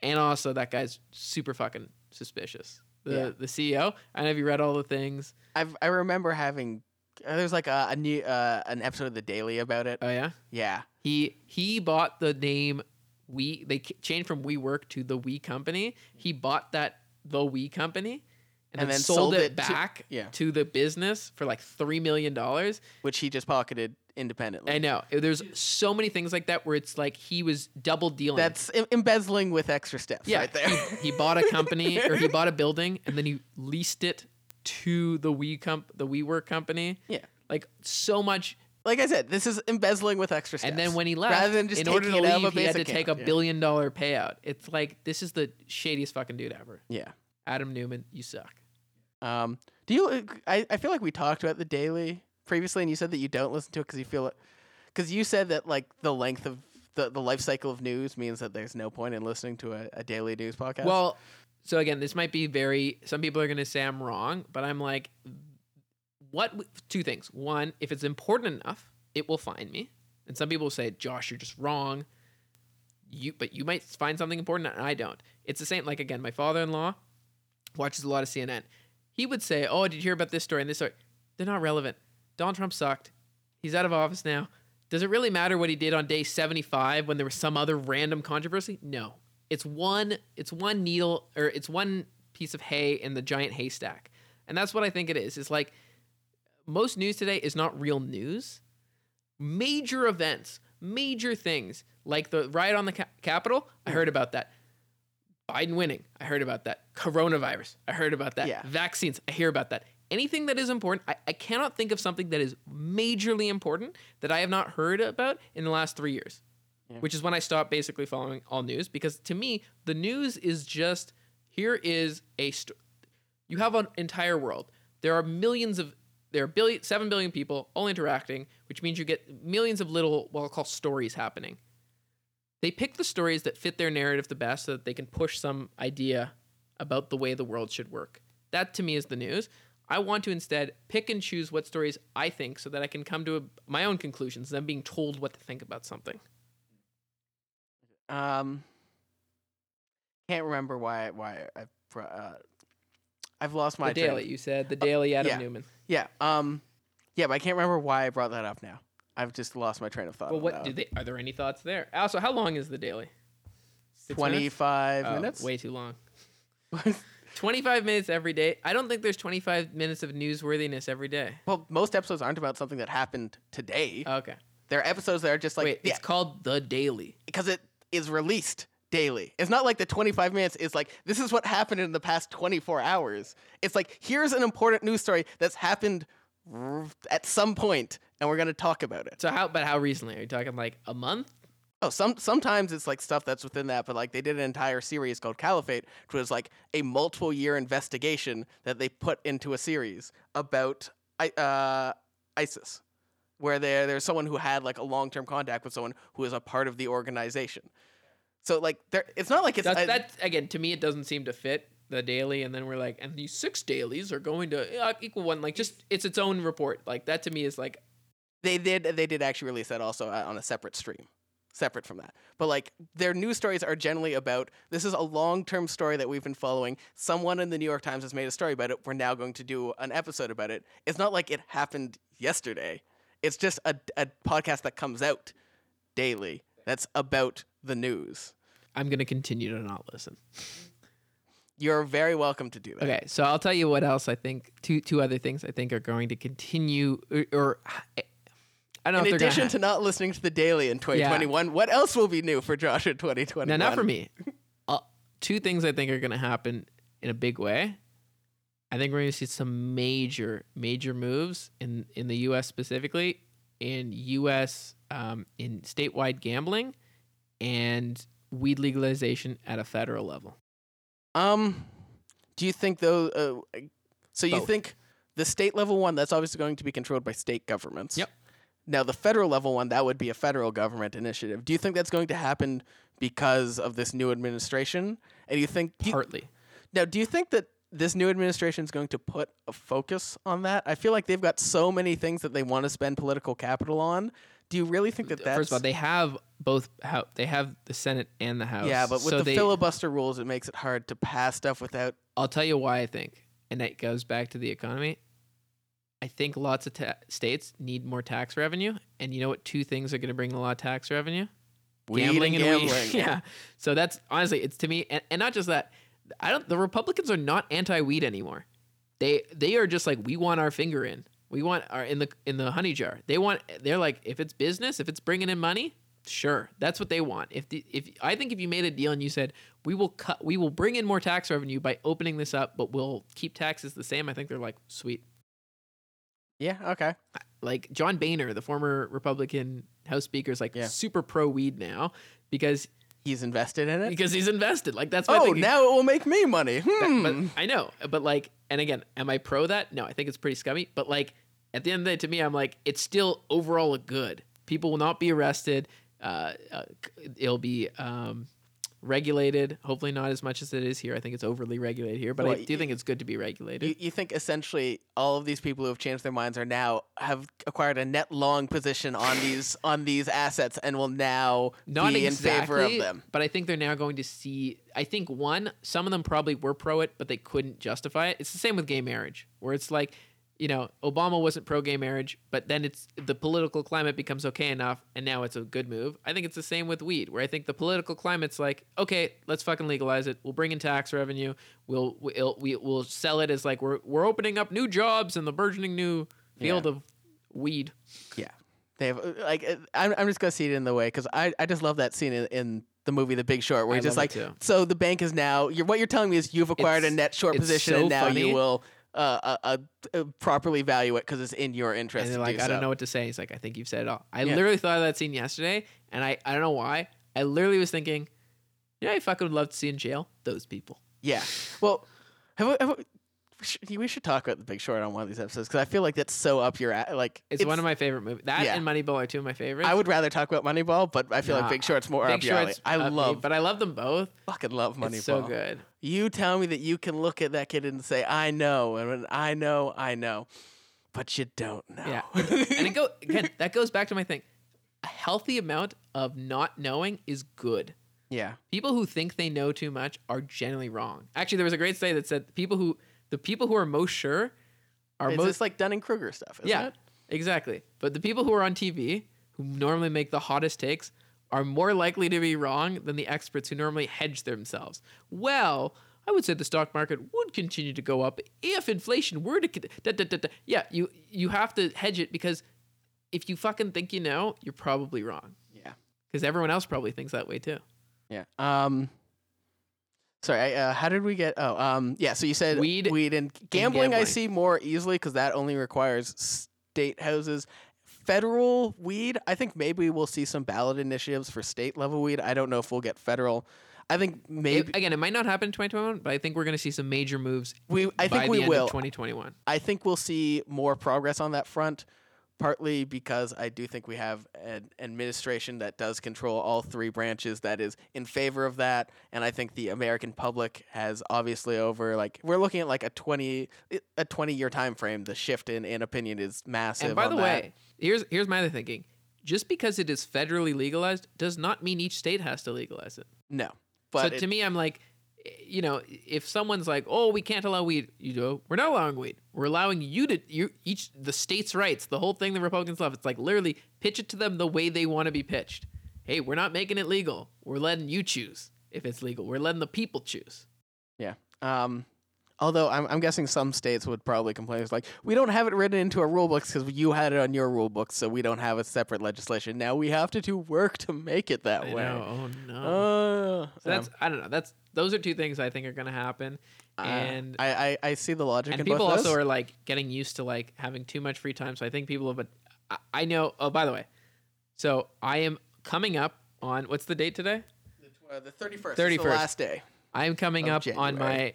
And also that guy's super fucking suspicious. The yeah. the C E O. I don't know if you read all the things. I've I remember having there's like a, a new uh, an episode of The Daily about it. Oh yeah? Yeah. He he bought the name We they changed from WeWork to the We Company. He bought that the We Company, and, and then, then sold, sold it, it back to, yeah. to the business for like three million dollars, which he just pocketed independently. I know. There's so many things like that where it's like he was double dealing. That's embezzling with extra steps, yeah, right there. He, he bought a company or he bought a building, and then he leased it to the We comp the WeWork company. Yeah, like so much. Like I said, this is embezzling with extra steps. And then when he left, rather than just in order to leave, he had to take a billion dollar payout. It's like, this is the shadiest fucking dude ever. Yeah. Adam Newman, you suck. Um, do you? I, I feel like we talked about The Daily previously, and you said that you don't listen to it because you feel it. Because you said that like the length of the, the life cycle of news means that there's no point in listening to a, a daily news podcast. Well, so again, this might be very, some people are going to say I'm wrong, but I'm like, What two things? One, if it's important enough, it will find me. And some people will say, Josh, you're just wrong. You, but you might find something important, and I don't. It's the same. Like again, my father-in-law watches a lot of C N N. He would say, "Oh, did you hear about this story and this story? They're not relevant. Donald Trump sucked. He's out of office now. Does it really matter what he did on day seventy-five when there was some other random controversy? No. It's one. It's one needle, or it's one piece of hay in the giant haystack. And that's what I think it is. It's like." Most news today is not real news. Major events, major things, like the riot on the ca- Capitol, I heard about that. Biden winning, I heard about that. Coronavirus, I heard about that. Yeah. Vaccines, I hear about that. Anything that is important, I, I cannot think of something that is majorly important that I have not heard about in the last three years, yeah. which is when I stopped basically following all news, because to me, the news is just, here is a, st- you have an entire world. There are millions of There are billion, seven billion people all interacting, which means you get millions of little, what I'll call stories happening. They pick the stories that fit their narrative the best so that they can push some idea about the way the world should work. That, to me, is the news. I want to instead pick and choose what stories I think so that I can come to a, my own conclusions than being told what to think about something. Um, can't remember why why I've uh, I've lost my the daily. Train. You said the daily Adam yeah. Newman. Yeah. Um. Yeah, but I can't remember why I brought that up now. I've just lost my train of thought. Well, what do they? Are there any thoughts there? Also, how long is the daily? Six twenty-five minutes. minutes? Oh, way too long. twenty-five minutes every day. I don't think there's twenty-five minutes of newsworthiness every day. Well, most episodes aren't about something that happened today. Okay. There are episodes that are just like... Wait, yeah. It's called The Daily. Because it is released daily. It's not like the twenty-five minutes is like, this is what happened in the past twenty-four hours. It's like, here's an important news story that's happened at some point, and we're going to talk about it. So how? But how recently? Are you talking like a month? Oh, some sometimes it's like stuff that's within that, but like they did an entire series called Caliphate, which was like a multiple year investigation that they put into a series about uh, ISIS, where there there's someone who had like a long term contact with someone who is a part of the organization. So like there, it's not like it's that's, I, that's again to me it doesn't seem to fit the daily, and then we're like, and these six dailies are going to equal one. Like just it's its own report. Like that to me is like they did they did actually release that also on a separate stream. Separate from that. But like their news stories are generally about, this is a long-term story that we've been following. Someone in the New York Times has made a story about it. We're now going to do an episode about it. It's not like it happened yesterday. It's just a, a podcast that comes out daily that's about the news. I'm going to continue to not listen. You're very welcome to do that. Okay, so I'll tell you what else I think. Two two other things I think are going to continue or... or I don't know in if addition to not listening to The Daily in twenty twenty-one, yeah. What else will be new for Josh in twenty twenty-one? No, not for me. Uh, two things I think are going to happen in a big way. I think we're going to see some major, major moves in, in the U S specifically, in U S um, in statewide gambling and weed legalization at a federal level. Um, do you think though? Uh, so you Both. think the state level one, that's obviously going to be controlled by state governments. Yep. Now, the federal level one, that would be a federal government initiative. Do you think that's going to happen because of this new administration? And you think... Partly. You, now, do you think that this new administration is going to put a focus on that? I feel like they've got so many things that they want to spend political capital on. Do you really think that that's... First of all, they have both... They have the Senate and the House. Yeah, but with so the they, filibuster rules, it makes it hard to pass stuff without... I'll tell you why I think. And that goes back to the economy. I think lots of ta- states need more tax revenue, and you know what? Two things are going to bring a lot of tax revenue: weed gambling and, and gambling. Weed. Yeah. So that's honestly, it's to me, and, and not just that. I don't. The Republicans are not anti-weed anymore. They they are just like, we want our finger in. We want our in the in the honey jar. They want. They're like, if it's business, if it's bringing in money, sure, that's what they want. If the, if I think if you made a deal and you said we will cut, we will bring in more tax revenue by opening this up, but we'll keep taxes the same. I think they're like, sweet. Yeah, okay. Like John Boehner, the former Republican House Speaker, is like yeah. super pro weed now because he's invested in it. Because he's invested. Like that's why. Oh, now it will make me money. Hmm. That, but I know, but like, and again, am I pro that? No, I think it's pretty scummy. But like, at the end of the day, to me, I'm like, it's still overall a good. People will not be arrested. Uh, uh, it'll be um, regulated. Hopefully, not as much as it is here. I think it's overly regulated here, but well, I do you, think it's good to be regulated. You, you think essentially all of these people who have changed their minds are now have acquired a net long position on these on these assets and will now not be exactly, in favor of them. But I think they're now going to see. I think one, some of them probably were pro it, but they couldn't justify it. It's the same with gay marriage, where it's like, you know, Obama wasn't pro gay marriage, but then it's the political climate becomes okay enough, and now it's a good move. I think it's the same with weed, where I think the political climate's like, okay, let's fucking legalize it. We'll bring in tax revenue. We'll we'll we'll sell it as like we're we're opening up new jobs in the burgeoning new field yeah. of weed. Yeah, they have like I'm I'm just gonna see it in the way because I I just love that scene in. in the movie The Big Short, where I you're just like, so the bank is now. You're, what you're telling me is you've acquired it's, a net short position, so and now funny. you will. Uh, uh, uh, properly value it because it's in your interest. And they're like, do I so. don't know what to say. He's like, I think you've said it all. I yeah. literally thought of that scene yesterday, and I, I don't know why. I literally was thinking, you know, I fucking would love to see in jail those people. Yeah. Well, have we, have we, we, should, we should talk about The Big Short on one of these episodes because I feel like that's so up your ass. Like, it's, it's one of my favorite movies. That yeah. and Moneyball are two of my favorites. I would rather talk about Moneyball, but I feel nah, like Big Short's more Big up your alley. I love, me, but I love them both. Fucking love Moneyball. It's so good. You tell me that you can look at that kid and say, I know, and when I know, I know, but you don't know. Yeah. And it go, again, that goes back to my thing. A healthy amount of not knowing is good. Yeah. People who think they know too much are generally wrong. Actually, there was a great study that said people who the people who are most sure are it's most... It's like Dunning-Kruger stuff, isn't yeah, it? Yeah, exactly. But the people who are on T V, who normally make the hottest takes, are more likely to be wrong than the experts who normally hedge themselves. Well, I would say the stock market would continue to go up if inflation were to... Da, da, da, da. Yeah, you, you have to hedge it because if you fucking think you know, you're probably wrong. Yeah. Because everyone else probably thinks that way too. Yeah. Um, sorry, I, uh, how did we get... Oh, um, yeah, so you said weed, weed and, gambling, and gambling I see more easily because that only requires state houses. Federal weed, I think maybe we'll see some ballot initiatives for state level weed. I don't know if we'll get federal... I think maybe it, again it might not happen in twenty twenty-one, but I think we're going to see some major moves. We I by think we the end will of twenty twenty-one. I think we'll see more progress on that front, partly because I do think we have an administration that does control all three branches that is in favor of that, and I think the American public has obviously over like we're looking at like a twenty a twenty year time frame. The shift in, in opinion is massive. And by on the that. way, here's here's my other thinking: just because it is federally legalized does not mean each state has to legalize it. No. But so it, to me, I'm like, you know, if someone's like, oh, we can't allow weed, you know, we're not allowing weed. We're allowing you to, you, each, the state's rights, the whole thing the Republicans love. It's like literally pitch it to them the way they want to be pitched. Hey, we're not making it legal. We're letting you choose if it's legal. We're letting the people choose. Yeah. Um, although I'm, I'm guessing some states would probably complain. It's like, we don't have it written into our rule books because you had it on your rule books, so we don't have a separate legislation. Now we have to do work to make it that I way. Know. Oh, no. Uh, so that's, I don't know. That's Those are two things I think are going to happen. And uh, I, I, I see the logic in both of those. And people also are like getting used to like having too much free time. So I think people have a, I know. Oh, by the way. So I am coming up on, what's the date today? The, uh, the thirty-first. thirty-first. It's the last day. I am coming up January. on my...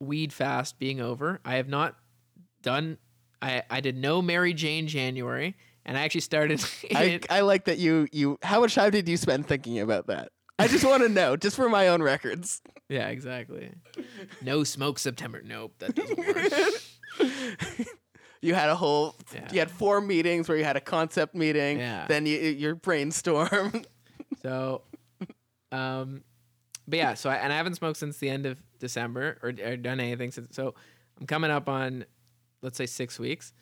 weed fast being over. I have not done I, I did no Mary Jane January and I actually started I, I like that you you how much time did you spend thinking about that? I just want to know, just for my own records. Yeah, exactly. No smoke September. Nope, that doesn't work. You had a whole yeah. you had four meetings where you had a concept meeting, yeah. then you your brainstorm. So um But yeah, so I, and I haven't smoked since the end of December or, or done anything since. So I'm coming up on, let's say, six weeks.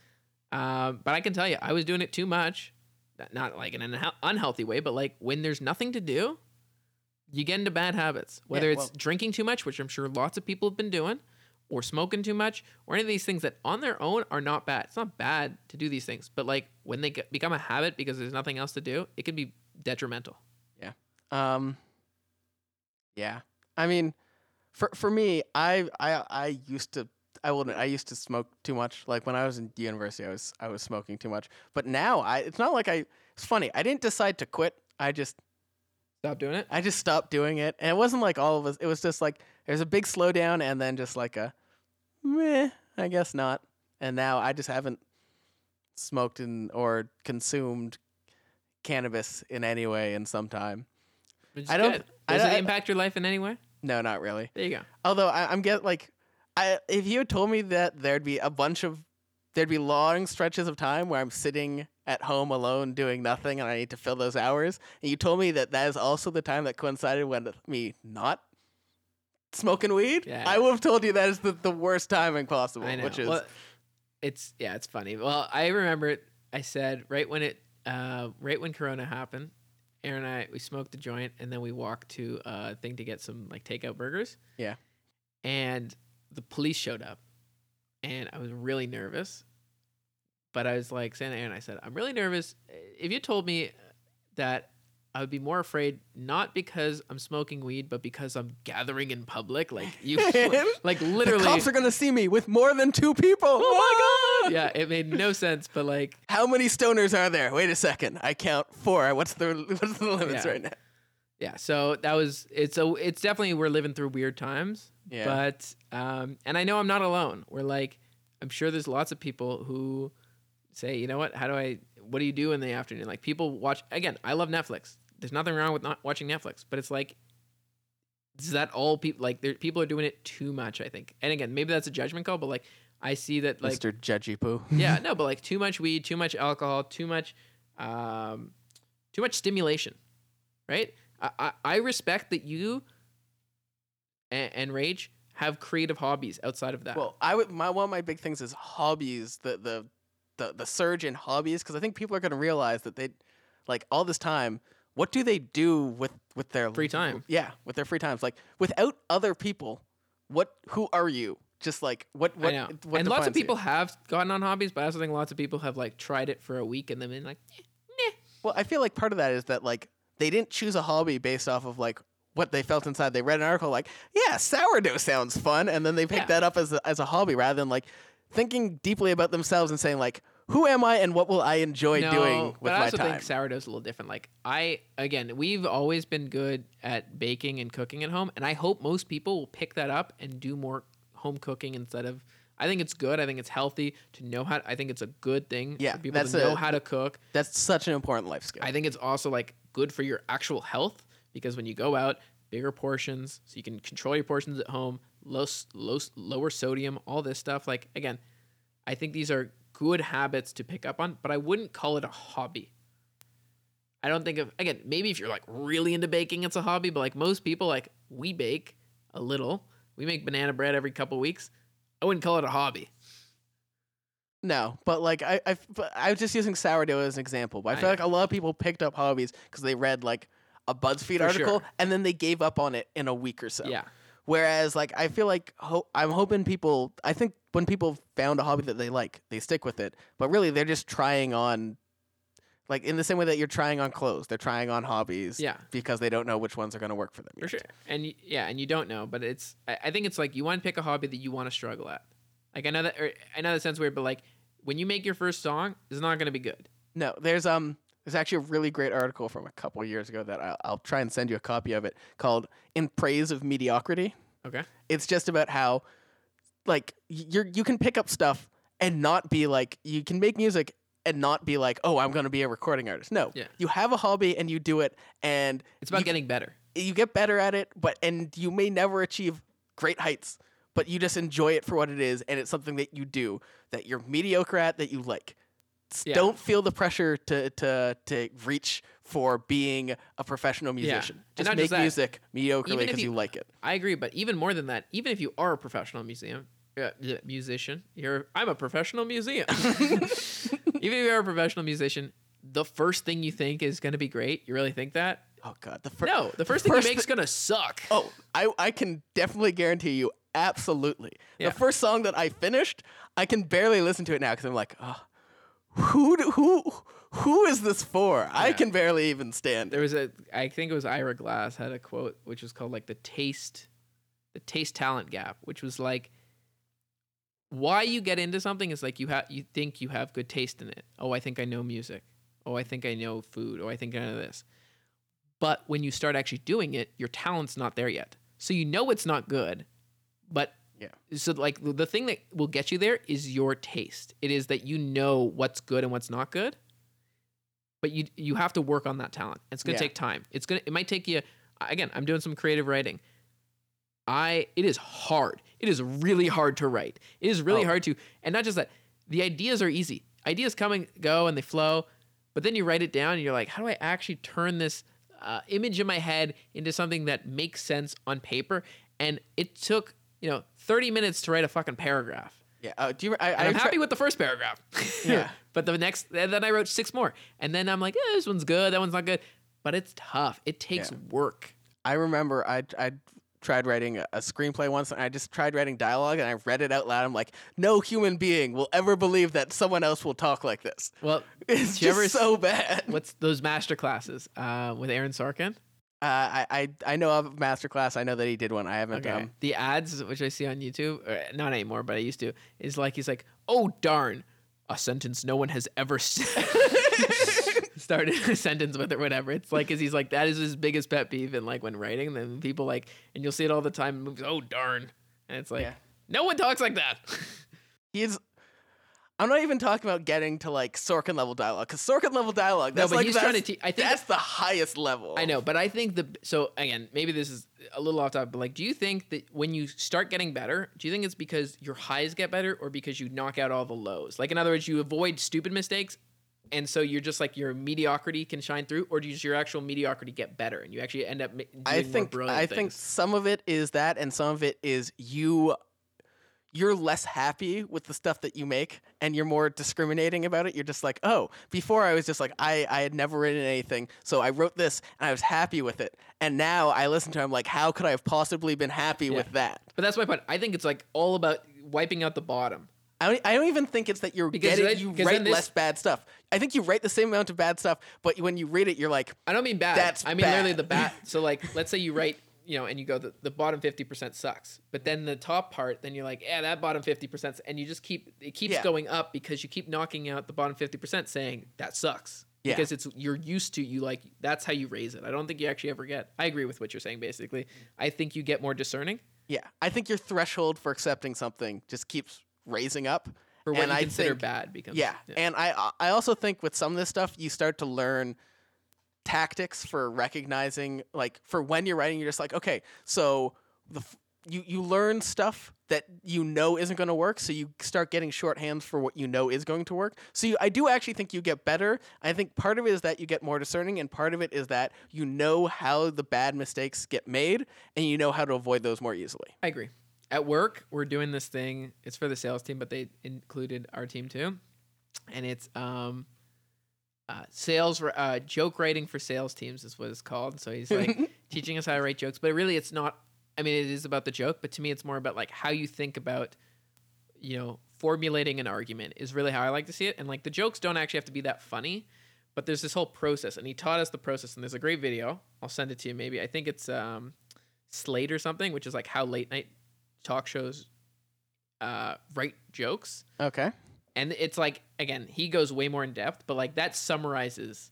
Um, but I can tell you, I was doing it too much, not like in an unha- unhealthy way, but like when there's nothing to do, you get into bad habits. Whether yeah, well, it's drinking too much, which I'm sure lots of people have been doing, or smoking too much, or any of these things that on their own are not bad. It's not bad to do these things, but like when they get, become a habit because there's nothing else to do, it can be detrimental. Yeah. Um. Yeah, I mean, for for me, I I I used to I wouldn't I used to smoke too much. Like when I was in university, I was I was smoking too much. But now I it's not like I it's funny. I didn't decide to quit. I just stopped doing it. I just stopped doing it, and it wasn't like all of us. It was just like there's a big slowdown, and then just like a meh, I guess not. And now I just haven't smoked in or consumed cannabis in any way in some time. I don't. Good. Does I don't, it impact your life in any way? No, not really. There you go. Although I, I'm get like, I if you had told me that there'd be a bunch of, there'd be long stretches of time where I'm sitting at home alone doing nothing and I need to fill those hours, and you told me that that is also the time that coincided with me not smoking weed, yeah. I would have told you that is the, the worst timing possible. I know. Which is, well, it's yeah, it's funny. Well, I remember it. I said right when it, uh, right when Corona happened. Aaron and I, we smoked a joint, and then we walked to a thing to get some, like, takeout burgers. Yeah. And the police showed up, and I was really nervous. But I was like, saying to Aaron, I said, I'm really nervous. If you told me that I would be more afraid, not because I'm smoking weed, but because I'm gathering in public, like, you, like, literally. The cops are going to see me with more than two people. Oh, my God. Yeah, it made no sense, but like, how many stoners are there? Wait a second, I count four. What's the what's the limits yeah. right now? Yeah, so that was it's a it's definitely we're living through weird times. Yeah, but um, and I know I'm not alone. We're like, I'm sure there's lots of people who say, you know what? How do I? What do you do in the afternoon? Like people watch again. I love Netflix. There's nothing wrong with not watching Netflix, but it's like, is that all people like? There, people are doing it too much, I think. And again, maybe that's a judgment call, but like. I see that like Mister Judgy Poo. Yeah, no, but like too much weed, too much alcohol, too much, um, too much stimulation, right? I, I, I respect that you and, and Rage have creative hobbies outside of that. Well, I would my one of my big things is hobbies, the the the, the surge in hobbies, because I think people are going to realize that they, like, all this time, what do they do with, with their free time? Yeah, with their free times. Like, without other people, what who are you? Just like what what, what and lots of people you? have gotten on hobbies, but I also think lots of people have like tried it for a week and then been like, eh, nah. Well, I feel like part of that is that like they didn't choose a hobby based off of like what they felt inside. They read an article like, yeah, sourdough sounds fun, and then they picked yeah. that up as a, as a hobby rather than like thinking deeply about themselves and saying like, who am I and what will I enjoy no, doing with but I my time? I also think sourdough's a little different. Like I, again, we've always been good at baking and cooking at home, and I hope most people will pick that up and do more home cooking instead of, I think it's good. I think it's healthy to know how, I think it's a good thing yeah, for people that's to know a, how to cook. That's such an important life skill. I think it's also like good for your actual health because when you go out, bigger portions, so you can control your portions at home, low, low, lower sodium, all this stuff. Like, again, I think these are good habits to pick up on, but I wouldn't call it a hobby. I don't think of, again, maybe if you're like really into baking, it's a hobby, but like most people, like we bake a little. We make banana bread every couple weeks. I wouldn't call it a hobby. No, but like I, I, I was just using sourdough as an example. But I feel I like a lot of people picked up hobbies because they read like a BuzzFeed For article sure. and then they gave up on it in a week or so. Yeah. Whereas like I feel like ho- I'm hoping people. I think when people found a hobby that they like, they stick with it. But really, they're just trying on. Like in the same way that you're trying on clothes, they're trying on hobbies yeah. because they don't know which ones are going to work for them. For yet. sure. And yeah, and you don't know, but it's, I, I think it's like you want to pick a hobby that you want to struggle at. Like I know that, or I know that sounds weird, but like when you make your first song, it's not going to be good. No, there's, um, there's actually a really great article from a couple years ago that I'll, I'll try and send you a copy of it called In Praise of Mediocrity. Okay. It's just about how like you're, you can pick up stuff and not be like, you can make music and not be like, oh, I'm going to be a recording artist. No. Yeah. You have a hobby and you do it. And it's about you, getting better. You get better at it, but and you may never achieve great heights, but you just enjoy it for what it is. And it's something that you do that you're mediocre at that you like. Yeah. Don't feel the pressure to to to reach for being a professional musician. Yeah. Just and make just music mediocrely because you, you like it. I agree. But even more than that, even if you are a professional museum, uh, musician, you're I'm a professional museum. Even if you're a professional musician, the first thing you think is going to be great. You really think that? Oh, God. The fir- no, the first the thing first you make is th- going to suck. Oh, I, I can definitely guarantee you, absolutely. Yeah. The first song that I finished, I can barely listen to it now because I'm like, oh, who do, who who is this for? Yeah. I can barely even stand. There was a, I think it was Ira Glass had a quote, which was called like the taste, the taste talent gap, which was like, why you get into something is like you have you think you have good taste in it. Oh, I think I know music. Oh, I think I know food. Oh, I think I know this. But when you start actually doing it, your talent's not there yet. So you know it's not good. But yeah. So like the thing that will get you there is your taste. It is that you know what's good and what's not good. But you you have to work on that talent. It's going to yeah. take time. It's going to it might take you again, I'm doing some creative writing. I it is hard. It is really hard to write. It is really oh. hard to, and not just that, the ideas are easy. Ideas come and go and they flow, but then you write it down and you're like, how do I actually turn this uh, image in my head into something that makes sense on paper? And it took, you know, thirty minutes to write a fucking paragraph. Yeah. Uh, do you, I, I I'm happy tra- with the first paragraph. Yeah. But the next, and then I wrote six more. And then I'm like, yeah, this one's good. That one's not good. But it's tough. It takes yeah. work. I remember I, I, tried writing a, a screenplay once, and I just tried writing dialogue, and I read it out loud. I'm like, no human being will ever believe that someone else will talk like this. Well, it's just ever, so bad. What's those master classes uh, with Aaron Sorkin? Uh, I, I I know of master class. I know that he did one. I haven't. Okay. Um, the ads, which I see on YouTube, or not anymore, but I used to, is like, he's like, oh, darn, a sentence no one has ever said. Started a sentence with or whatever. It's like, cause he's like, that is his biggest pet peeve. And like when writing, then people like, and you'll see it all the time in movies. Oh, darn. And it's like, yeah. no one talks like that. He's, I'm not even talking about getting to like Sorkin level dialogue. Cause Sorkin level dialogue, that's no, but like, he's that's, trying to te- I think that's the highest level. I know, but I think the, so again, maybe this is a little off topic, but like, do you think that when you start getting better, do you think it's because your highs get better or because you knock out all the lows? Like in other words, you avoid stupid mistakes and so you're just like your mediocrity can shine through, or does your actual mediocrity get better and you actually end up doing I think, more brilliant I things? I think some of it is that, and some of it is you you're less happy with the stuff that you make and you're more discriminating about it. You're just like, oh, before I was just like, I, I had never written anything, so I wrote this and I was happy with it. And now I listen to it, I'm like, how could I have possibly been happy yeah. with that? But that's my point. I think it's like all about wiping out the bottom. I don't, I don't even think it's that you're because getting, that, you write this, less bad stuff. I think you write the same amount of bad stuff, but when you read it, you're like, I don't mean bad. That's I mean bad. Literally the bad. So like, let's say you write, you know, and you go, the, the bottom fifty percent sucks, but then the top part, then you're like, yeah, that bottom fifty percent, and you just keep, it keeps yeah. going up because you keep knocking out the bottom fifty percent saying that sucks yeah. because it's, you're used to, you like, that's how you raise it. I don't think you actually ever get, I agree with what you're saying. Basically, I think you get more discerning. Yeah. I think your threshold for accepting something just keeps raising up. For what and you I consider think, bad becomes. Yeah. yeah. And I, I also think with some of this stuff, you start to learn tactics for recognizing, like, for when you're writing, you're just like, okay, so the f- you you learn stuff that you know isn't going to work, so you start getting shorthands for what you know is going to work. So you, I do actually think you get better. I think part of it is that you get more discerning, and part of it is that you know how the bad mistakes get made, and you know how to avoid those more easily. I agree. At work, we're doing this thing. It's for the sales team, but they included our team too, and it's um. Uh, sales uh, joke writing for sales teams is what it's called. So he's like teaching us how to write jokes, but really it's not. I mean, it is about the joke, but to me, it's more about like how you think about, you know, formulating an argument is really how I like to see it. And like the jokes don't actually have to be that funny, but there's this whole process. And he taught us the process. And there's a great video. I'll send it to you. Maybe I think it's um, Slate or something, which is like how late night talk shows uh, write jokes. Okay. And it's like, again, he goes way more in depth, but like that summarizes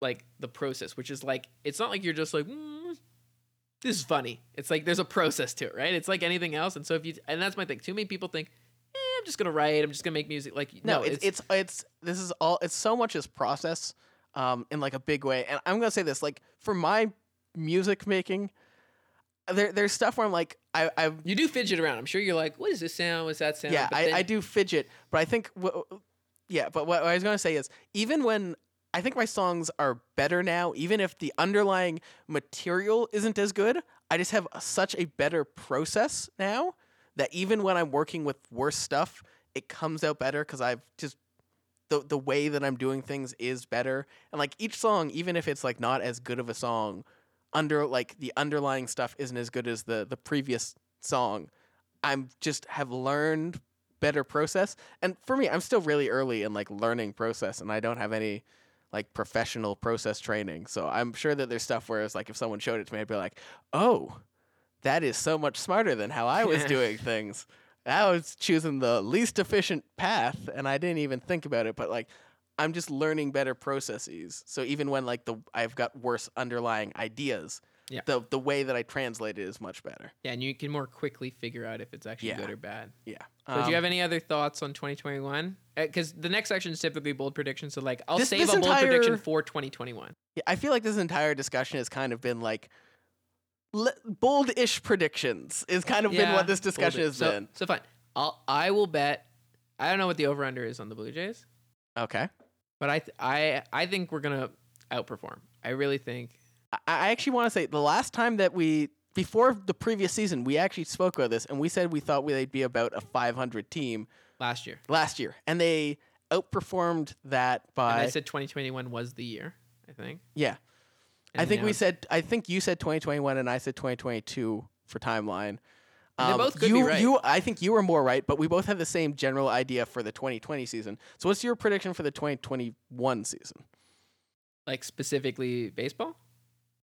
like the process, which is like, it's not like you're just like, mm, this is funny. It's like, there's a process to it, right? It's like anything else. And so if you, and that's my thing. Too many people think, eh, I'm just going to write. I'm just going to make music. Like, no, no it's, it's, it's, it's, this is all, it's so much as process um, in like a big way. And I'm going to say this, like for my music making, There, there's stuff where I'm like, I, I you do fidget around. I'm sure you're like, what does this sound? What's that sound? Yeah, but I, then- I do fidget, but I think, w- yeah. But what I was gonna say is, even when I think my songs are better now, even if the underlying material isn't as good, I just have such a better process now that even when I'm working with worse stuff, it comes out better because I've just the the way that I'm doing things is better, and like each song, even if it's like not as good of a song. Under like the underlying stuff isn't as good as the the previous song. I'm just have learned better process, and for me, I'm still really early in like learning process, and I don't have any like professional process training. So I'm sure that there's stuff where it's like if someone showed it to me, I'd be like, "Oh, that is so much smarter than how I was doing things. I was choosing the least efficient path, and I didn't even think about it." But like. I'm just learning better processes. So even when like the I've got worse underlying ideas, yeah. the the way that I translate it is much better. Yeah, and you can more quickly figure out if it's actually yeah. good or bad. Yeah. So um, do you have any other thoughts on twenty twenty-one? Because the next section is typically bold predictions. So like I'll this, save this a bold entire, prediction for twenty twenty-one. Yeah, I feel like this entire discussion has kind of been like le- bold-ish predictions is kind of yeah, been what this discussion bold-ish. has so, been. So fine. I'll I will bet. I don't know what the over/under is on the Blue Jays. Okay. But I, th- I, I think we're gonna outperform. I really think. I, I actually want to say the last time that we before the previous season, we actually spoke about this, and we said we thought they'd be about a five hundred team last year. Last year, and they outperformed that by. And I said twenty twenty-one was the year. I think. Yeah, and I think we said. I think you said twenty twenty-one, and I said twenty twenty-two for timeline. Um, they both could you, be right. You, I think you were more right, but we both have the same general idea for the twenty twenty season. So what's your prediction for the twenty twenty-one season? Like specifically baseball?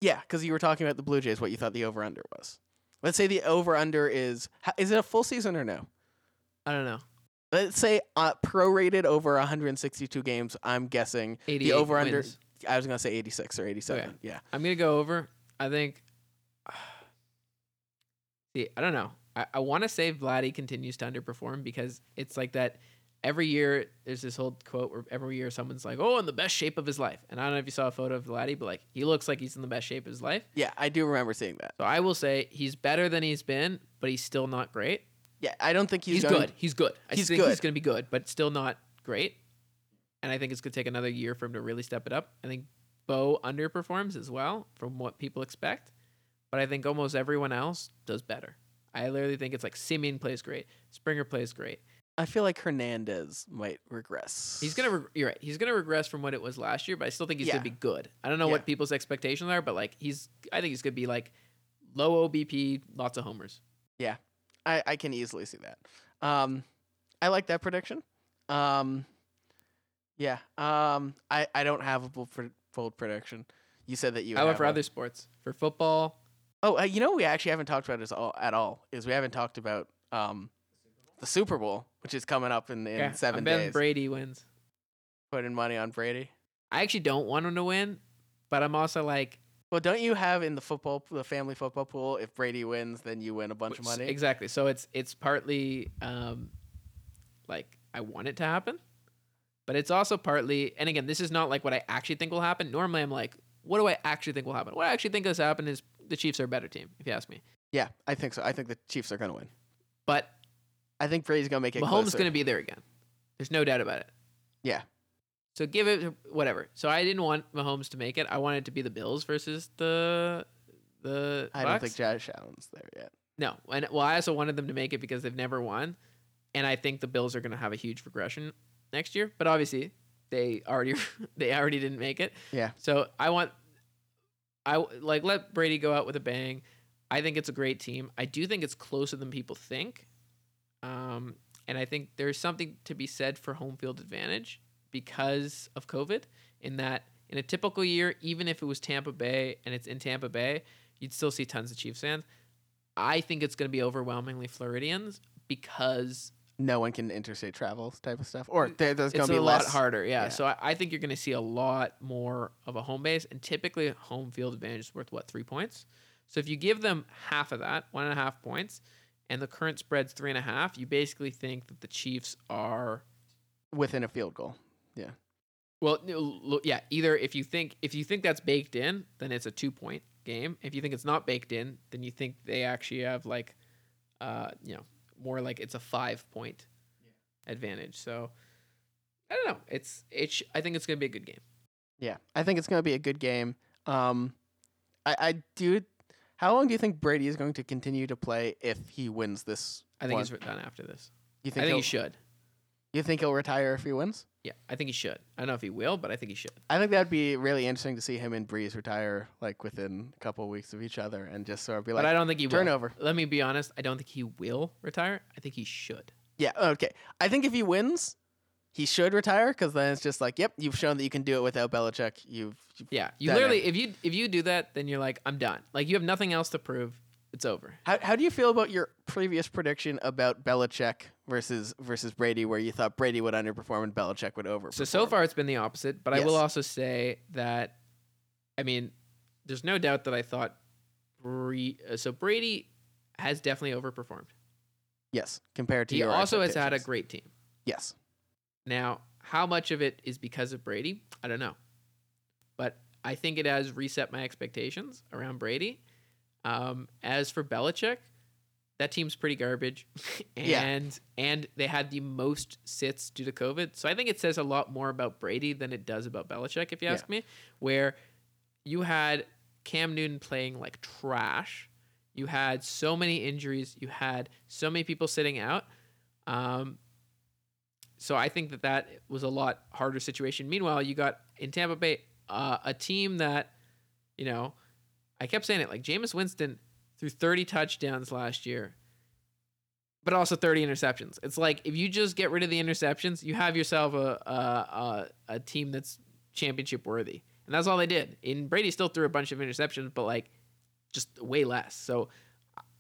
Yeah, because you were talking about the Blue Jays, what you thought the over-under was. Let's say the over-under is... Is it a full season or no? I don't know. Let's say uh, prorated over one hundred sixty-two games, I'm guessing. The over-under... Wins. I was going to say eighty-six or eighty-seven, okay. yeah. I'm going to go over. I think... See, I don't know. I, I want to say Vladdy continues to underperform because it's like that every year there's this whole quote where every year someone's like, oh, in the best shape of his life. And I don't know if you saw a photo of Vladdy, but like he looks like he's in the best shape of his life. Yeah, I do remember seeing that. So I will say he's better than he's been, but he's still not great. Yeah, I don't think he's, he's going, good. He's good. I he's think good. He's going to be good, but still not great. and I think it's going to take another year for him to really step it up. I think Bo underperforms as well from what people expect, but I think almost everyone else does better. I literally think it's like Semien plays great, Springer plays great. I feel like Hernandez might regress. He's gonna. Reg- you're right. He's gonna regress from what it was last year, but I still think he's yeah. gonna be good. I don't know yeah. what people's expectations are, but like he's. I think he's gonna be like low O B P, lots of homers. Yeah, I, I can easily see that. Um, I like that prediction. Um, yeah. Um, I, I don't have a bold, pr- bold prediction. You said that you. I went for one. Other sports, for football. Oh, uh, you know, we actually haven't talked about this all at all. Is we haven't talked about um. The Super Bowl, which is coming up in, in yeah, seven days. I bet Brady wins. Putting money on Brady. I actually don't want him to win, but I'm also like... Well, don't you have in the football, the family football pool, if Brady wins, then you win a bunch which, of money? Exactly. So it's it's partly um, like I want it to happen, but it's also partly... And again, this is not like what I actually think will happen. Normally I'm like, what do I actually think will happen? What I actually think has happened is the Chiefs are a better team, if you ask me. Yeah, I think so. I think the Chiefs are going to win. But... I think Brady's going to make it closer. Mahomes going to be there again. There's no doubt about it. Yeah. So give it whatever. So I didn't want Mahomes to make it. I wanted it to be the Bills versus the the I Bucs. Don't think Josh Allen's there yet. No. And well, I also wanted them to make it because they've never won. And I think the Bills are going to have a huge regression next year, but obviously they already they already didn't make it. Yeah. So I want I like let Brady go out with a bang. I think it's a great team. I do think it's closer than people think. Um, and I think there's something to be said for home field advantage because of COVID, in that in a typical year, even if it was Tampa Bay and it's in Tampa Bay, you'd still see tons of Chiefs fans. I think it's going to be overwhelmingly Floridians because no one can interstate travel type of stuff, or there's going to be a less, lot harder. Yeah. yeah. So I, I think you're going to see a lot more of a home base, and typically home field advantage is worth what, three points. So if you give them half of that, one and a half points, and the current spread's three and a half, you basically think that the Chiefs are within a field goal. Yeah. Well, yeah. Either if you think if you think that's baked in, then it's a two point game. If you think it's not baked in, then you think they actually have like, uh, you know, more like it's a five point yeah. advantage. So I don't know. It's it's. I think it's gonna be a good game. Yeah, I think it's gonna be a good game. Um, I I do. How long do you think Brady is going to continue to play if he wins this? I think one? he's done after this. You think I think he should. You think he'll retire if he wins? Yeah, I think he should. I don't know if he will, but I think he should. I think that'd be really interesting to see him and Breeze retire like within a couple of weeks of each other and just sort of be like, but I don't think he turn will. Over. Let me be honest. I don't think he will retire. I think he should. Yeah, okay. I think if he wins, he should retire, because then it's just like, yep, you've shown that you can do it without Belichick. You've, you've yeah, you literally it. if you if you do that, then you're like, I'm done. Like you have nothing else to prove. It's over. How how do you feel about your previous prediction about Belichick versus versus Brady, where you thought Brady would underperform and Belichick would overperform? So so far it's been the opposite, but yes. I will also say that, I mean, there's no doubt that I thought Brady, so Brady has definitely overperformed. Yes, compared to he your also has had a great team. Yes. Now, how much of it is because of Brady? I don't know. But I think it has reset my expectations around Brady. Um, as for Belichick, that team's pretty garbage. and yeah. and they had the most sits due to COVID. So I think it says a lot more about Brady than it does about Belichick, if you ask yeah. me, where you had Cam Newton playing like trash. You had so many injuries. You had so many people sitting out. Um So I think that that was a lot harder situation. Meanwhile, you got in Tampa Bay uh, a team that, you know, I kept saying it, like Jameis Winston threw thirty touchdowns last year, but also thirty interceptions. It's like if you just get rid of the interceptions, you have yourself a a, a, a team that's championship worthy. And that's all they did. And Brady still threw a bunch of interceptions, but like just way less. So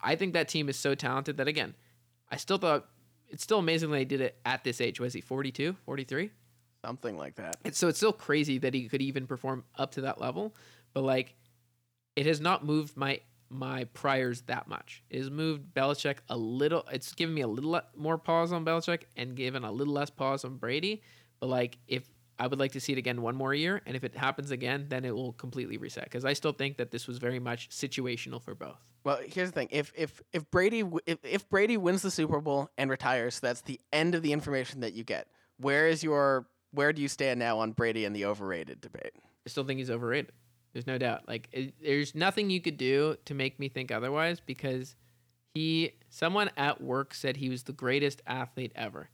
I think that team is so talented that, again, I still thought, it's still amazing that he did it at this age. Was he forty-two, forty-three? Something like that. And so it's still crazy that he could even perform up to that level. But, like, it has not moved my my priors that much. It has moved Belichick a little. It's given me a little more pause on Belichick and given a little less pause on Brady. But, like, if I would like to see it again one more year. And if it happens again, then it will completely reset. Because I still think that this was very much situational for both. Well, here's the thing. If if if Brady if, if Brady wins the Super Bowl and retires, that's the end of the information that you get. Where is your where do you stand now on Brady and the overrated debate? I still think he's overrated. There's no doubt. Like, it, there's nothing you could do to make me think otherwise, because he, someone at work said he was the greatest athlete ever.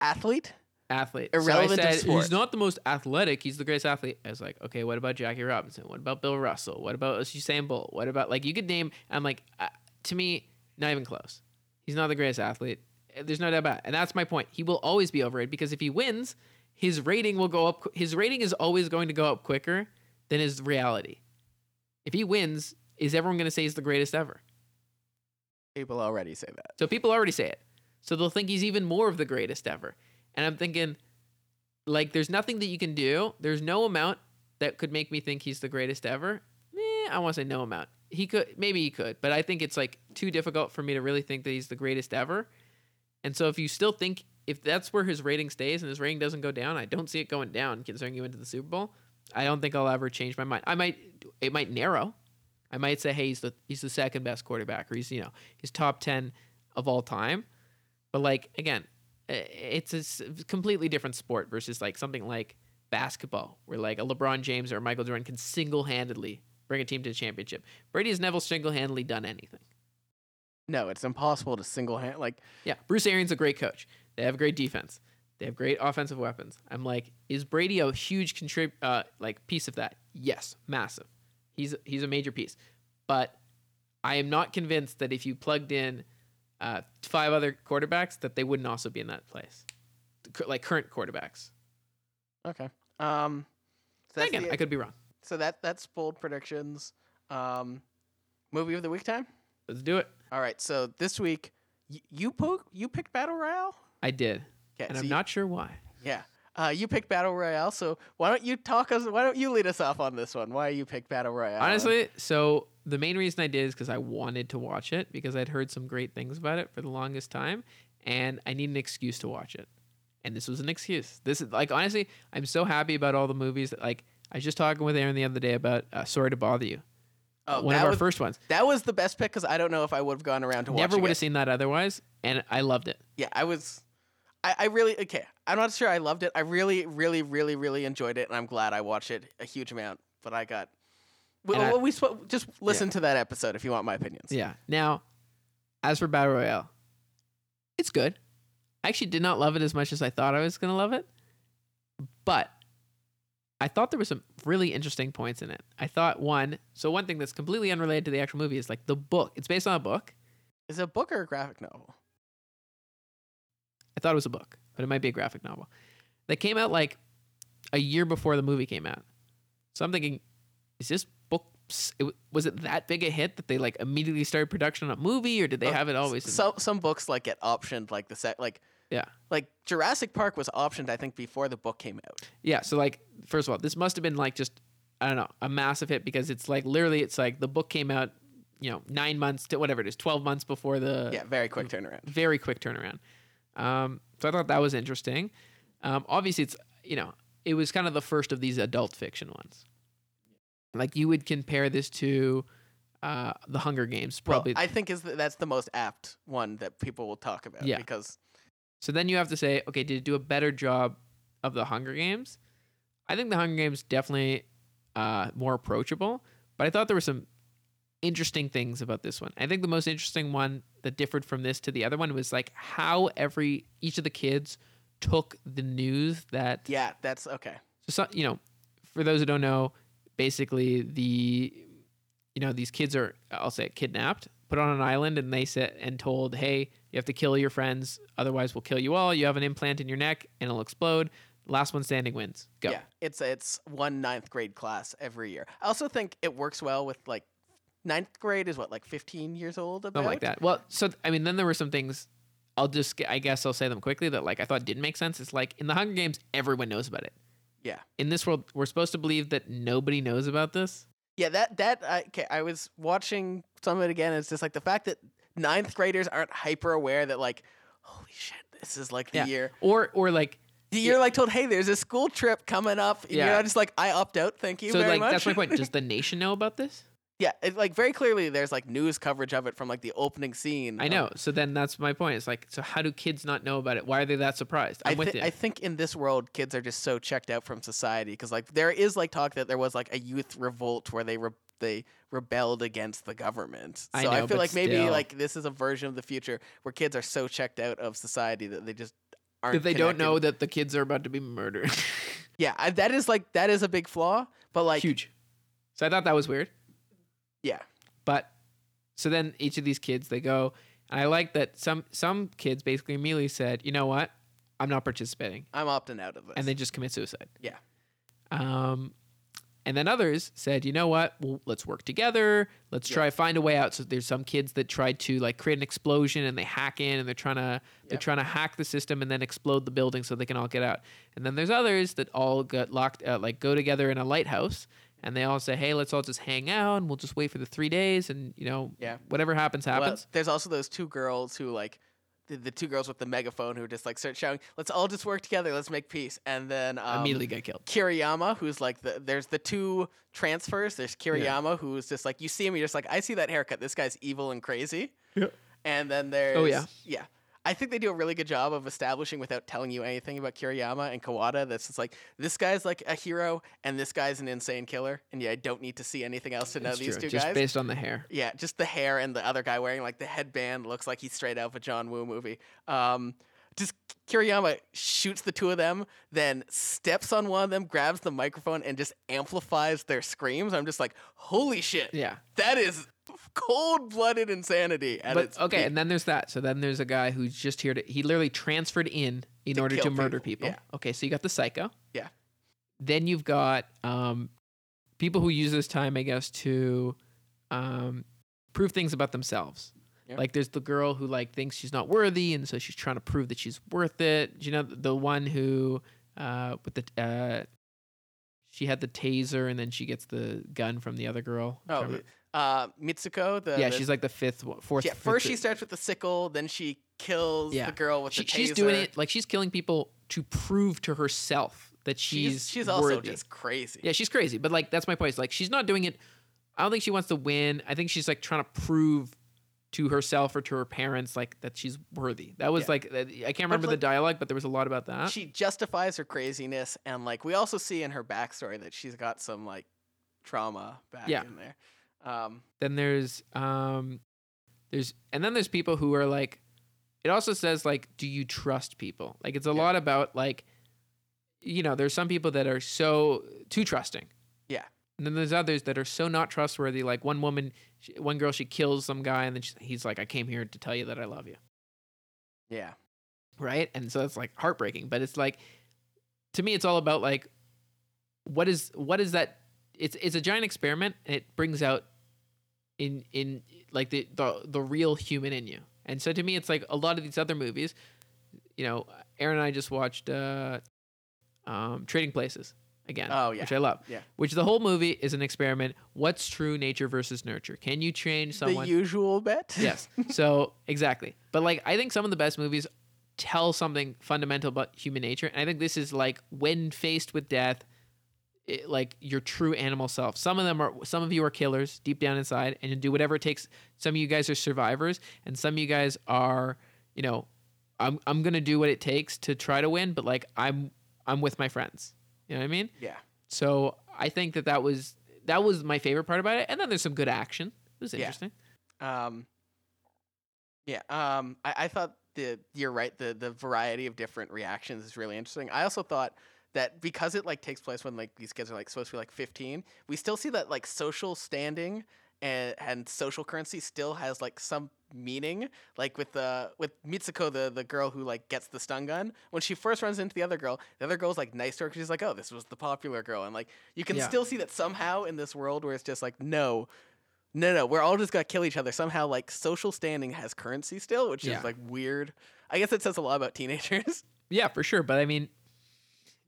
Athlete? Athlete. Irrelevant so I said, to sport. He's not the most athletic. He's the greatest athlete. I was like, okay, what about Jackie Robinson? What about Bill Russell? What about Usain Bolt? What about, like, you could name, I'm like, uh, to me, not even close. He's not the greatest athlete. There's no doubt about it. And that's my point. He will always be overrated, because if he wins, his rating will go up. His rating is always going to go up quicker than his reality. If he wins, is everyone going to say he's the greatest ever? People already say that. So people already say it. So they'll think he's even more of the greatest ever. And I'm thinking, like, there's nothing that you can do. There's no amount that could make me think he's the greatest ever. Eh, I want to say no amount. He could, maybe he could, but I think it's like too difficult for me to really think that he's the greatest ever. And so if you still think, if that's where his rating stays and his rating doesn't go down, I don't see it going down considering he went to the Super Bowl. I don't think I'll ever change my mind. I might, it might narrow. I might say, hey, he's the, he's the second best quarterback, or he's, you know, he's top ten of all time. But, like, again, it's a completely different sport versus, like, something like basketball, where, like, a LeBron James or a Michael Jordan can single-handedly bring a team to the championship. Brady has never single-handedly done anything. No, it's impossible to single-hand, like... Yeah, Bruce Arians is a great coach. They have a great defense. They have great offensive weapons. I'm like, is Brady a huge contrib- uh, like piece of that? Yes, massive. He's he's a major piece. But I am not convinced that if you plugged in uh, five other quarterbacks, that they wouldn't also be in that place, like current quarterbacks. Okay. Um, so again, the, I could be wrong. So that that's bold predictions. Um, movie of the week time? Let's do it. All right. So this week, y- you po- you picked Battle Royale? I did. Okay, and so I'm you, not sure why. Yeah. Uh, you picked Battle Royale, so why don't you talk us, why don't you lead us off on this one? Why you picked Battle Royale? Honestly, so the main reason I did is because I wanted to watch it, because I'd heard some great things about it for the longest time, and I need an excuse to watch it. And this was an excuse. This is, like, honestly, I'm so happy about all the movies that, like, I was just talking with Aaron the other day about uh, Sorry to Bother You. Oh, one of our was, first ones. That was the best pick, because I don't know if I would have gone around to watch it. Never would have seen that otherwise, and I loved it. Yeah, I was... I, I really, okay, I'm not sure I loved it. I really, really, really, really enjoyed it, and I'm glad I watched it a huge amount, but I got, we, I, we sw- just listen yeah. to that episode if you want my opinions. Yeah. Now, as for Battle Royale, it's good. I actually did not love it as much as I thought I was going to love it, but I thought there were some really interesting points in it. I thought one, so one thing that's completely unrelated to the actual movie is, like, the book. It's based on a book. Is it a book or a graphic novel? I thought it was a book, but it might be a graphic novel that came out like a year before the movie came out. So I'm thinking, is this book, was it that big a hit that they, like, immediately started production on a movie, or did they oh, have it always? So in- some books, like, get optioned, like the set, like, yeah, like Jurassic Park was optioned, I think, before the book came out. Yeah. So, like, first of all, this must've been, like, just, I don't know, a massive hit, because it's, like, literally, it's like the book came out, you know, nine months to whatever it is, twelve months before the, yeah, very quick turnaround, very quick turnaround. Um, so I thought that was interesting. Um, obviously it's, you know, it was kind of the first of these adult fiction ones. Like, you would compare this to, uh, the Hunger Games. Probably. Well, I think is the, that's the most apt one that people will talk about. Yeah. Because. So then you have to say, okay, did it do a better job of the Hunger Games? I think the Hunger Games definitely, uh, more approachable, but I thought there were some interesting things about this one. I think the most interesting one that differed from this to the other one was, like, how every each of the kids took the news that yeah that's okay so, so you know, for those who don't know, basically the you know these kids are I'll say kidnapped, put on an island, and they said and told, hey, you have to kill your friends, otherwise we'll kill you all. You have an implant in your neck and it'll explode. Last one standing wins. Go. Yeah, it's it's one ninth grade class every year. I also think it works well with, like, ninth grade is what, like fifteen years old? About? Something like that. Well, so, I mean, then there were some things, I'll just, I guess I'll say them quickly, that, like, I thought didn't make sense. It's like, in the Hunger Games, everyone knows about it. Yeah. In this world, we're supposed to believe that nobody knows about this? Yeah, that, that, I, okay, I was watching some of it again, and it's just, like, the fact that ninth graders aren't hyper aware that, like, holy shit, this is, like, the yeah. year. Or, or, like, you're, like, told, hey, there's a school trip coming up, and yeah. you're not just like, I opt out, thank you so very like, much. So, like, that's my point. Does the nation know about this? Yeah, it, like, very clearly there's, like, news coverage of it from, like, the opening scene. I know. Um, so then that's my point. It's like, so how do kids not know about it? Why are they that surprised? I'm I th- with you. I think in this world, kids are just so checked out from society because, like, there is, like, talk that there was, like, a youth revolt where they re- they rebelled against the government. So I, know, I feel like still. maybe, like, this is a version of the future where kids are so checked out of society that they just aren't That they connected. Don't know that the kids are about to be murdered. Yeah, I, that is, like, that is a big flaw, but, like... Huge. So I thought that was weird. Yeah. But so then each of these kids, they go, and I like that some some kids basically immediately said, you know what? I'm not participating. I'm opting out of this. And they just commit suicide. Yeah. Um, and then others said, you know what? Well, let's work together. Let's try yeah. find a way out. So there's some kids that tried to like create an explosion and they hack in and they're trying to yep. they're trying to hack the system and then explode the building so they can all get out. And then there's others that all got locked uh, like go together in a lighthouse. And they all say, hey, let's all just hang out and we'll just wait for the three days and, you know, yeah. whatever happens, happens. Well, there's also those two girls who, like, the, the two girls with the megaphone who just, like, start shouting, let's all just work together, let's make peace. And then... Um, immediately get killed. Kiriyama, who's, like, the there's the two transfers. There's Kiriyama, yeah. who's just, like, you see him, you're just like, I see that haircut. This guy's evil and crazy. Yeah. And then there's... Oh, yeah. Yeah. I think they do a really good job of establishing without telling you anything about Kiriyama and Kawada. That's just like, this guy's like a hero and this guy's an insane killer. And yeah, I don't need to see anything else to know these two guys. Just based on the hair. Yeah, just the hair and the other guy wearing like the headband looks like he's straight out of a John Woo movie. Um, just Kiriyama shoots the two of them, then steps on one of them, grabs the microphone and just amplifies their screams. I'm just like, holy shit. Yeah. That is... cold-blooded insanity at but, its okay peak. And then there's that so then there's a guy who's just here to he literally transferred in in to order to murder people, people. Yeah. Okay, so you got the psycho, yeah, then you've got um people who use this time I guess to um prove things about themselves, yep. like there's the girl who like thinks she's not worthy and so she's trying to prove that she's worth it, you know, the one who uh with the uh she had the taser and then she gets the gun from the other girl. Oh, Uh, Mitsuko, the yeah, the, she's like the fifth, fourth. Yeah, first fifth, she starts with the sickle, then she kills yeah. the girl with she, the taser. She's doing it like she's killing people to prove to herself that she's she's, she's also just crazy. Yeah, she's crazy, but like that's my point. It's like she's not doing it. I don't think she wants to win. I think she's like trying to prove to herself or to her parents like that she's worthy. That was yeah. like I can't remember like, the dialogue, but there was a lot about that. She justifies her craziness, and like we also see in her backstory that she's got some like trauma back yeah. in there. Um, then there's, um, there's, and then there's people who are like, it also says like, do you trust people? Like, it's a yeah. lot about like, you know, there's some people that are so too trusting. Yeah. And then there's others that are so not trustworthy. Like one woman, she, one girl, she kills some guy and then she, he's like, I came here to tell you that I love you. Yeah. Right. And so it's like heartbreaking, but it's like, to me, it's all about like, what is, what is that? It's, it's a giant experiment and it brings out in in like the, the the real human in you. And so to me it's like a lot of these other movies, you know, Aaron and I just watched uh, um, Trading Places again, oh, yeah. which I love. Yeah. Which the whole movie is an experiment. What's true, nature versus nurture? Can you change someone? The usual bet? Yes. So exactly. But like I think some of the best movies tell something fundamental about human nature. And I think this is like when faced with death, it, like your true animal self. Some of them are, some of you are killers deep down inside and you do whatever it takes. Some of you guys are survivors and some of you guys are, you know, I'm, I'm going to do what it takes to try to win, but like I'm, I'm with my friends. You know what I mean? Yeah. So I think that that was, that was my favorite part about it. And then there's some good action. It was interesting. Yeah. Um, yeah. Um, I, I thought the, you're right. The, the variety of different reactions is really interesting. I also thought that because it like takes place when like these kids are like supposed to be like fifteen, we still see that like social standing and, and social currency still has like some meaning. Like with the with Mitsuko, the, the girl who like gets the stun gun, when she first runs into the other girl, the other girl's like nice to her because she's like, oh, this was the popular girl, and like you can yeah. still see that somehow in this world where it's just like no, no, no, we're all just gonna kill each other. Somehow like social standing has currency still, which yeah. is like weird. I guess it says a lot about teenagers. Yeah, for sure. But I mean.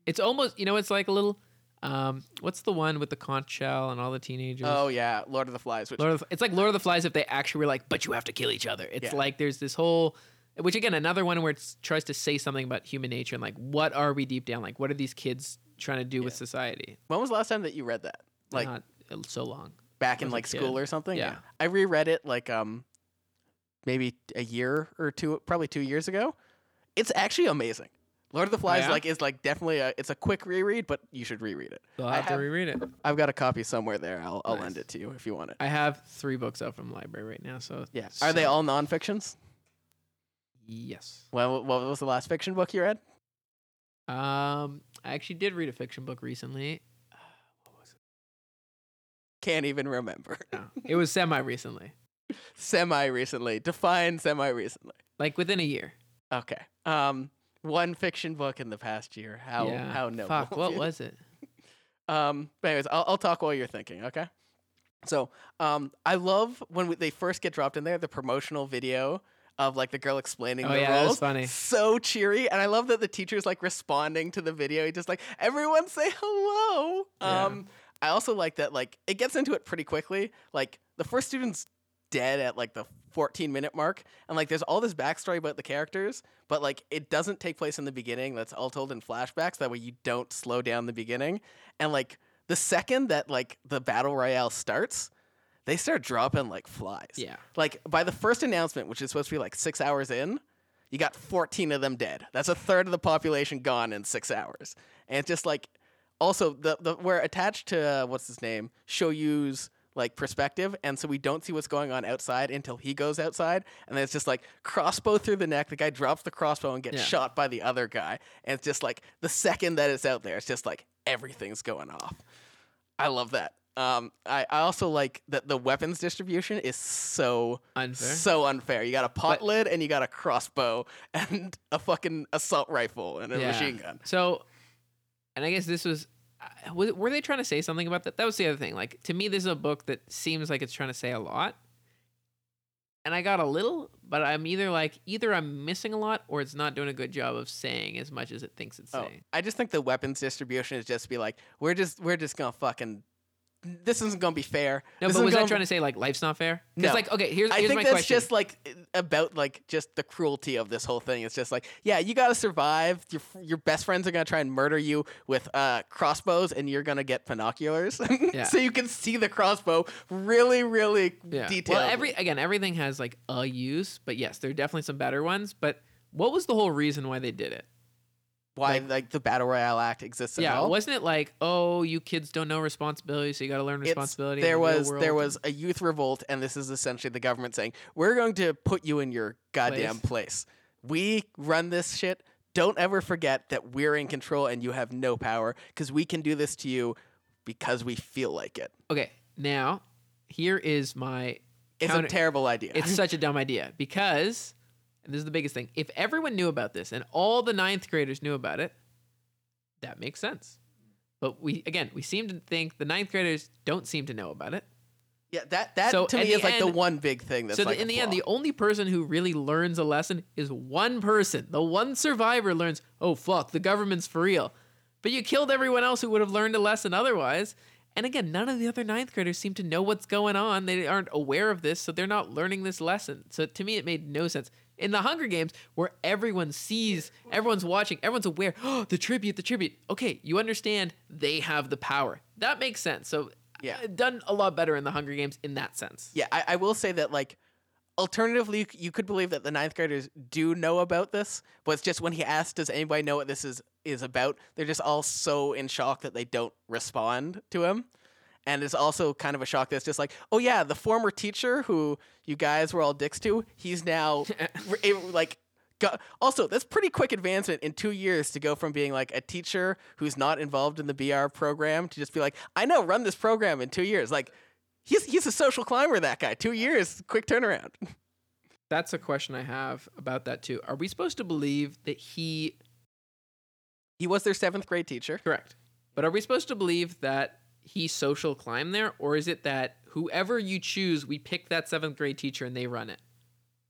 It's almost, you know, it's like a little, um, what's the one with the conch shell and all the teenagers? Oh, yeah, Lord of the Flies. Which Lord of the, it's like Lord of the Flies if they actually were like, but you have to kill each other. It's yeah. like there's this whole, which again, another one where it tries to say something about human nature and like, what are we deep down? Like, what are these kids trying to do yeah. with society? When was the last time that you read that? Like, not so long. back in like school or something. Yeah. yeah. I reread it like um maybe a year or two, probably two years ago. It's actually amazing. Lord of the Flies yeah. like is like definitely a, it's a quick reread, but you should reread it. I'll have, have to reread it. I've got a copy somewhere there. I'll nice. I'll lend it to you if you want it. I have three books out from the library right now. So yeah, so. Are they all nonfictions? Yes. Well, what was the last fiction book you read? Um, I actually did read a fiction book recently. Uh, what was it? Can't even remember. No, it was semi recently. Semi recently. Define semi recently. Like within a year. Okay. Um, one fiction book in the past year. How yeah. how noble. Fuck. What was it? um. But anyways, I'll I'll talk while you're thinking. Okay. So, um, I love when we, they first get dropped in there. The promotional video. Of like the girl explaining oh, the yeah, rules. Funny. So cheery. And I love that the teacher's like responding to the video. He just like, everyone say hello. Yeah. Um, I also like that like it gets into it pretty quickly. Like the first student's dead at like the fourteen minute mark. And like there's all this backstory about the characters, but like it doesn't take place in the beginning. That's all told in flashbacks. That way you don't slow down the beginning. And like the second that like the battle royale starts, they start dropping like flies. Yeah. Like by the first announcement, which is supposed to be like six hours in, you got fourteen of them dead. That's a third of the population gone in six hours. And it's just like, also the, the we're attached to uh, what's his name, Shoyu's like perspective, and so we don't see what's going on outside until he goes outside, and then it's just like crossbow through the neck. The guy drops the crossbow and gets yeah. shot by the other guy, and it's just like the second that it's out there, it's just like everything's going off. I love that. Um, I, I also like that the weapons distribution is so unfair. So unfair. You got a pot but, lid and you got a crossbow and a fucking assault rifle and a yeah. machine gun. So, and I guess this was, was were they trying to say something about that? That was the other thing. Like to me, this is a book that seems like it's trying to say a lot, and I got a little, but I'm either like either I'm missing a lot or it's not doing a good job of saying as much as it thinks it's oh, saying. I just think the weapons distribution is just to be like we're just we're just gonna fucking. This isn't going to be fair. No, this but was I trying to say, like, life's not fair? No. Like, okay, here's, here's my question. I think that's question. just, like, about, like, just the cruelty of this whole thing. It's just, like, yeah, you got to survive. Your your best friends are going to try and murder you with uh, crossbows, and you're going to get binoculars. yeah. So you can see the crossbow really, really yeah. detailed. Well, every, again, everything has, like, a use. But, yes, there are definitely some better ones. But what was the whole reason why they did it? Why, like, like, the Battle Royale Act exists at yeah, all. Yeah, wasn't it like, oh, you kids don't know responsibility, so you got to learn responsibility it's, There in the was real world. There was a youth revolt, and this is essentially the government saying, we're going to put you in your goddamn place. place. We run this shit. Don't ever forget that we're in control and you have no power, because we can do this to you because we feel like it. Okay, now, here is my... It's counter- a terrible idea. It's such a dumb idea, because... And this is the biggest thing. If everyone knew about this and all the ninth graders knew about it, that makes sense. But we, again, we seem to think the ninth graders don't seem to know about it. Yeah, that, that so to me is end, like the one big thing. That's so like in the flaw. end, the only person who really learns a lesson is one person. The one survivor learns, oh, fuck, the government's for real. But you killed everyone else who would have learned a lesson otherwise. And again, none of the other ninth graders seem to know what's going on. They aren't aware of this, so they're not learning this lesson. So to me, it made no sense. In the Hunger Games, where everyone sees, everyone's watching, everyone's aware, oh, the tribute, the tribute. Okay, you understand they have the power. That makes sense. So yeah, done a lot better in the Hunger Games in that sense. Yeah, I, I will say that, like, alternatively, you could believe that the ninth graders do know about this, but it's just when he asks, does anybody know what this is, is about, they're just all so in shock that they don't respond to him. And it's also kind of a shock that it's just like, oh, yeah, the former teacher who you guys were all dicks to, he's now, like, got, also, that's pretty quick advancement in two years to go from being, like, a teacher who's not involved in the B R program to just be like, I know, run this program in two years. Like, he's, he's a social climber, that guy. Two years, quick turnaround. That's a question I have about that, too. Are we supposed to believe that he... He was their seventh grade teacher. Correct. But are we supposed to believe that he social climb there, or is it that whoever you choose, we pick that seventh grade teacher and they run it?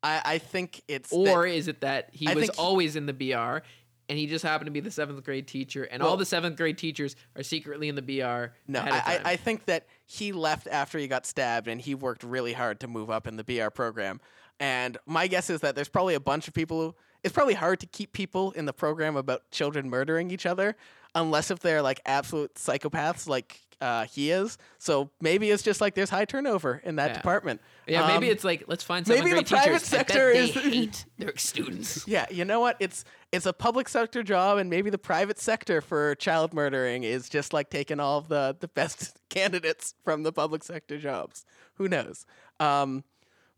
I, I think it's... Or that, is it that he I was always he, in the B R and he just happened to be the seventh grade teacher and well, all the seventh grade teachers are secretly in the B R? No, I, I think that he left after he got stabbed and he worked really hard to move up in the B R program. And my guess is that there's probably a bunch of people who... It's probably hard to keep people in the program about children murdering each other. unless if they're like absolute psychopaths like uh, he is. So maybe it's just like there's high turnover in that yeah. department. Yeah, um, maybe it's like let's find some great teachers. Maybe the private sector is hate their students. Yeah, you know what? It's it's a public sector job, and maybe the private sector for child murdering is just like taking all of the the best candidates from the public sector jobs. Who knows? Um,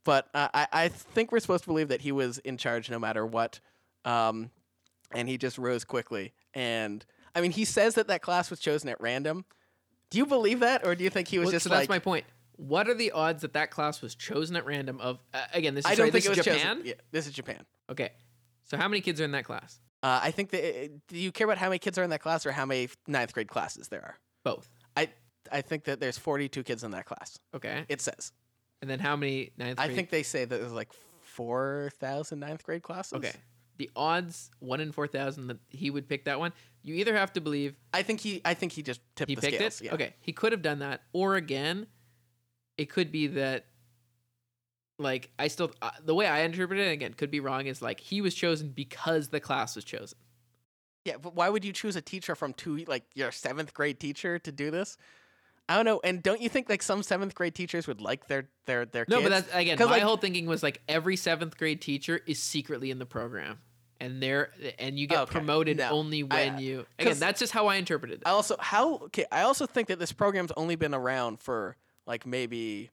but uh, I I think we're supposed to believe that he was in charge no matter what, um, and he just rose quickly. And I mean, he says that that class was chosen at random. Do you believe that, or do you think he was well, just so like... So that's my point. What are the odds that that class was chosen at random of... Uh, again, this is, I don't sorry, think this it is was Japan? Yeah, this is Japan. Okay. So how many kids are in that class? Uh, I think that... Uh, do you care about how many kids are in that class or how many ninth grade classes there are? Both. I I think that there's forty-two kids in that class. Okay. It says. And then how many ninth grade... I think they say that there's like four thousand ninth grade classes. Okay. The odds, one in four thousand, that he would pick that one. You either have to believe. I think he. I think he just tipped he the picked scales. It? Yeah. Okay, he could have done that, or again, it could be that. Like I still, uh, the way I interpret it again could be wrong. Is like he was chosen because the class was chosen. Yeah, but why would you choose a teacher from two, like your seventh grade teacher, to do this? I don't know, and don't you think like some seventh grade teachers would like their their their no, kids? No, but that's again my like, whole thinking was like every seventh grade teacher is secretly in the program, and they're and you get okay, promoted no, only when I, you again. That's just how I interpreted it. I also how okay. I also think that this program's only been around for like maybe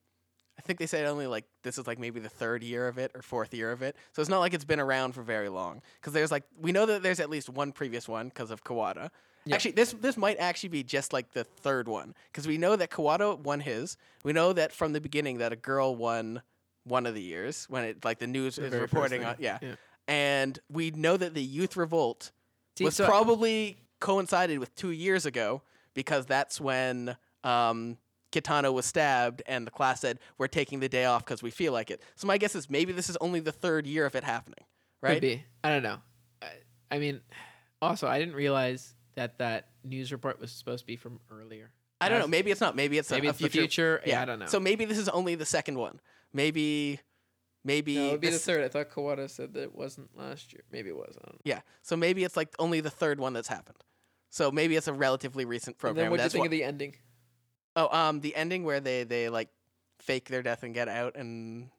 I think they said only like this is like maybe the third year of it or fourth year of it. So it's not like it's been around for very long because there's like we know that there's at least one previous one because of Kawada. Yeah. Actually, this this might actually be just like the third one because we know that Kawada won his. We know that from the beginning that a girl won one of the years when it like the news the is reporting on. Yeah. yeah, and we know that the youth revolt See, was so probably I- coincided with two years ago because that's when um, Kitano was stabbed and the class said we're taking the day off because we feel like it. So my guess is maybe this is only the third year of it happening. Right? Could be. I don't know. I, I mean, also I didn't realize. That that news report was supposed to be from earlier. I don't know. Maybe it's not. Maybe it's maybe a, it's a the future. future. Yeah. yeah, I don't know. So maybe this is only the second one. Maybe, maybe no, it would be the third. I thought Kawada said that it wasn't last year. Maybe it was. I don't know. Yeah. So maybe it's like only the third one that's happened. So maybe it's a relatively recent program. And then what do you think what, of the ending? Oh, um, the ending where they they like fake their death and get out, and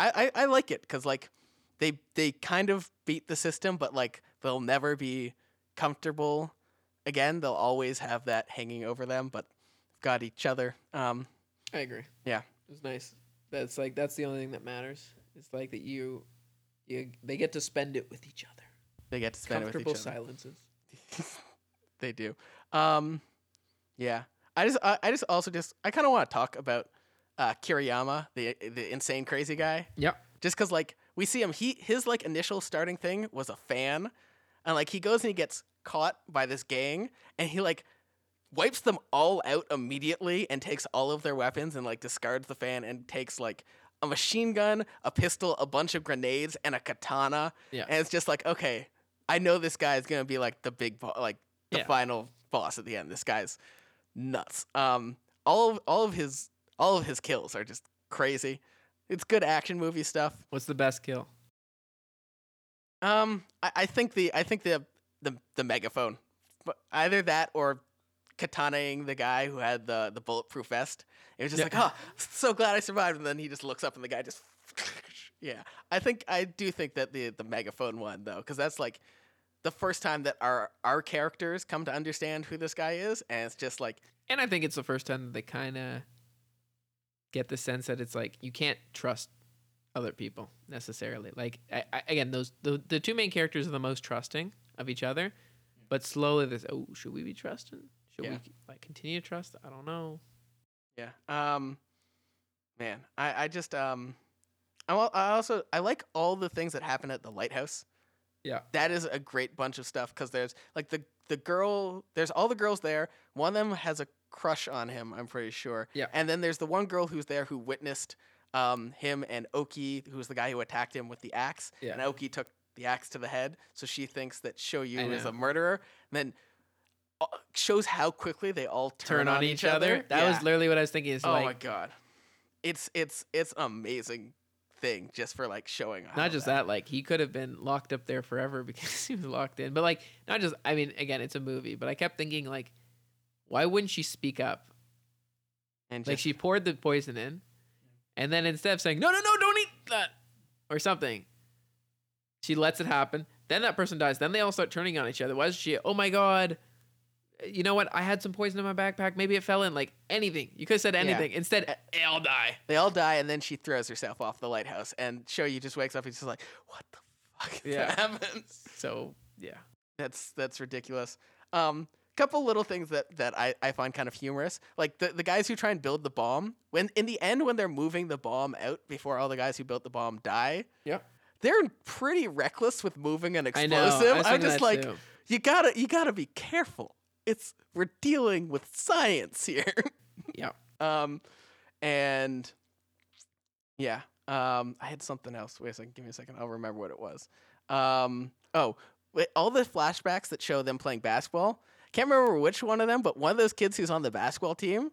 I I, I like it because like they they kind of beat the system, but like they'll never be. Comfortable again. They'll always have that hanging over them, but they've got each other. Um, I agree. Yeah, it was nice. That's like that's the only thing that matters. It's like that you, you they get to spend it with each other. They get to spend it with each other. Comfortable silences. They do. Um, yeah. I just I, I just also just I kind of want to talk about uh, Kiriyama, the the insane crazy guy. Yep. Just because like we see him, he his like initial starting thing was a fan, and like he goes and he gets. Caught by this gang and he like wipes them all out immediately and takes all of their weapons and like discards the fan and takes like a machine gun, a pistol, a bunch of grenades and a katana. Yeah. And it's just like, okay, I know this guy is going to be like the big bo- like the yeah. final boss at the end. This guy's nuts. Um all of all of his all of his kills are just crazy. It's good action movie stuff. What's the best kill? Um I, I think the I think the The the megaphone, but either that or katanaing the guy who had the, the bulletproof vest. It was just yeah. like, oh, so glad I survived. And then he just looks up and the guy just, yeah. I think I do think that the the megaphone one though, because that's like the first time that our our characters come to understand who this guy is, and it's just like, and I think it's the first time that they kind of get the sense that it's like you can't trust other people necessarily. Like I, I, again, those the the two main characters are the most trusting. Of each other, but slowly this. Oh, should we be trusting? Should yeah. we like continue to trust? I don't know. Yeah. Um. Man, I I just um, I I also I like all the things that happen at the lighthouse. Yeah. That is a great bunch of stuff because there's like the the girl. There's all the girls there. One of them has a crush on him. I'm pretty sure. Yeah. And then there's the one girl who's there who witnessed um him and Oki, who's the guy who attacked him with the axe. Yeah. And Oki took. The axe to the head, so she thinks that Shoyu is a murderer, and then uh, shows how quickly they all turn, turn on, on each other. other. That yeah. was literally what I was thinking. Is oh like, my god, it's it's it's amazing thing just for like showing off. Not just that. that, like he could have been locked up there forever because he was locked in. But like, not just, I mean, again, it's a movie, but I kept thinking like, why wouldn't she speak up? And like just, she poured the poison in and then instead of saying, no, no, no, don't eat that or something, she lets it happen. Then that person dies. Then they all start turning on each other. Why is she, oh my God, you know what? I had some poison in my backpack. Maybe it fell in. Like anything. You could have said anything. Yeah. Instead, they all die. They all die, and then she throws herself off the lighthouse. And Shoji just wakes up. He's just like, what the fuck yeah. happens? So, yeah. That's that's ridiculous. Um, couple little things that, that I, I find kind of humorous. Like the, the guys who try and build the bomb, when in the end, when they're moving the bomb out before all the guys who built the bomb die, yeah. they're pretty reckless with moving an explosive. I know. I was I'm just like, too. you gotta you gotta be careful. It's we're dealing with science here. yeah. Um, and yeah. Um, I had something else. Wait a second. Give me a second. I'll remember what it was. Um. Oh, wait, all the flashbacks that show them playing basketball. Can't remember which one of them, but one of those kids who's on the basketball team,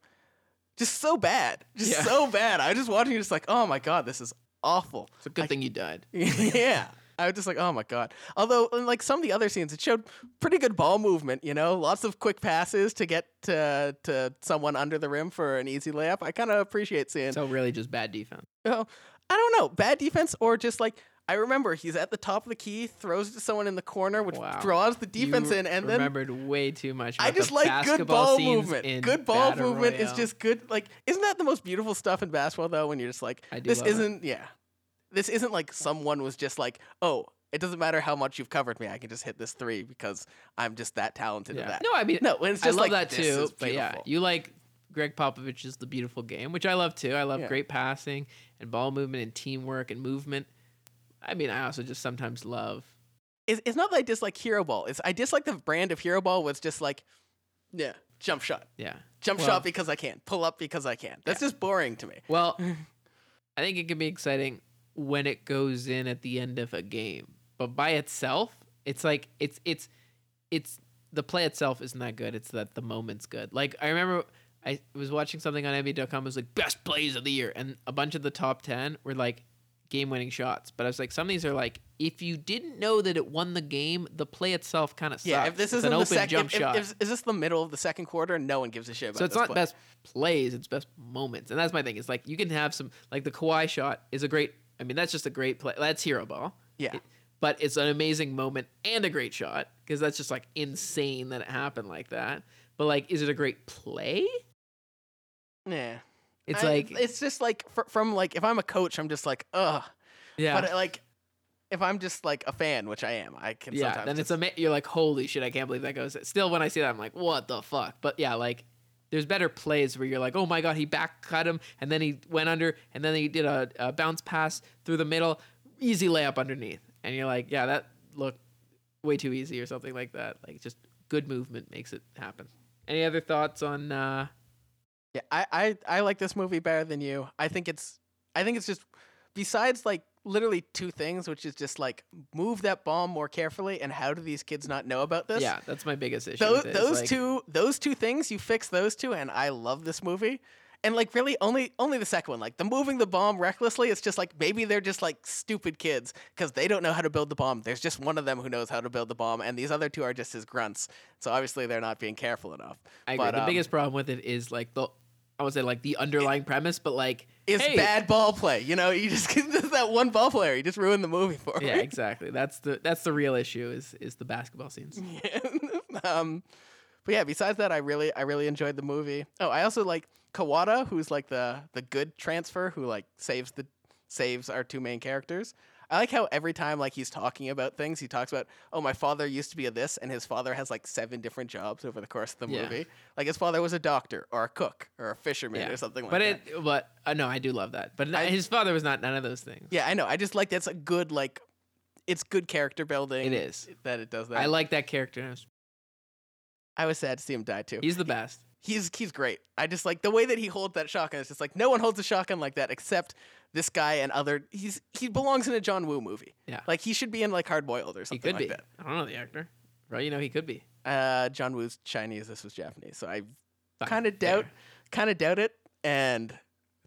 just so bad, just yeah. so bad. I was just watching, just like, oh my God, this is awful. It's a good I, thing you died. yeah. I was just like, oh my God. Although, in like some of the other scenes, it showed pretty good ball movement, you know, lots of quick passes to get to, to someone under the rim for an easy layup. I kind of appreciate seeing. So really just bad defense. Oh, I don't know. Bad defense or just like, I remember he's at the top of the key, throws it to someone in the corner, which wow. draws the defense you in. And remembered then remembered way too much. I just like good ball movement. Good ball Battle movement Royale. Is just good. Like, isn't that the most beautiful stuff in basketball though? When you're just like, this isn't, it. yeah, this isn't like someone was just like, oh, it doesn't matter how much you've covered me. I can just hit this three because I'm just that talented yeah. at that. No, I mean, no, it's just I love like, that too. But yeah, you like Greg Popovich's The Beautiful Game, which I love too. I love yeah. great passing and ball movement and teamwork and movement. I mean, I also just sometimes love. It's, it's not that I dislike Hero Ball. It's I dislike the brand of Hero Ball. Was just like, yeah, jump shot. Yeah, jump well, shot because I can. Pull up because I can. That's yeah. just boring to me. Well, I think it can be exciting when it goes in at the end of a game, but by itself, it's like it's it's it's the play itself isn't that good. It's that the moment's good. Like I remember I was watching something on N B A dot com. It was like best plays of the year, and a bunch of the top ten were like game-winning shots, but I was like, some of these are like, if you didn't know that it won the game, the play itself kind of sucks. Yeah, if this is an open sec- jump if, shot, if, if, is this the middle of the second quarter? And no one gives a shit about. So it's this not play. Best plays; it's best moments, and that's my thing. It's like you can have some, like the Kawhi shot is a great. I mean, that's just a great play. That's Hero Ball. Yeah, it, but it's an amazing moment and a great shot because that's just like insane that it happened like that. But like, is it a great play? Yeah. It's I, like it's just like fr- from like if I'm a coach, I'm just like ugh. Yeah. But like if I'm just like a fan, which I am, I can. Yeah. Sometimes then just... it's ama- you're like holy shit, I can't believe that goes. Still, when I see that, I'm like what the fuck. But yeah, like there's better plays where you're like oh my God, he back cut him and then he went under and then he did a, a bounce pass through the middle, easy layup underneath, and you're like yeah that looked way too easy or something like that. Like just good movement makes it happen. Any other thoughts on? Uh, Yeah, I, I, I like this movie better than you. I think it's I think it's just besides like literally two things, which is just like move that bomb more carefully and how do these kids not know about this? Yeah, that's my biggest issue. Those, those like, two those two things, you fix those two and I love this movie. And like really only only the second one, like the moving the bomb recklessly, it's just like maybe they're just like stupid kids because they don't know how to build the bomb. There's just one of them who knows how to build the bomb and these other two are just his grunts. So obviously they're not being careful enough. I agree. But, the um, biggest problem with it is like the I would say like the underlying it, premise, but like it's hey, bad ball play. You know, you just that one ball player, you just ruined the movie for me. Yeah, exactly. That's the that's the real issue is is the basketball scenes. Yeah. um, but yeah, besides that, I really I really enjoyed the movie. Oh, I also like Kawada, who's like the the good transfer who like saves the saves our two main characters. I like how every time like he's talking about things, he talks about, oh, my father used to be a this, and his father has like seven different jobs over the course of the yeah. movie. Like his father was a doctor or a cook or a fisherman yeah. or something like but that. It, but uh, no, I do love that. But I, his father was not none of those things. Yeah, I know. I just like that's a good like, it's good character building. It is that it does that. I like that character. I was sad to see him die too. He's the best. He, he's he's great. I just like the way that he holds that shotgun. It's just like no one holds a shotgun like that except. This guy and other, he's he belongs in a John Woo movie. Yeah, like he should be in like Hard Boiled or something. He could like be. That. I don't know the actor, right? You know he could be. Uh, John Woo's Chinese. This was Japanese, so I kind of doubt, kind of doubt it. And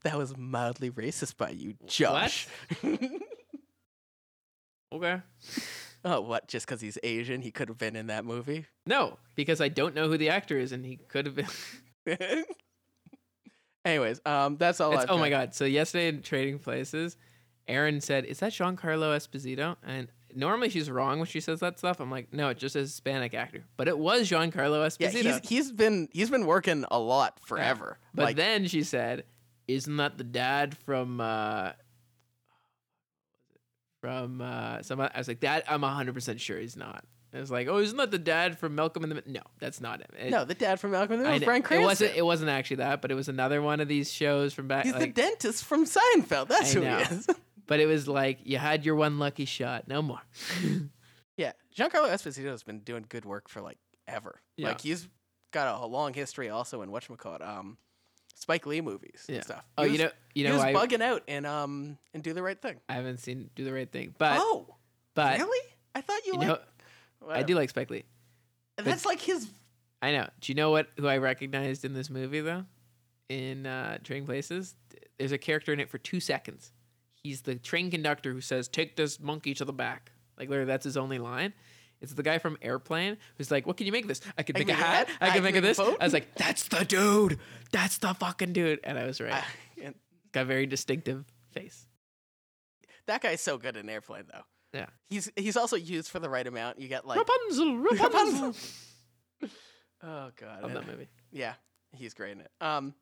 That was mildly racist by you, Josh. What? Okay. Oh, what? Just because he's Asian, he could have been in that movie? No, because I don't know who the actor is, and he could have been. Anyways, um, that's all. I've oh got. my God! So yesterday in Trading Places, Aaron said, "Is that Giancarlo Esposito?" And normally she's wrong when she says that stuff. I'm like, no, it just says Hispanic actor, but it was Giancarlo Esposito. Yeah, he's, he's been he's been working a lot forever. Yeah. But like, then she said, "Isn't that the dad from?" Uh, From uh, some, I was like, "Dad, I'm one hundred percent sure he's not." I was like, "Oh, isn't that the dad from Malcolm in the Middle?" No, that's not him. It, no, the dad from Malcolm in the Middle was Bryan Cranston. It wasn't, it wasn't actually that, but it was another one of these shows from back. He's like, the dentist from Seinfeld. That's I who know. he is. But it was like, you had your one lucky shot. No more. Yeah. Giancarlo Esposito has been doing good work for like ever. Yeah. Like he's got a long history also in whatchamacallit, um, Spike Lee movies yeah. and stuff. He oh, was, you know, you know, he was I, bugging out and um and Do the Right Thing. I haven't seen Do the Right Thing, but oh, but really, I thought you, you liked. Know, I do like Spike Lee. That's like his. I know. Do you know what who I recognized in this movie though? In uh, Trading Places, there's a character in it for two seconds. He's the train conductor who says, "Take this monkey to the back." Like literally, that's his only line. It's the guy from Airplane who's like, "What can you make of this? I can make a hat. I can, I can make, make a this." Boat. I was like, "That's the dude. That's the fucking dude." And I was right. I, Got a very distinctive face. That guy's so good in Airplane, though. Yeah, he's he's also used for the right amount. You get like Rapunzel, Rapunzel. Rapunzel. Oh god, love that movie. Yeah, he's great in it. Um,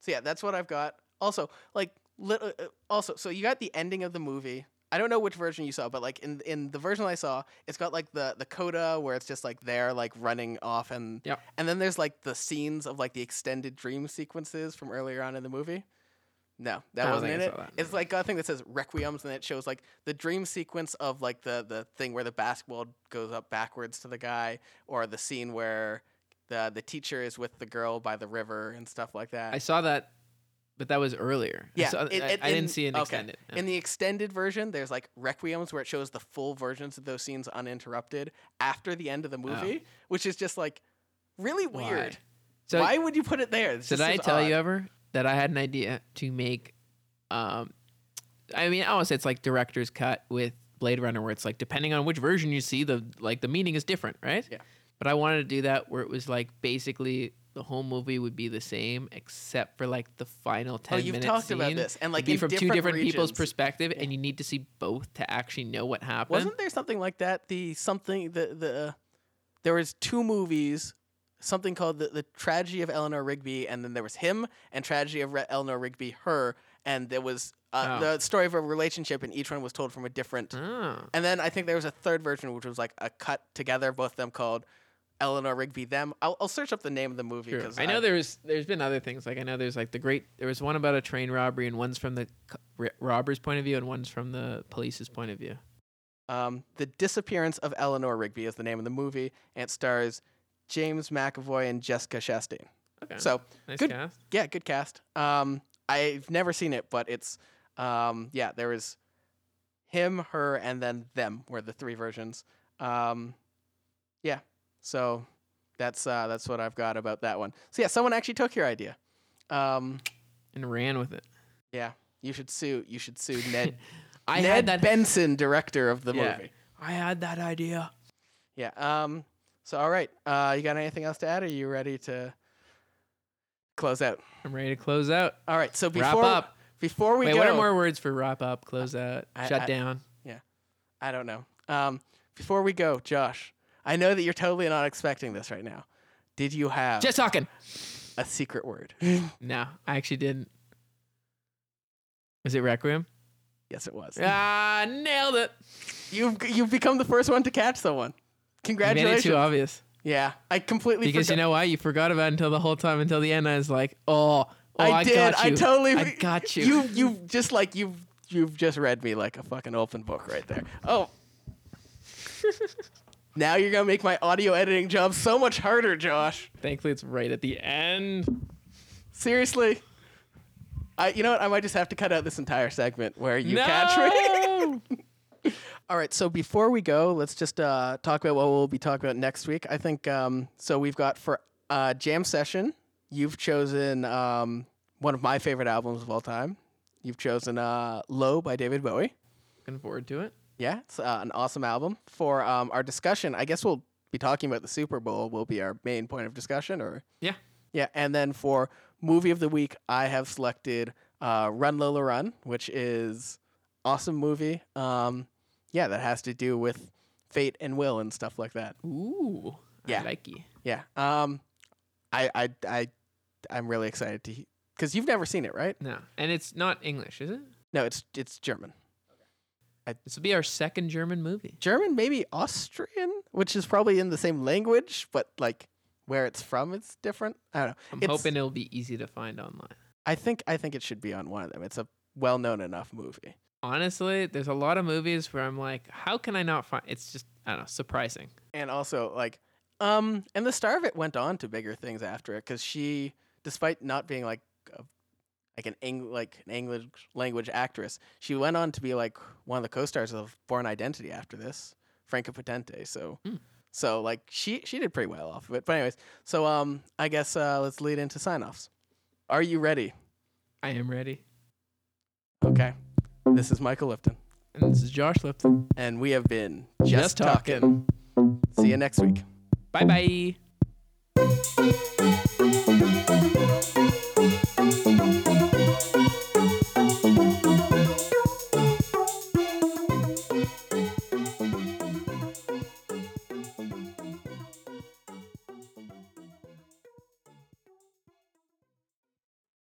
so yeah, that's what I've got. Also, like, little, uh, also, so you got the ending of the movie. I don't know which version you saw, but like in in the version I saw, it's got like the, the coda where it's just like they're like running off and yep. and then there's like the scenes of like the extended dream sequences from earlier on in the movie. No, that I wasn't in it. That. It's like got a thing that says Requiems and it shows like the dream sequence of like the, the thing where the basketball goes up backwards to the guy or the scene where the the teacher is with the girl by the river and stuff like that. I saw that. But that was earlier. Yeah, I, saw, it, I, in, I didn't see an okay. extended. No. In the extended version, there's like Requiems where it shows the full versions of those scenes uninterrupted after the end of the movie, oh. which is just like really weird. Why, so Why would you put it there? This did I tell odd. you ever that I had an idea to make, um, I mean, I want to say it's like director's cut with Blade Runner where it's like depending on which version you see, the like the meaning is different, right? Yeah. But I wanted to do that where it was like basically... the whole movie would be the same except for like the final ten minutes. Oh, you've talked about this. And like be from two different people's perspective and you need to see both to actually know what happened. Wasn't there something like that? The something the the there was two movies, something called the, the Tragedy of Eleanor Rigby and then there was him and Tragedy of Re- Eleanor Rigby her and there was uh, oh. the story of a relationship and each one was told from a different. Oh. And then I think there was a third version which was like a cut together both of them called Eleanor Rigby, them. I'll, I'll search up the name of the movie because I know I, there's there's been other things like I know there's like the great there was one about a train robbery and one's from the r- robber's point of view and one's from the police's point of view. Um, the Disappearance of Eleanor Rigby is the name of the movie and it stars James McAvoy and Jessica Chastain. Okay, so nice good, cast. Yeah, good cast. Um, I've never seen it, but it's um, yeah, there was him, her, and then them were the three versions. Um, yeah. So that's uh, that's what I've got about that one. So yeah, someone actually took your idea, um, and ran with it. Yeah, you should sue. You should sue Ned. I Ned had that Benson, director of the yeah, movie. I had that idea. Yeah. Um. So all right. Uh, you got anything else to add? Or are you ready to close out? I'm ready to close out. All right. So before wrap up. Before we Wait, go, what are more words for wrap up, close out, I, shut I, down? Yeah. I don't know. Um. Before we go, Josh. I know that you're totally not expecting this right now. Did you have... Just talking. A secret word? No, I actually didn't. Was it Requiem? Yes, it was. Ah, nailed it. You've you've become the first one to catch someone. Congratulations. You made it too obvious. Yeah, I completely because forgot. Because you know why? You forgot about it until the whole time, until the end. I was like, oh, oh I, I did. got you. I totally... I got you. You, you just like, you've, you've just read me like a fucking open book right there. Oh. Now you're going to make my audio editing job so much harder, Josh. Thankfully, it's right at the end. Seriously. I, you know what? I might just have to cut out this entire segment where you no! catch me. All right. So before we go, let's just uh, talk about what we'll be talking about next week. I think um, so we've got for uh, Jam Session, you've chosen um, one of my favorite albums of all time. You've chosen uh, Low by David Bowie. Looking forward to it. Yeah, it's uh, an awesome album. For um, our discussion, I guess we'll be talking about the Super Bowl will be our main point of discussion. or Yeah. Yeah, and then for Movie of the Week, I have selected uh, Run Lola Run, which is awesome movie. Um, yeah, that has to do with fate and will and stuff like that. Ooh. Yeah. I like it. Yeah. Um, I, I, I, I'm really excited to... Because you've never seen it, right? No. And it's not English, is it? No, it's it's German. Okay. I, this will be our second German movie. German, maybe Austrian, which is probably in the same language, but like where it's from, it's different. I don't know. I'm it's, hoping it'll be easy to find online. I think I think it should be on one of them. It's a well-known enough movie. Honestly, there's a lot of movies where I'm like, how can I not find... It's just, I don't know, surprising. And also, like, um, and the star of it went on to bigger things after it, because she, despite not being like, A, like an Eng- like an English language actress, she went on to be like one of the co-stars of Born Identity after this, Franco Potente. So, mm. so like she she did pretty well off of it. But anyways, so um, I guess uh, let's lead into sign-offs. Are you ready? I am ready. Okay, this is Michael Lipton, and this is Josh Lipton, and we have been just, just talking. talking. See you next week. Bye bye.